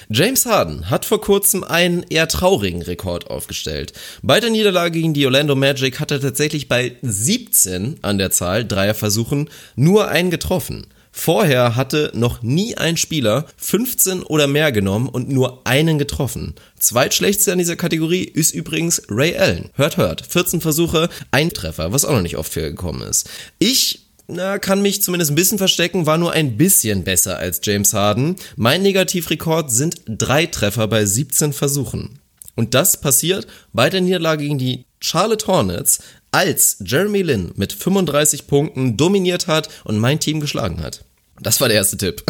James Harden hat vor kurzem einen eher traurigen Rekord aufgestellt. Bei der Niederlage gegen die Orlando Magic hat er tatsächlich bei siebzehn an der Zahl Dreierversuchen nur einen getroffen. Vorher hatte noch nie ein Spieler fünfzehn oder mehr genommen und nur einen getroffen. Zweitschlechtster in dieser Kategorie ist übrigens Ray Allen. Hört, hört. vierzehn Versuche, ein Treffer, was auch noch nicht oft vorgekommen ist. Ich... Na, kann mich zumindest ein bisschen verstecken, war nur ein bisschen besser als James Harden. Mein Negativrekord sind drei Treffer bei siebzehn Versuchen. Und das passiert bei der Niederlage gegen die Charlotte Hornets, als Jeremy Lin mit fünfunddreißig Punkten dominiert hat und mein Team geschlagen hat. Das war der erste Tipp.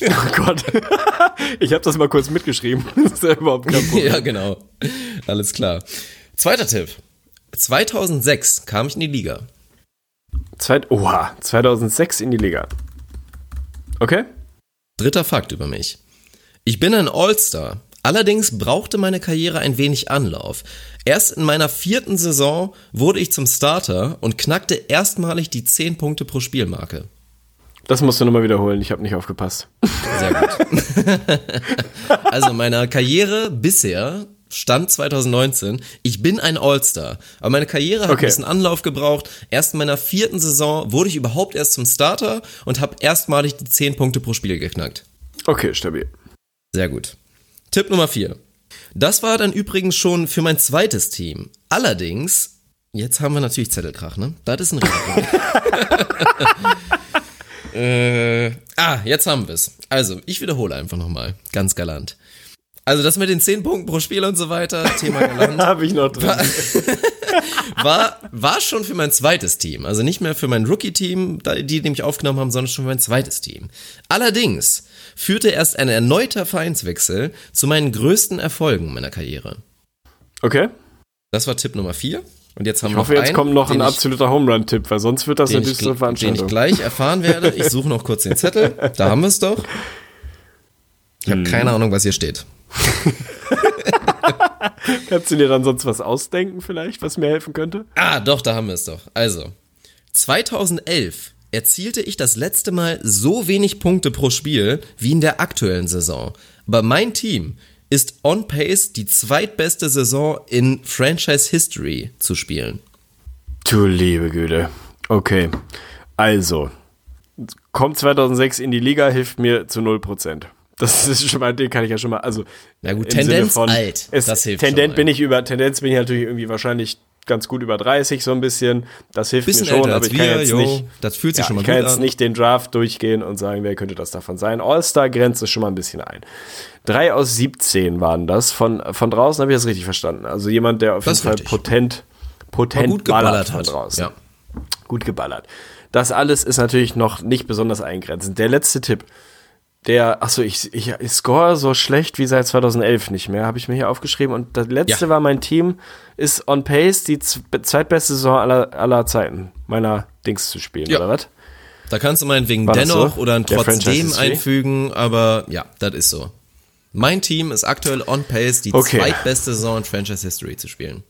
Oh Gott, ich habe das mal kurz mitgeschrieben. Das ist ja überhaupt kein Problem. Ja, genau. Alles klar. Zweiter Tipp. zweitausendsechs kam ich in die Liga. Zweit- Oha, zweitausendsechs in die Liga. Okay. Dritter Fakt über mich. Ich bin ein All-Star. Allerdings brauchte meine Karriere ein wenig Anlauf. Erst in meiner vierten Saison wurde ich zum Starter und knackte erstmalig die zehn Punkte pro Spielmarke. Das musst du nochmal wiederholen, ich habe nicht aufgepasst. Sehr gut. Also meiner Karriere bisher... Stand zweitausendneunzehn, ich bin ein All-Star, aber meine Karriere hat okay. ein bisschen Anlauf gebraucht. Erst in meiner vierten Saison wurde ich überhaupt erst zum Starter und habe erstmalig die zehn Punkte pro Spiel geknackt. Okay, stabil. Sehr gut. Tipp Nummer vier. Das war dann übrigens schon für mein zweites Team. Allerdings, jetzt haben wir natürlich Zettelkrach, ne? Das ist ein Riesenkrach. äh, ah, jetzt haben wir es. Also, ich wiederhole einfach nochmal, ganz galant. Also das mit den zehn Punkten pro Spiel und so weiter, Thema gelandet. Habe ich noch drin. War, war, war schon für mein zweites Team, also nicht mehr für mein Rookie-Team, die, die mich aufgenommen haben, sondern schon für mein zweites Team. Allerdings führte erst ein erneuter Vereinswechsel zu meinen größten Erfolgen meiner Karriere. Okay. Das war Tipp Nummer vier. Und jetzt haben ich wir hoffe, noch jetzt einen, kommt noch ein ich, absoluter Home-Run-Tipp, weil sonst wird das eine düstere Veranstaltung. Den ich gleich erfahren werde. Ich suche noch kurz den Zettel, da haben wir es doch. Ich habe hm. keine Ahnung, was hier steht. Kannst du dir dann sonst was ausdenken vielleicht, was mir helfen könnte? Ah, doch, da haben wir es doch. Also, zweitausendelf erzielte ich das letzte Mal so wenig Punkte pro Spiel wie in der aktuellen Saison. Aber mein Team ist on pace, die zweitbeste Saison in Franchise History zu spielen. Du liebe Güte. Okay, also, kommt zweitausendsechs in die Liga, hilft mir zu null Prozent. Das ist schon mal, den kann ich ja schon mal, also. Na gut, Tendenz von, alt, es, das hilft Tendenz schon, bin ich über Tendenz bin ich natürlich irgendwie wahrscheinlich ganz gut über dreißig, so ein bisschen. Das hilft bisschen mir schon, aber ich kann wir, jetzt yo, nicht, das fühlt sich ja, schon mal ich gut kann jetzt an. Nicht den Draft durchgehen und sagen, wer könnte das davon sein. All-Star grenzt es schon mal ein bisschen ein. drei aus siebzehn waren das. Von, von draußen habe ich das richtig verstanden. Also jemand, der auf das jeden Fall richtig. potent, potent gut ballert von draußen. Ja. Gut geballert. Das alles ist natürlich noch nicht besonders eingrenzend. Der letzte Tipp. Der, achso, ich, ich, ich score so schlecht wie seit zweitausendelf nicht mehr, habe ich mir hier aufgeschrieben. Und das letzte ja. war, mein Team ist on pace, die zweitbeste Saison aller, aller Zeiten meiner Dings zu spielen, ja. oder was? Da kannst du meinetwegen war dennoch so? Oder ein trotzdem einfügen, aber ja, das ist so. Mein Team ist aktuell on pace, die okay. zweitbeste Saison in Franchise History zu spielen.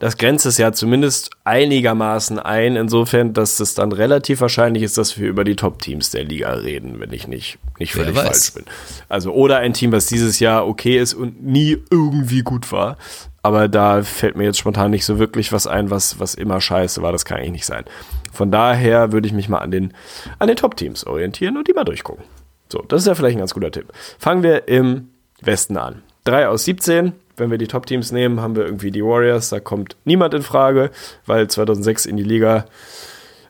Das grenzt es ja zumindest einigermaßen ein, insofern, dass es dann relativ wahrscheinlich ist, dass wir über die Top-Teams der Liga reden, wenn ich nicht, nicht völlig falsch bin. Also, oder ein Team, was dieses Jahr okay ist und nie irgendwie gut war. Aber da fällt mir jetzt spontan nicht so wirklich was ein, was, was immer scheiße war. Das kann eigentlich nicht sein. Von daher würde ich mich mal an den, an den Top-Teams orientieren und die mal durchgucken. So, das ist ja vielleicht ein ganz guter Tipp. Fangen wir im Westen an. drei aus siebzehn. Wenn wir die Top-Teams nehmen, haben wir irgendwie die Warriors, da kommt niemand in Frage, weil zweitausendsechs in die Liga,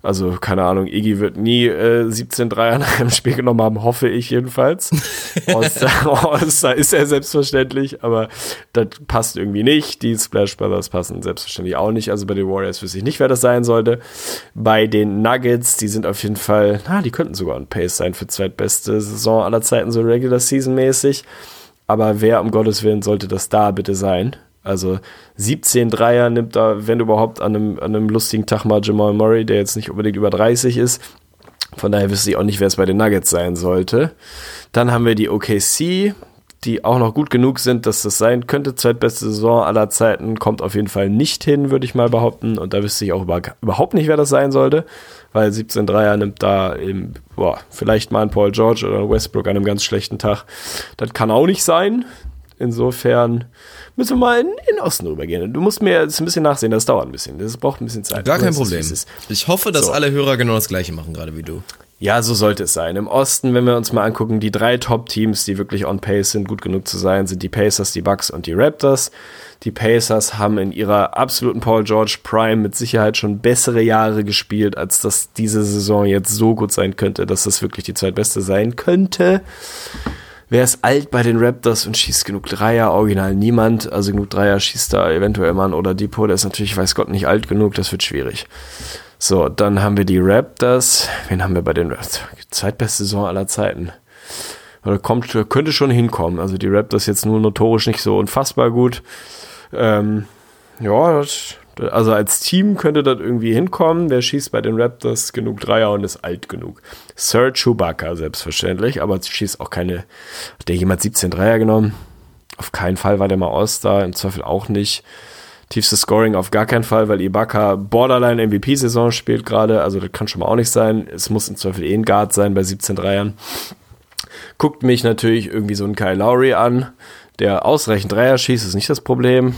also keine Ahnung, Iggy wird nie äh, siebzehn drei an einem Spiel genommen haben, hoffe ich jedenfalls. All-Star ist er selbstverständlich, aber das passt irgendwie nicht. Die Splash Brothers passen selbstverständlich auch nicht, also bei den Warriors wüsste ich nicht, wer das sein sollte. Bei den Nuggets, die sind auf jeden Fall, na, die könnten sogar on pace sein für zweitbeste Saison aller Zeiten, so Regular-Season-mäßig. Aber wer um Gottes Willen sollte das da bitte sein? Also siebzehn Dreier nimmt da, wenn überhaupt, an einem, an einem lustigen Tag mal Jamal Murray, der jetzt nicht unbedingt über dreißig ist. Von daher wüsste ich auch nicht, wer es bei den Nuggets sein sollte. Dann haben wir die O K C, die auch noch gut genug sind, dass das sein könnte. Zweitbeste Saison aller Zeiten, kommt auf jeden Fall nicht hin, würde ich mal behaupten. Und da wüsste ich auch über, überhaupt nicht, wer das sein sollte. Weil siebzehn Dreier nimmt da eben, boah, vielleicht mal ein Paul George oder Westbrook an einem ganz schlechten Tag. Das kann auch nicht sein. Insofern müssen wir mal in den Osten rübergehen. Du musst mir jetzt ein bisschen nachsehen, das dauert ein bisschen. Das braucht ein bisschen Zeit. Gar kein Problem. Ich hoffe, dass so. alle Hörer genau das Gleiche machen, gerade wie du. Ja, so sollte es sein. Im Osten, wenn wir uns mal angucken, die drei Top-Teams, die wirklich on pace sind, gut genug zu sein, sind die Pacers, die Bucks und die Raptors. Die Pacers haben in ihrer absoluten Paul George Prime mit Sicherheit schon bessere Jahre gespielt, als dass diese Saison jetzt so gut sein könnte, dass das wirklich die zweitbeste sein könnte. Wer ist alt bei den Raptors und schießt genug Dreier? Original niemand. Also genug Dreier schießt da eventuell Mann oder Depot. Der ist natürlich, weiß Gott, nicht alt genug. Das wird schwierig. So, dann haben wir die Raptors. Wen haben wir bei den Raptors? Zweitbeste Saison aller Zeiten. Oder kommt, könnte schon hinkommen. Also die Raptors jetzt nur notorisch nicht so unfassbar gut. Ähm, ja, das, also als Team könnte das irgendwie hinkommen. Wer schießt bei den Raptors genug Dreier und ist alt genug? Sir Chewbacca selbstverständlich, aber schießt auch keine. Hat der jemals siebzehn Dreier genommen? Auf keinen Fall war der mal All-Star, im Zweifel auch nicht. Tiefstes Scoring auf gar keinen Fall, weil Ibaka Borderline-M V P-Saison spielt gerade. Also das kann schon mal auch nicht sein. Es muss im Zweifel eh ein Guard sein bei siebzehn Dreiern. Guckt mich natürlich irgendwie so ein Kyle Lowry an, der ausreichend Dreier schießt, ist nicht das Problem.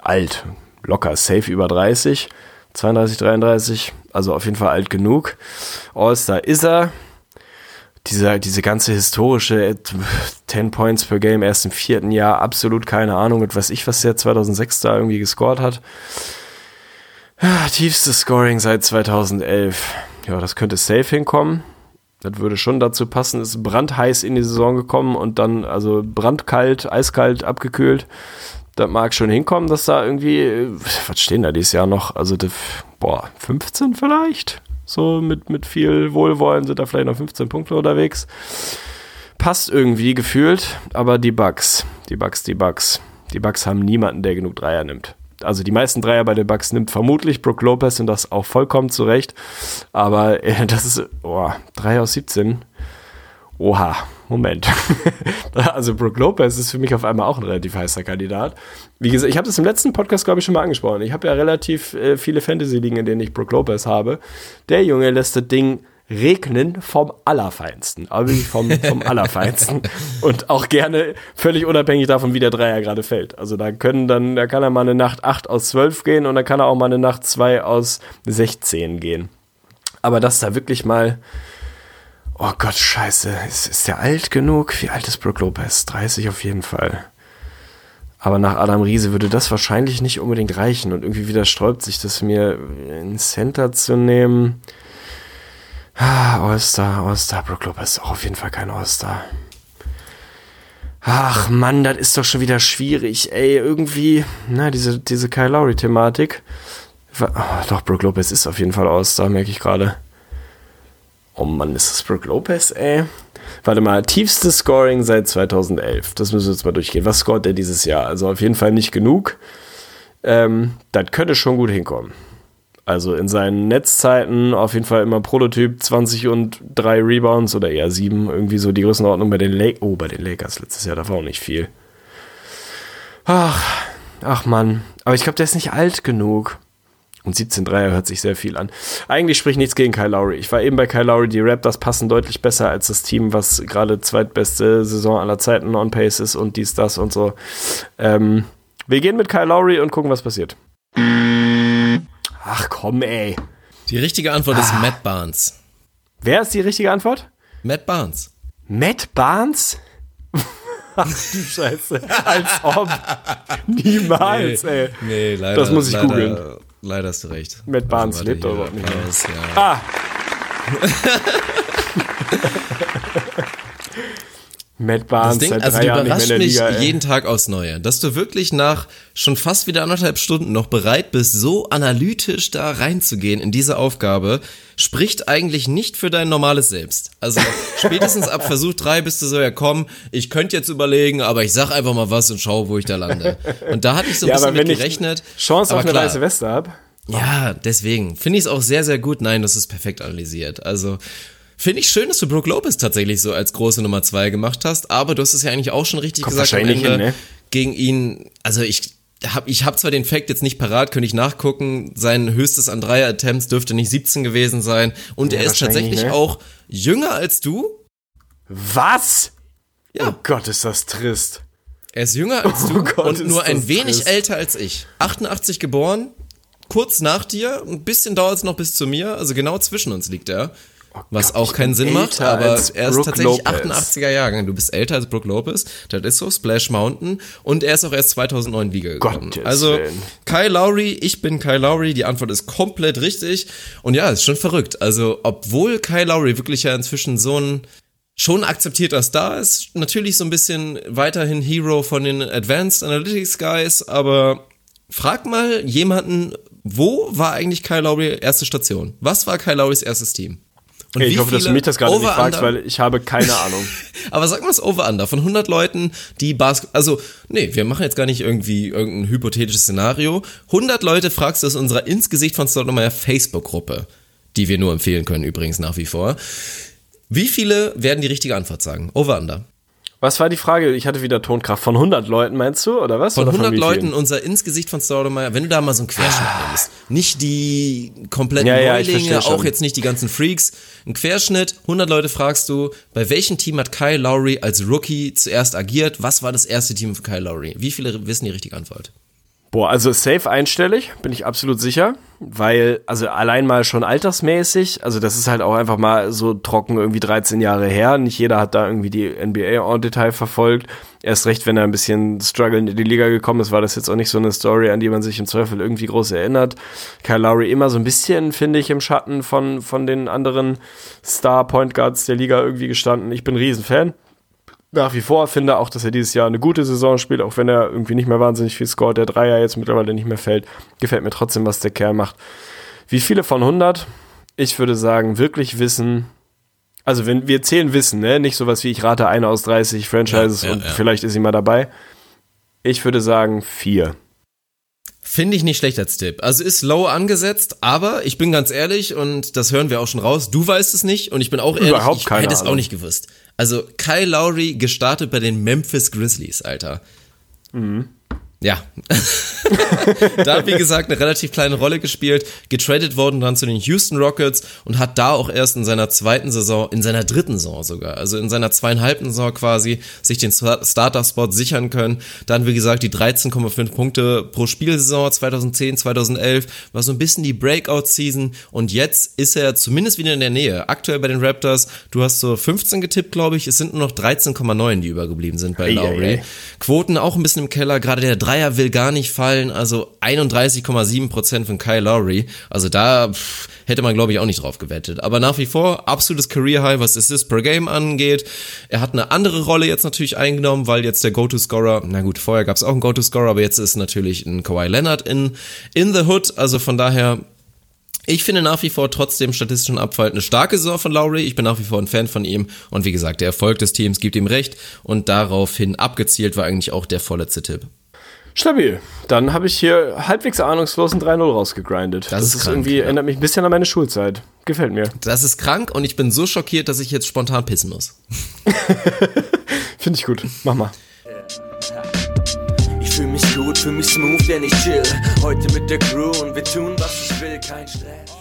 Alt, locker, safe über dreißig, zweiunddreißig, dreiunddreißig, also auf jeden Fall alt genug. All-Star ist er. Diese, diese ganze historische ten Points per Game erst im vierten Jahr, absolut keine Ahnung, und weiß ich, was der zweitausendsechs da irgendwie gescored hat. Ja, tiefstes Scoring seit zweitausendelf. Ja, das könnte safe hinkommen. Das würde schon dazu passen, ist brandheiß in die Saison gekommen und dann, also brandkalt, eiskalt, abgekühlt. Das mag schon hinkommen, dass da irgendwie, was stehen da dieses Jahr noch? Also, die, boah, fünfzehn vielleicht? So mit, mit viel Wohlwollen sind da vielleicht noch fünfzehn Punkte unterwegs. Passt irgendwie gefühlt, aber die Bucks, die Bucks, die Bucks. Die Bucks haben niemanden, der genug Dreier nimmt. Also die meisten Dreier bei den Bucks nimmt vermutlich Brook Lopez und das auch vollkommen zurecht. Aber äh, das ist, oh, drei aus siebzehn. Oha, Moment. Also Brook Lopez ist für mich auf einmal auch ein relativ heißer Kandidat. Wie gesagt, ich habe das im letzten Podcast, glaube ich, schon mal angesprochen. Ich habe ja relativ äh, viele Fantasy-Ligen, in denen ich Brook Lopez habe. Der Junge lässt das Ding regnen vom Allerfeinsten. Aber wirklich vom, vom Allerfeinsten. Und auch gerne völlig unabhängig davon, wie der Dreier gerade fällt. Also da können dann, da kann er mal eine Nacht acht aus zwölf gehen und da kann er auch mal eine Nacht zwei aus sechzehn gehen. Aber dass da wirklich mal Oh Gott, scheiße. Ist, ist der alt genug? Wie alt ist Brook Lopez? dreißig auf jeden Fall. Aber nach Adam Riese würde das wahrscheinlich nicht unbedingt reichen. Und irgendwie wieder sträubt sich das mir, einen Center zu nehmen. Ah, All-Star, All-Star. Brook Lopez ist auch auf jeden Fall kein All-Star. Ach Mann, das ist doch schon wieder schwierig. Ey, irgendwie, na, diese, diese Kyle Lowry-Thematik. Oh, doch, Brook Lopez ist auf jeden Fall All-Star, merke ich gerade. Oh Mann, ist das Brook Lopez, ey. Warte mal, tiefstes Scoring seit zweitausendelf. Das müssen wir jetzt mal durchgehen. Was scoret der dieses Jahr? Also auf jeden Fall nicht genug. Ähm, das könnte schon gut hinkommen. Also in seinen Netzzeiten auf jeden Fall immer Prototyp, zwanzig und drei Rebounds oder eher sieben. Irgendwie so die Größenordnung bei den Lakers. Oh, bei den Lakers letztes Jahr, da war auch nicht viel. Ach, ach Mann. Aber ich glaube, der ist nicht alt genug. Und siebzehn Dreier hört sich sehr viel an. Eigentlich spricht nichts gegen Kyle Lowry. Ich war eben bei Kyle Lowry, die Raptors passen deutlich besser als das Team, was gerade zweitbeste Saison aller Zeiten on Pace ist und dies, das und so. Ähm, wir gehen mit Kyle Lowry und gucken, was passiert. Ach komm, ey. Die richtige Antwort ah. ist Matt Barnes. Wer ist die richtige Antwort? Matt Barnes. Matt Barnes? Ach du Scheiße. Als ob. Niemals, nee, ey. Nee, leider. Das muss ich leider googeln. Leider hast du recht. Matt Barnes also, lebt aber nicht Applaus, ja. Ah! Matt Barnes Ding, seit drei also du Jahren überraschst nicht mehr in der Liga, mich ey. Jeden Tag aufs Neue, dass du wirklich nach schon fast wieder anderthalb Stunden noch bereit bist, so analytisch da reinzugehen in diese Aufgabe, spricht eigentlich nicht für dein normales Selbst. Also spätestens ab Versuch drei bist du so, ja komm, ich könnte jetzt überlegen, aber ich sag einfach mal was und schau, wo ich da lande. Und da hatte ich so ein ja, bisschen mit gerechnet. Chance aber auf klar, eine weiße Weste ab. Ja, deswegen. Finde ich es auch sehr, sehr gut. Nein, das ist perfekt analysiert. Also finde ich schön, dass du Brook Lopez tatsächlich so als große Nummer zwei gemacht hast, aber du hast es ja eigentlich auch schon richtig Kommt gesagt am Ende hin, ne? Gegen ihn, also ich habe ich hab zwar den Fact jetzt nicht parat, könnte ich nachgucken, sein höchstes an Dreier-Attempts dürfte nicht siebzehn gewesen sein und ja, er ist tatsächlich ne? auch jünger als du. Was? Ja. Oh Gott, ist das trist. Er ist jünger als du oh Gott, und nur ein wenig trist. Älter als ich. achtundachtzig geboren, kurz nach dir, ein bisschen dauert es noch bis zu mir, also genau zwischen uns liegt er. Oh Gott, was auch keinen Sinn macht, aber er ist tatsächlich achtundachtziger-Jahrgang. Du bist älter als Brook Lopez, das ist so, Splash Mountain. Und er ist auch erst zweitausendneun Liga gekommen. Also Kyle Lowry, ich bin Kyle Lowry, die Antwort ist komplett richtig. Und ja, ist schon verrückt. Also obwohl Kyle Lowry wirklich ja inzwischen so ein schon akzeptierter Star ist, natürlich so ein bisschen weiterhin Hero von den Advanced Analytics Guys, aber frag mal jemanden, wo war eigentlich Kyle Lowry erste Station? Was war Kyle Lowrys erstes Team? Und hey, ich hoffe, dass du mich das gerade nicht fragst, weil ich habe keine Ahnung. Aber sag mal das Over-Under von hundert Leuten, die Basketball... Also, nee, wir machen jetzt gar nicht irgendwie irgendein hypothetisches Szenario. hundert Leute fragst du aus unserer ins Gesicht von Stoudemire Facebook-Gruppe, die wir nur empfehlen können übrigens nach wie vor. Wie viele werden die richtige Antwort sagen? Over-Under. Was war die Frage? Ich hatte wieder Tonkraft. Von hundert Leuten meinst du, oder was? Von oder hundert von Leuten unser ins Gesicht von Stoudemire, wenn du da mal so einen Querschnitt ah. nimmst. Nicht die kompletten ja, ja, Neulinge, auch jetzt nicht die ganzen Freaks. Ein Querschnitt, hundert Leute fragst du, bei welchem Team hat Kyle Lowry als Rookie zuerst agiert? Was war das erste Team für Kyle Lowry? Wie viele wissen die richtige Antwort? Boah, also safe einstellig, bin ich absolut sicher, weil, also allein mal schon altersmäßig, also das ist halt auch einfach mal so trocken irgendwie dreizehn Jahre her, nicht jeder hat da irgendwie die N B A en Detail verfolgt, erst recht, wenn er ein bisschen strugglend in die Liga gekommen ist, war das jetzt auch nicht so eine Story, an die man sich im Zweifel irgendwie groß erinnert. Kyle Lowry immer so ein bisschen, finde ich, im Schatten von, von den anderen Star-Point-Guards der Liga irgendwie gestanden, ich bin ein Riesenfan. Nach wie vor finde auch, dass er dieses Jahr eine gute Saison spielt, auch wenn er irgendwie nicht mehr wahnsinnig viel scoret, der Dreier jetzt mittlerweile nicht mehr fällt. Gefällt mir trotzdem, was der Kerl macht. Wie viele von hundert? Ich würde sagen, wirklich wissen, also wenn wir zählen wissen, ne? Nicht sowas wie ich rate eine aus dreißig Franchises ja, ja, und ja. vielleicht ist sie mal dabei. Ich würde sagen vier. Finde ich nicht schlecht als Tipp. Also ist low angesetzt, aber ich bin ganz ehrlich und das hören wir auch schon raus, du weißt es nicht und ich bin auch ehrlich, Überhaupt ich keine hätte es Ahnung. Auch nicht gewusst. Also Kyle Lowry gestartet bei den Memphis Grizzlies, Alter. Mhm. Ja. Da hat, wie gesagt, eine relativ kleine Rolle gespielt, getradet worden dann zu den Houston Rockets und hat da auch erst in seiner zweiten Saison, in seiner dritten Saison sogar, also in seiner zweieinhalbten Saison quasi, sich den Starter-Spot sichern können. Dann, wie gesagt, die dreizehn Komma fünf Punkte pro Spielsaison zwanzig zehn, zwanzig elf, war so ein bisschen die Breakout-Season und jetzt ist er zumindest wieder in der Nähe. Aktuell bei den Raptors, du hast so fünfzehn getippt, glaube ich, es sind nur noch dreizehn Komma neun, die übergeblieben sind bei Lowry. Quoten auch ein bisschen im Keller, gerade der Dreier will gar nicht fallen, also einunddreißig Komma sieben Prozent von Kyle Lowry, also da pff, hätte man, glaube ich, auch nicht drauf gewettet, aber nach wie vor absolutes Career High, was Assists per Game angeht. Er hat eine andere Rolle jetzt natürlich eingenommen, weil jetzt der Go-To-Scorer, na gut, vorher gab es auch einen Go-To-Scorer, aber jetzt ist natürlich ein Kawhi Leonard in, in the Hood, also von daher... Ich finde nach wie vor trotzdem statistisch und Abfall eine starke Saison von Lowry. Ich bin nach wie vor ein Fan von ihm. Und wie gesagt, der Erfolg des Teams gibt ihm recht. Und daraufhin abgezielt war eigentlich auch der vorletzte Tipp. Stabil. Dann habe ich hier halbwegs ahnungslos ein drei null rausgegrindet. Das, das ist, ist krank, irgendwie, ja. Erinnert mich ein bisschen an meine Schulzeit. Gefällt mir. Das ist krank und ich bin so schockiert, dass ich jetzt spontan pissen muss. Finde ich gut. Mach mal. Fühl mich gut, fühl mich smooth, denn ich chill. Heute mit der Crew und wir tun, was ich will, kein Stress.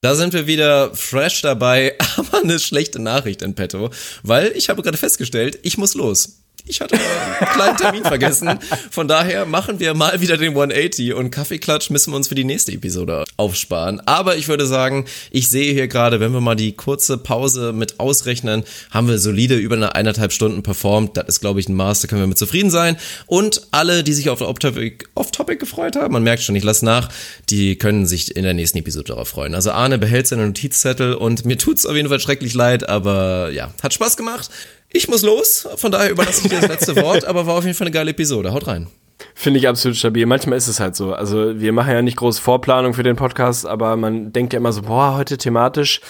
Da sind wir wieder fresh dabei, aber eine schlechte Nachricht in petto, weil ich habe gerade festgestellt, ich muss los. Ich hatte einen kleinen Termin vergessen. Von daher machen wir mal wieder den hundertachtzig und Kaffeeklatsch müssen wir uns für die nächste Episode aufsparen. Aber ich würde sagen, ich sehe hier gerade, wenn wir mal die kurze Pause mit ausrechnen, haben wir solide über eine eineinhalb Stunden performt. Das ist, glaube ich, ein Maß, da können wir mit zufrieden sein. Und alle, die sich auf Off-Topic, Off-Topic gefreut haben, man merkt schon, ich lasse nach, die können sich in der nächsten Episode darauf freuen. Also Arne behält seinen Notizzettel und mir tut's auf jeden Fall schrecklich leid, aber ja, hat Spaß gemacht. Ich muss los, von daher überlasse ich dir das letzte Wort, aber war auf jeden Fall eine geile Episode. Haut rein. Finde ich absolut stabil. Manchmal ist es halt so. Also wir machen ja nicht große Vorplanung für den Podcast, aber man denkt ja immer so, boah, heute thematisch,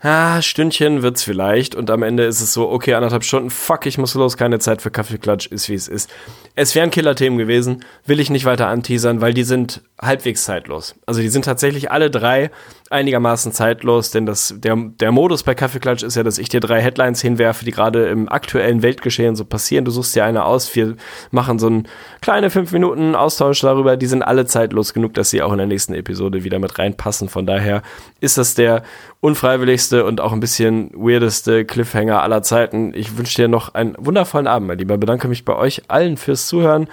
ah, Stündchen wird's vielleicht. Und am Ende ist es so, okay, anderthalb Stunden, fuck, ich muss los, keine Zeit für Kaffeeklatsch, ist wie es ist. Es wären Killer-Themen gewesen, will ich nicht weiter anteasern, weil die sind halbwegs zeitlos. Also die sind tatsächlich alle drei einigermaßen zeitlos, denn das, der, der Modus bei Kaffeeklatsch ist ja, dass ich dir drei Headlines hinwerfe, die gerade im aktuellen Weltgeschehen so passieren. Du suchst dir eine aus, wir machen so einen kleinen fünf Minuten Austausch darüber. Die sind alle zeitlos genug, dass sie auch in der nächsten Episode wieder mit reinpassen. Von daher ist das der unfreiwilligste und auch ein bisschen weirdeste Cliffhanger aller Zeiten. Ich wünsche dir noch einen wundervollen Abend, mein Lieber. Bedanke mich bei euch allen fürs Zuhören.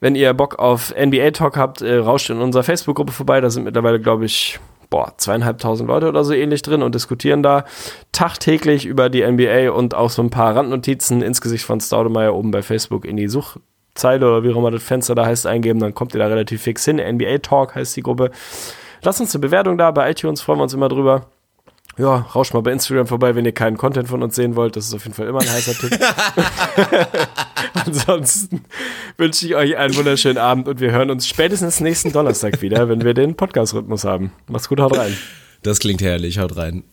Wenn ihr Bock auf N B A-Talk habt, äh, rauscht in unserer Facebook-Gruppe vorbei. Da sind mittlerweile, glaube ich, boah, zweieinhalbtausend Leute oder so ähnlich drin und diskutieren da tagtäglich über die N B A und auch so ein paar Randnotizen ins Gesicht von Stoudemire oben bei Facebook in die Suchzeile oder wie auch immer das Fenster da heißt eingeben. Dann kommt ihr da relativ fix hin. N B A-Talk heißt die Gruppe. Lasst uns eine Bewertung da. Bei iTunes freuen wir uns immer drüber. Ja, rauscht mal bei Instagram vorbei, wenn ihr keinen Content von uns sehen wollt. Das ist auf jeden Fall immer ein heißer Tipp. Ansonsten wünsche ich euch einen wunderschönen Abend und wir hören uns spätestens nächsten Donnerstag wieder, wenn wir den Podcast-Rhythmus haben. Macht's gut, haut rein. Das klingt herrlich, haut rein.